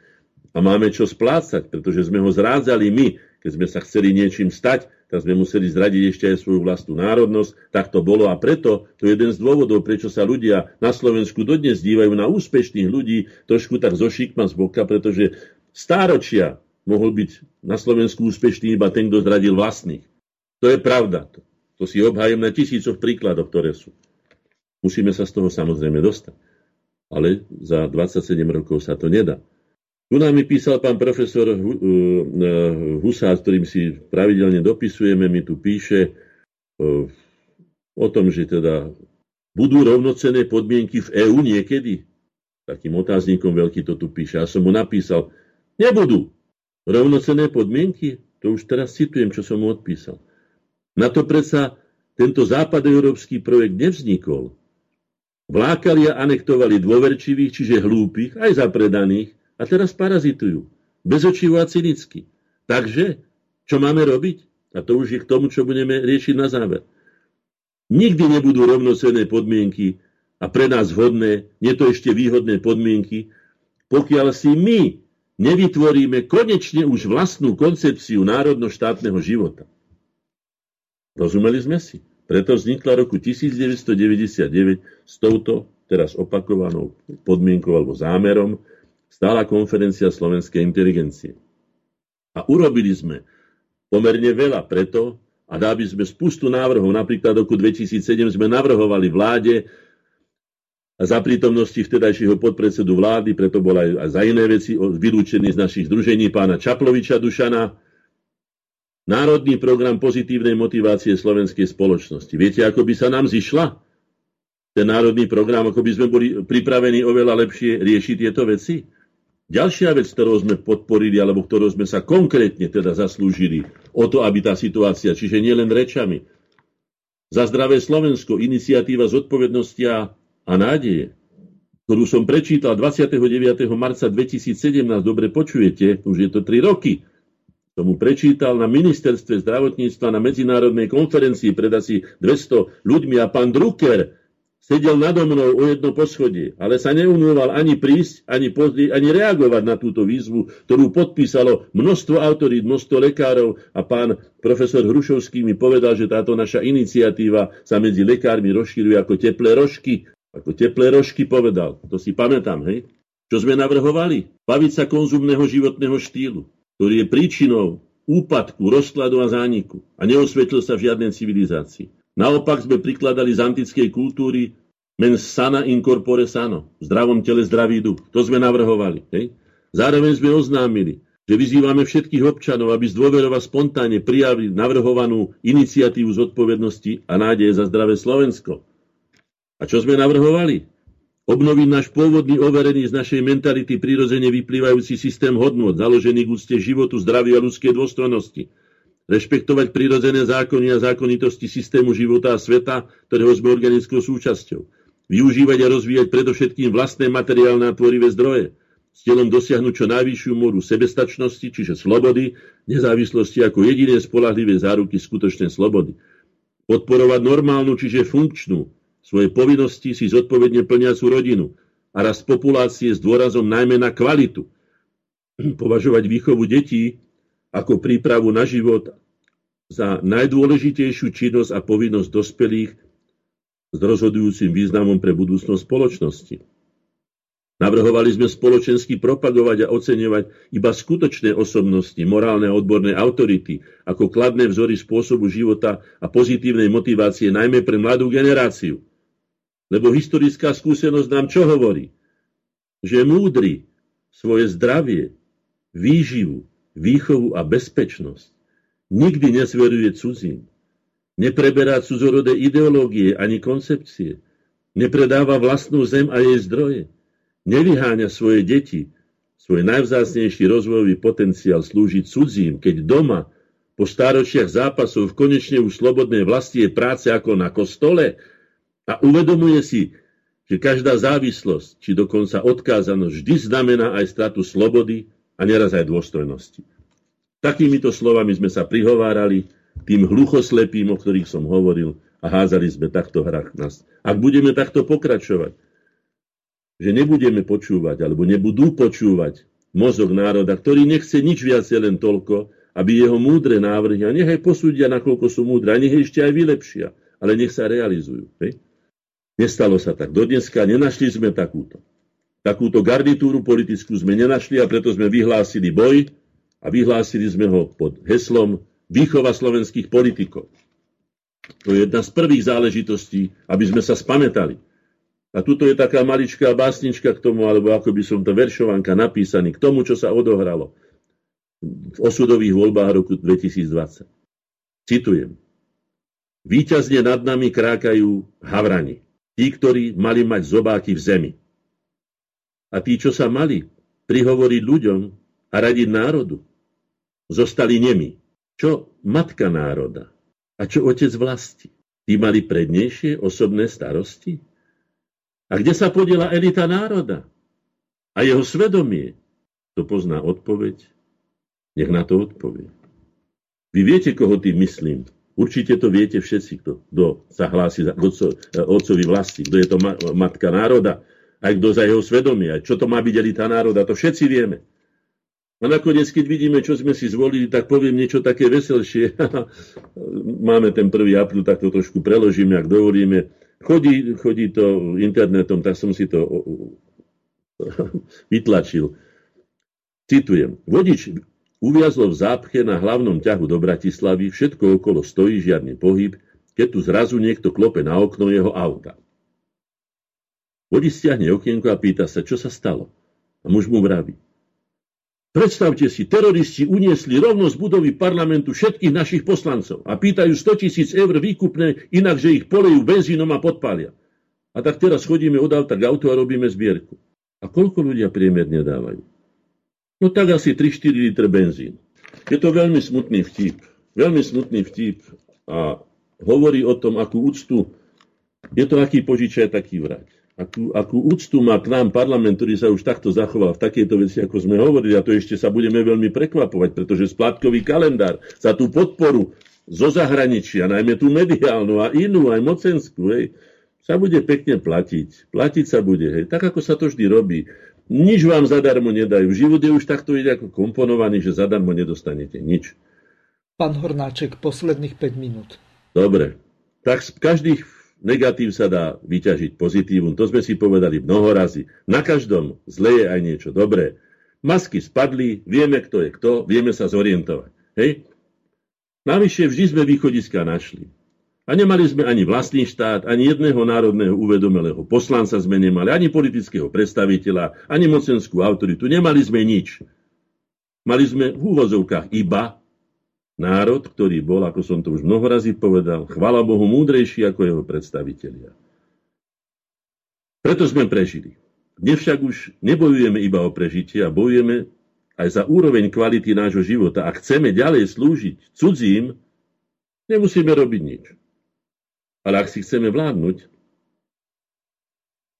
A máme čo splácať, pretože sme ho zrádzali my, Keď sme sa chceli niečím stať, tak sme museli zradiť ešte aj svoju vlastnú národnosť. Tak to bolo a preto to je jeden z dôvodov, prečo sa ľudia na Slovensku dodnes dívajú na úspešných ľudí trošku tak zo šikma z boka, pretože stáročia mohol byť na Slovensku úspešný iba ten, kto zradil vlastných. To je pravda. To, to si obhájem na tisícoch príkladov, ktoré sú. Musíme sa z toho samozrejme dostať. Ale za dvadsaťsedem rokov sa to nedá. Tu nám písal pán profesor Husák, ktorým si pravidelne dopisujeme, mi tu píše o tom, že teda budú rovnocenné podmienky v EÚ niekedy. Takým otáznikom veľký to tu píše. Ja som mu napísal, nebudú rovnocenné podmienky. To už teraz citujem, čo som mu odpísal. Na to predsa tento západoeurópsky projekt nevznikol. Vlákali a anektovali dôverčivých, čiže hlúpych, aj zapredaných, a teraz parazitujú. Bezočivo a cynicky. Takže, čo máme robiť? A to už je k tomu, čo budeme riešiť na záver. Nikdy nebudú rovnocenné podmienky a pre nás vhodné, nie to ešte výhodné podmienky, pokiaľ si my nevytvoríme konečne už vlastnú koncepciu národno-štátneho života. Rozumeli sme si. Preto vznikla roku devätnásťstodeväťdesiatdeväť s touto, teraz opakovanou podmienkou alebo zámerom, Stála konferencia slovenskej inteligencie. A urobili sme pomerne veľa preto, a dáby sme spustu návrhov, napríklad v roku dvetisícsedem sme navrhovali vláde a za prítomnosti vtedajšieho podpredsedu vlády, preto bol aj za iné veci vylúčený z našich združení pána Čaploviča Dušana, národný program pozitívnej motivácie slovenskej spoločnosti. Viete, ako by sa nám zišla? Ten národný program, ako by sme boli pripravení oveľa lepšie riešiť tieto veci? Ďalšia vec, ktorou sme podporili, alebo ktorou sme sa konkrétne teda zaslúžili o to, aby tá situácia, čiže nielen rečami, za zdravé Slovensko, iniciatíva zodpovednosti a nádeje, ktorú som prečítal dvadsiateho deviateho marca dvetisícsedemnásť, dobre počujete, už je to tri roky, tomu prečítal na ministerstve zdravotníctva na medzinárodnej konferencii pred asi dvesto ľuďmi a pán Drucker sedel nado mnou o jedno poschodie, ale sa neunúval ani prísť, ani pozrieť, ani reagovať na túto výzvu, ktorú podpísalo množstvo autorít, množstvo lekárov a pán profesor Hrušovský mi povedal, že táto naša iniciatíva sa medzi lekármi rozšíruje ako teplé rožky. Ako teplé rožky povedal, to si pamätám, hej? Čo sme navrhovali? Baviť sa konzumného životného štýlu, ktorý je príčinou úpadku, rozkladu a zániku a neosvetlil sa v žiadnej civilizácii. Naopak sme prikladali z antickej kultúry mens sana in corpore sano, v zdravom tele zdravý duch. To sme navrhovali. Hej? Zároveň sme oznámili, že vyzývame všetkých občanov, aby zdôverovali spontánne prijavili navrhovanú iniciatívu zodpovednosti a nádeje za zdravé Slovensko. A čo sme navrhovali? Obnoviť náš pôvodný overený z našej mentality prirodzene vyplývajúci systém hodnôt, založený k úcte životu, zdraviu a ľudskej dôstojnosti. Rešpektovať prirodzené zákony a zákonitosti systému života a sveta, ktorého sme organickou súčasťou. Využívať a rozvíjať predovšetkým vlastné materiálne a tvorivé zdroje. S cieľom dosiahnuť čo najvyššiu mieru sebestačnosti, čiže slobody, nezávislosti ako jediné spoľahlivé záruky skutočnej slobody. Podporovať normálnu, čiže funkčnú, svoje povinnosti si zodpovedne plniacu rodinu a rast populácie s dôrazom najmä na kvalitu. Považovať výchovu detí ako prípravu na život za najdôležitejšiu činnosť a povinnosť dospelých s rozhodujúcim významom pre budúcnosť spoločnosti. Navrhovali sme spoločensky propagovať a oceňovať iba skutočné osobnosti, morálne a odborné autority, ako kladné vzory spôsobu života a pozitívnej motivácie najmä pre mladú generáciu. Lebo historická skúsenosť nám čo hovorí? Že múdri svoje zdravie, výživu, výchovu a bezpečnosť. Nikdy nesveruje cudzím. Nepreberá cudzorodé ideológie ani koncepcie. Nepredáva vlastnú zem a jej zdroje. Nevyháňa svoje deti. Svoj najvzácnejší rozvojový potenciál slúži cudzím, keď doma po stáročiach zápasov v konečne už slobodnej vlasti je práce ako na kostole a uvedomuje si, že každá závislosť, či dokonca odkázanosť, vždy znamená aj stratu slobody, a neraz aj dôstojnosti. Takýmito slovami sme sa prihovárali tým hluchoslepým, o ktorých som hovoril, a házali sme takto hrách nás. Ak budeme takto pokračovať, že nebudeme počúvať, alebo nebudú počúvať mozog národa, ktorý nechce nič viac len toľko, aby jeho múdre návrhy, a nech aj posúdia, nakoľko sú múdre, a nech ešte aj vylepšia, ale nech sa realizujú. Hej? Nestalo sa tak. Do dneska nenašli sme takúto. Takúto garnitúru politickú sme nenašli a preto sme vyhlásili boj a vyhlásili sme ho pod heslom Výchova slovenských politikov. To je jedna z prvých záležitostí, aby sme sa spamätali. A tuto je taká maličká básnička k tomu, alebo ako by som to veršovanka napísaný, k tomu, čo sa odohralo v osudových voľbách roku dvetisícdvadsať. Citujem. Výťazne nad nami krákajú havrani, tí, ktorí mali mať zobáky v zemi. A tí, čo sa mali prihovoriť ľuďom a radiť národu, zostali nemi. Čo matka národa a čo otec vlasti? Tí mali prednejšie osobné starosti? A kde sa podiela elita národa a jeho svedomie? To pozná odpoveď. Nech na to odpovie. Vy viete, koho tým myslím. Určite to viete všetci, kto, kto sa hlási za otco, otcovi vlasti, kto je to ma, matka národa, aj kto za jeho svedomie, aj čo to má byť elita národa, to všetci vieme. A nakoniec, keď vidíme, čo sme si zvolili, tak poviem niečo také veselšie. Máme ten prvý apríl, tak to trošku preložíme, ak dovolíme. Chodí, chodí to internetom, tak som si to vytlačil. Citujem. Vodič uviazlo v zápche na hlavnom ťahu do Bratislavy, všetko okolo stojí, žiadny pohyb, keď tu zrazu niekto klope na okno jeho auta. Vodič stiahne okienko a pýta sa, čo sa stalo. A muž mu vraví. Predstavte si, teroristi uniesli rovno z budovy parlamentu všetkých našich poslancov a pýtajú sto tisíc eur výkupné, inakže ich polejú benzínom a podpália. A tak teraz chodíme od auta k autu a robíme zbierku. A koľko ľudia priemerne dávajú? No tak asi tri až štyri litre benzín. Je to veľmi smutný vtip. Veľmi smutný vtip a hovorí o tom, akú úctu je to, aký požičaj, taký vrať. Akú, akú úctu má k nám parlament, ktorý sa už takto zachoval v takejto veci, ako sme hovorili, a to ešte sa budeme veľmi prekvapovať, pretože splátkový kalendár za tú podporu zo zahraničia, najmä tú mediálnu a inú, aj mocenskú, hej, sa bude pekne platiť. Platiť sa bude, hej, tak ako sa to vždy robí. Nič vám zadarmo nedajú. Život je už takto ide ako komponovaný, že zadarmo nedostanete nič. Pán Hornáček, posledných päť minút. Dobre, tak z každých negatív sa dá vyťažiť pozitívum. To sme si povedali mnoho razy. Na každom zle je aj niečo dobré. Masky spadli, vieme, kto je kto, vieme sa zorientovať. Hej? Navyše vždy sme východiska našli. A nemali sme ani vlastný štát, ani jedného národného uvedomelého poslanca sme nemali, ani politického predstaviteľa, ani mocenskú autoritu. Nemali sme nič. Mali sme v úvozovkách iba národ, ktorý bol, ako som to už mnoho razy povedal, chvála Bohu, múdrejší ako jeho predstavitelia. Preto sme prežili. Dnes však už nebojujeme iba o prežitie a bojujeme aj za úroveň kvality nášho života. Ak chceme ďalej slúžiť cudzím, nemusíme robiť nič. Ale ak si chceme vládnuť,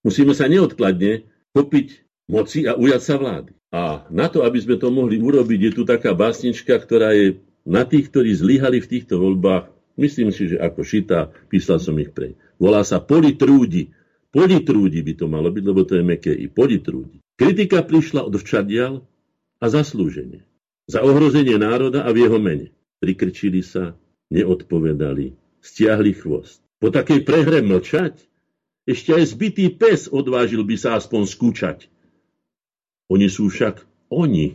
musíme sa neodkladne kopiť moci a ujať sa vlády. A na to, aby sme to mohli urobiť, je tu taká básnička, ktorá je na tých, ktorí zlyhali v týchto voľbách, myslím si, že ako šita, písal som ich prej. Volá sa politrúdi. Politrúdi by to malo byť, lebo to je meké i politrúdi. Kritika prišla od všadial a zaslúženie. Za ohrozenie národa a v jeho mene. Prikrčili sa, neodpovedali, stiahli chvost. Po takej prehre mlčať? Ešte aj zbitý pes odvážil by sa aspoň skúčať. Oni sú však oni,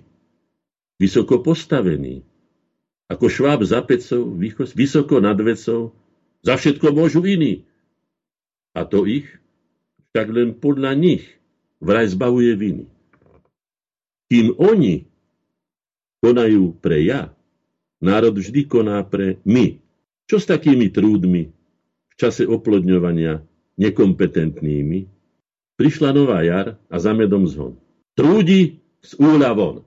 vysoko postavení. Ako šváb za pecou, vysoko nad vecou, za všetko môžu iní. A to ich, tak len podľa nich, vraj zbavuje viny. Kým oni konajú pre ja, národ vždy koná pre my. Čo s takými trúdmi, v čase oplodňovania, nekompetentnými? Prišla nová jar a za medom zhon. Trúdi z úľa von.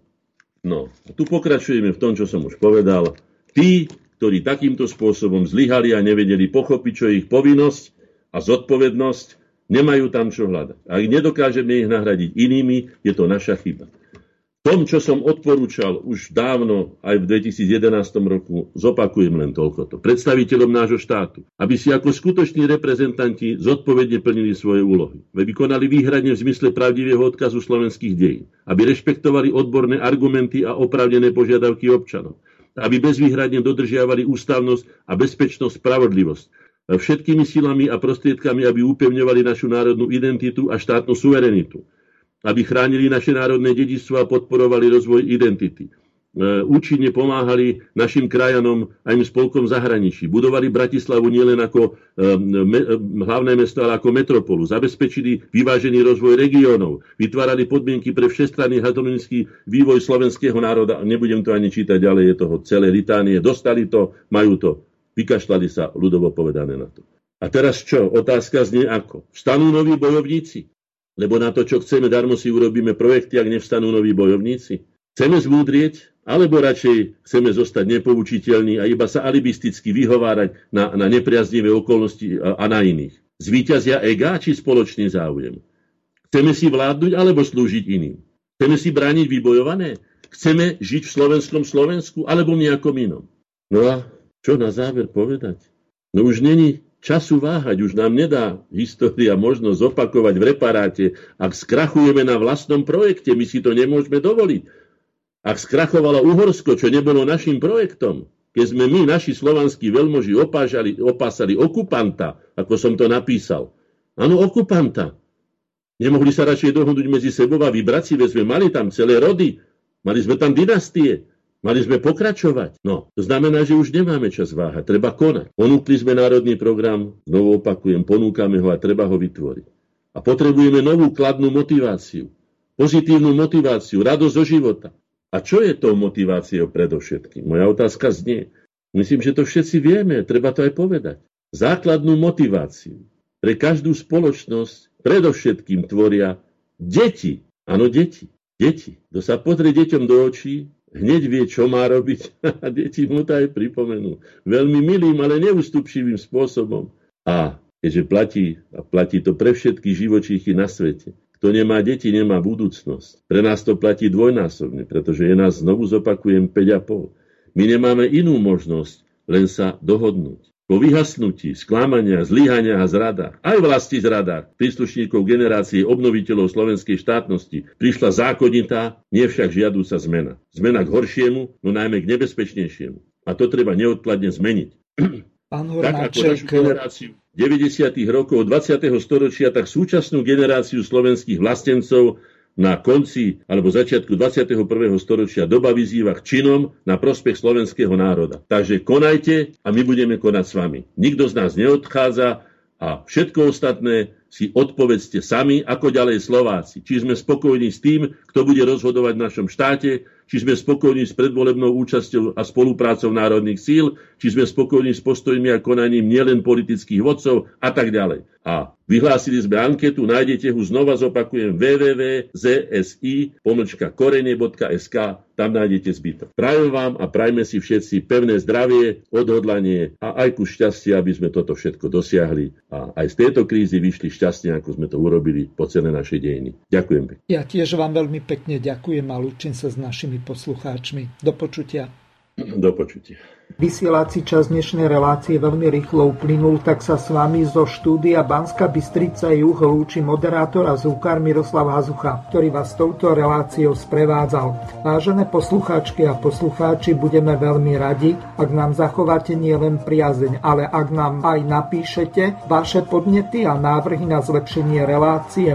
No, a tu pokračujeme v tom, čo som už povedal. Tí, ktorí takýmto spôsobom zlyhali a nevedeli pochopiť, čo je ich povinnosť a zodpovednosť, nemajú tam čo hľadať. Ak nedokážeme ich nahradiť inými, je to naša chyba. V tom, čo som odporúčal už dávno, aj v dvetisícjedenástom roku, zopakujem len toľkoto. Predstaviteľom nášho štátu, aby si ako skutoční reprezentanti zodpovedne plnili svoje úlohy. Vykonali výhradne v zmysle pravdivého odkazu slovenských dejín. Aby rešpektovali odborné argumenty a oprávnené požiadavky občanov. aby bezvýhradne dodržiavali ústavnosť a bezpečnosť, spravodlivosť. Všetkými silami a prostriedkami, aby upevňovali našu národnú identitu a štátnu suverenitu. Aby chránili naše národné dedičstvo a podporovali rozvoj identity. Účinne pomáhali našim krajanom aj spolkom zahraničí. Budovali Bratislavu nielen ako hlavné mesto, ale ako metropolu. Zabezpečili vyvážený rozvoj regiónov. Vytvárali podmienky pre všestranný harmonický vývoj slovenského národa. Nebudem to ani čítať, ale je toho celé litánie. Dostali to, majú to. Vykašľali sa, ľudovo povedané, na to. A teraz čo? Otázka znie ako? Vstanú noví bojovníci? Lebo na to, čo chceme, darmo si urobíme projekty, ak nevstanú noví bojovníci. Chceme zmúdrieť, alebo radšej chceme zostať nepoučiteľní a iba sa alibisticky vyhovárať na, na nepriaznivé okolnosti a, a na iných. Zvíťazia ega či spoločný záujem? Chceme si vládnuť alebo slúžiť iným? Chceme si brániť vybojované? Chceme žiť v slovenskom Slovensku alebo v nejakom inom? No a čo na záver povedať? No už není času váhať, už nám nedá história možnosť zopakovať v reparáte. Ak skrachujeme na vlastnom projekte, my si to nemôžeme dovoliť. Ak skrachovalo Uhorsko, čo nebolo našim projektom, keď sme my, naši slovanskí veľmoži, opážali, opásali okupanta, ako som to napísal. Áno, okupanta. Nemohli sa radšej dohodnúť medzi sebou a vybrať si, veď sme mali tam celé rody, mali sme tam dynastie. Mali sme pokračovať. No, to znamená, že už nemáme čas váhať. Treba konať. Ponúkli sme národný program, znovu opakujem, ponúkame ho a treba ho vytvoriť. A potrebujeme novú kladnú motiváciu. Pozitívnu motiváciu, radosť zo života. A čo je tou motiváciou predovšetkým? Moja otázka znie. Myslím, že to všetci vieme, treba to aj povedať. Základnú motiváciu pre každú spoločnosť predovšetkým tvoria deti. Áno, deti. Deti. Kto sa pozrie deťom do očí, hneď vie, čo má robiť. A deti mu to aj pripomenú. Veľmi milým, ale neústupčivým spôsobom. A keďže platí, a platí to pre všetky živočíchy na svete, kto nemá deti, nemá budúcnosť. Pre nás to platí dvojnásobne, pretože je nás, znovu zopakujem, päť a pol. My nemáme inú možnosť, len sa dohodnúť. Po vyhasnutí, sklamania, zlyhania a zradách, aj vlasti zradách príslušníkov generácie obnoviteľov slovenskej štátnosti prišla zákonitá, nie však žiadúca zmena. Zmena k horšiemu, no najmä k nebezpečnejšiemu. A to treba neodkladne zmeniť. Pán Hornáček, tak ako generáciu deväťdesiatych rokov dvadsiateho storočia, tak súčasnú generáciu slovenských vlastencov na konci alebo začiatku dvadsiateho prvého storočia doba vyzýva k činom na prospech slovenského národa. Takže konajte a my budeme konať s vami. Nikto z nás neodchádza a všetko ostatné si odpovedzte sami, ako ďalej Slováci. Či sme spokojní s tým, kto bude rozhodovať v našom štáte, či sme spokojní s predvolebnou účasťou a spoluprácou národných síl, či sme spokojní s postojmi a konaním nielen politických vodcov a tak ďalej. A vyhlásili sme anketu, nájdete ho, znova zopakujem, w w w bodka z s i pomlčka korene bodka s k, tam nájdete zbytok. Prajem vám a prajme si všetci pevné zdravie, odhodlanie a aj ku šťastie, aby sme toto všetko dosiahli a aj z tejto krízy vyšli šťastne, ako sme to urobili po celé našej dejiny. Ďakujem pekne. Ja tiež vám veľmi pekne ďakujem a lúčim sa s našimi poslucháčmi. Do počutia. Do počutia. Vysielací čas dnešnej relácie veľmi rýchlo uplynul, tak sa s vami zo štúdia Banská Bystrica Juh lúči moderátor a zvukár Miroslav Hazucha, ktorý vás touto reláciou sprevádzal. Vážené poslucháčky a poslucháči, budeme veľmi radi, ak nám zachováte nielen priazeň, ale ak nám aj napíšete vaše podnety a návrhy na zlepšenie relácie.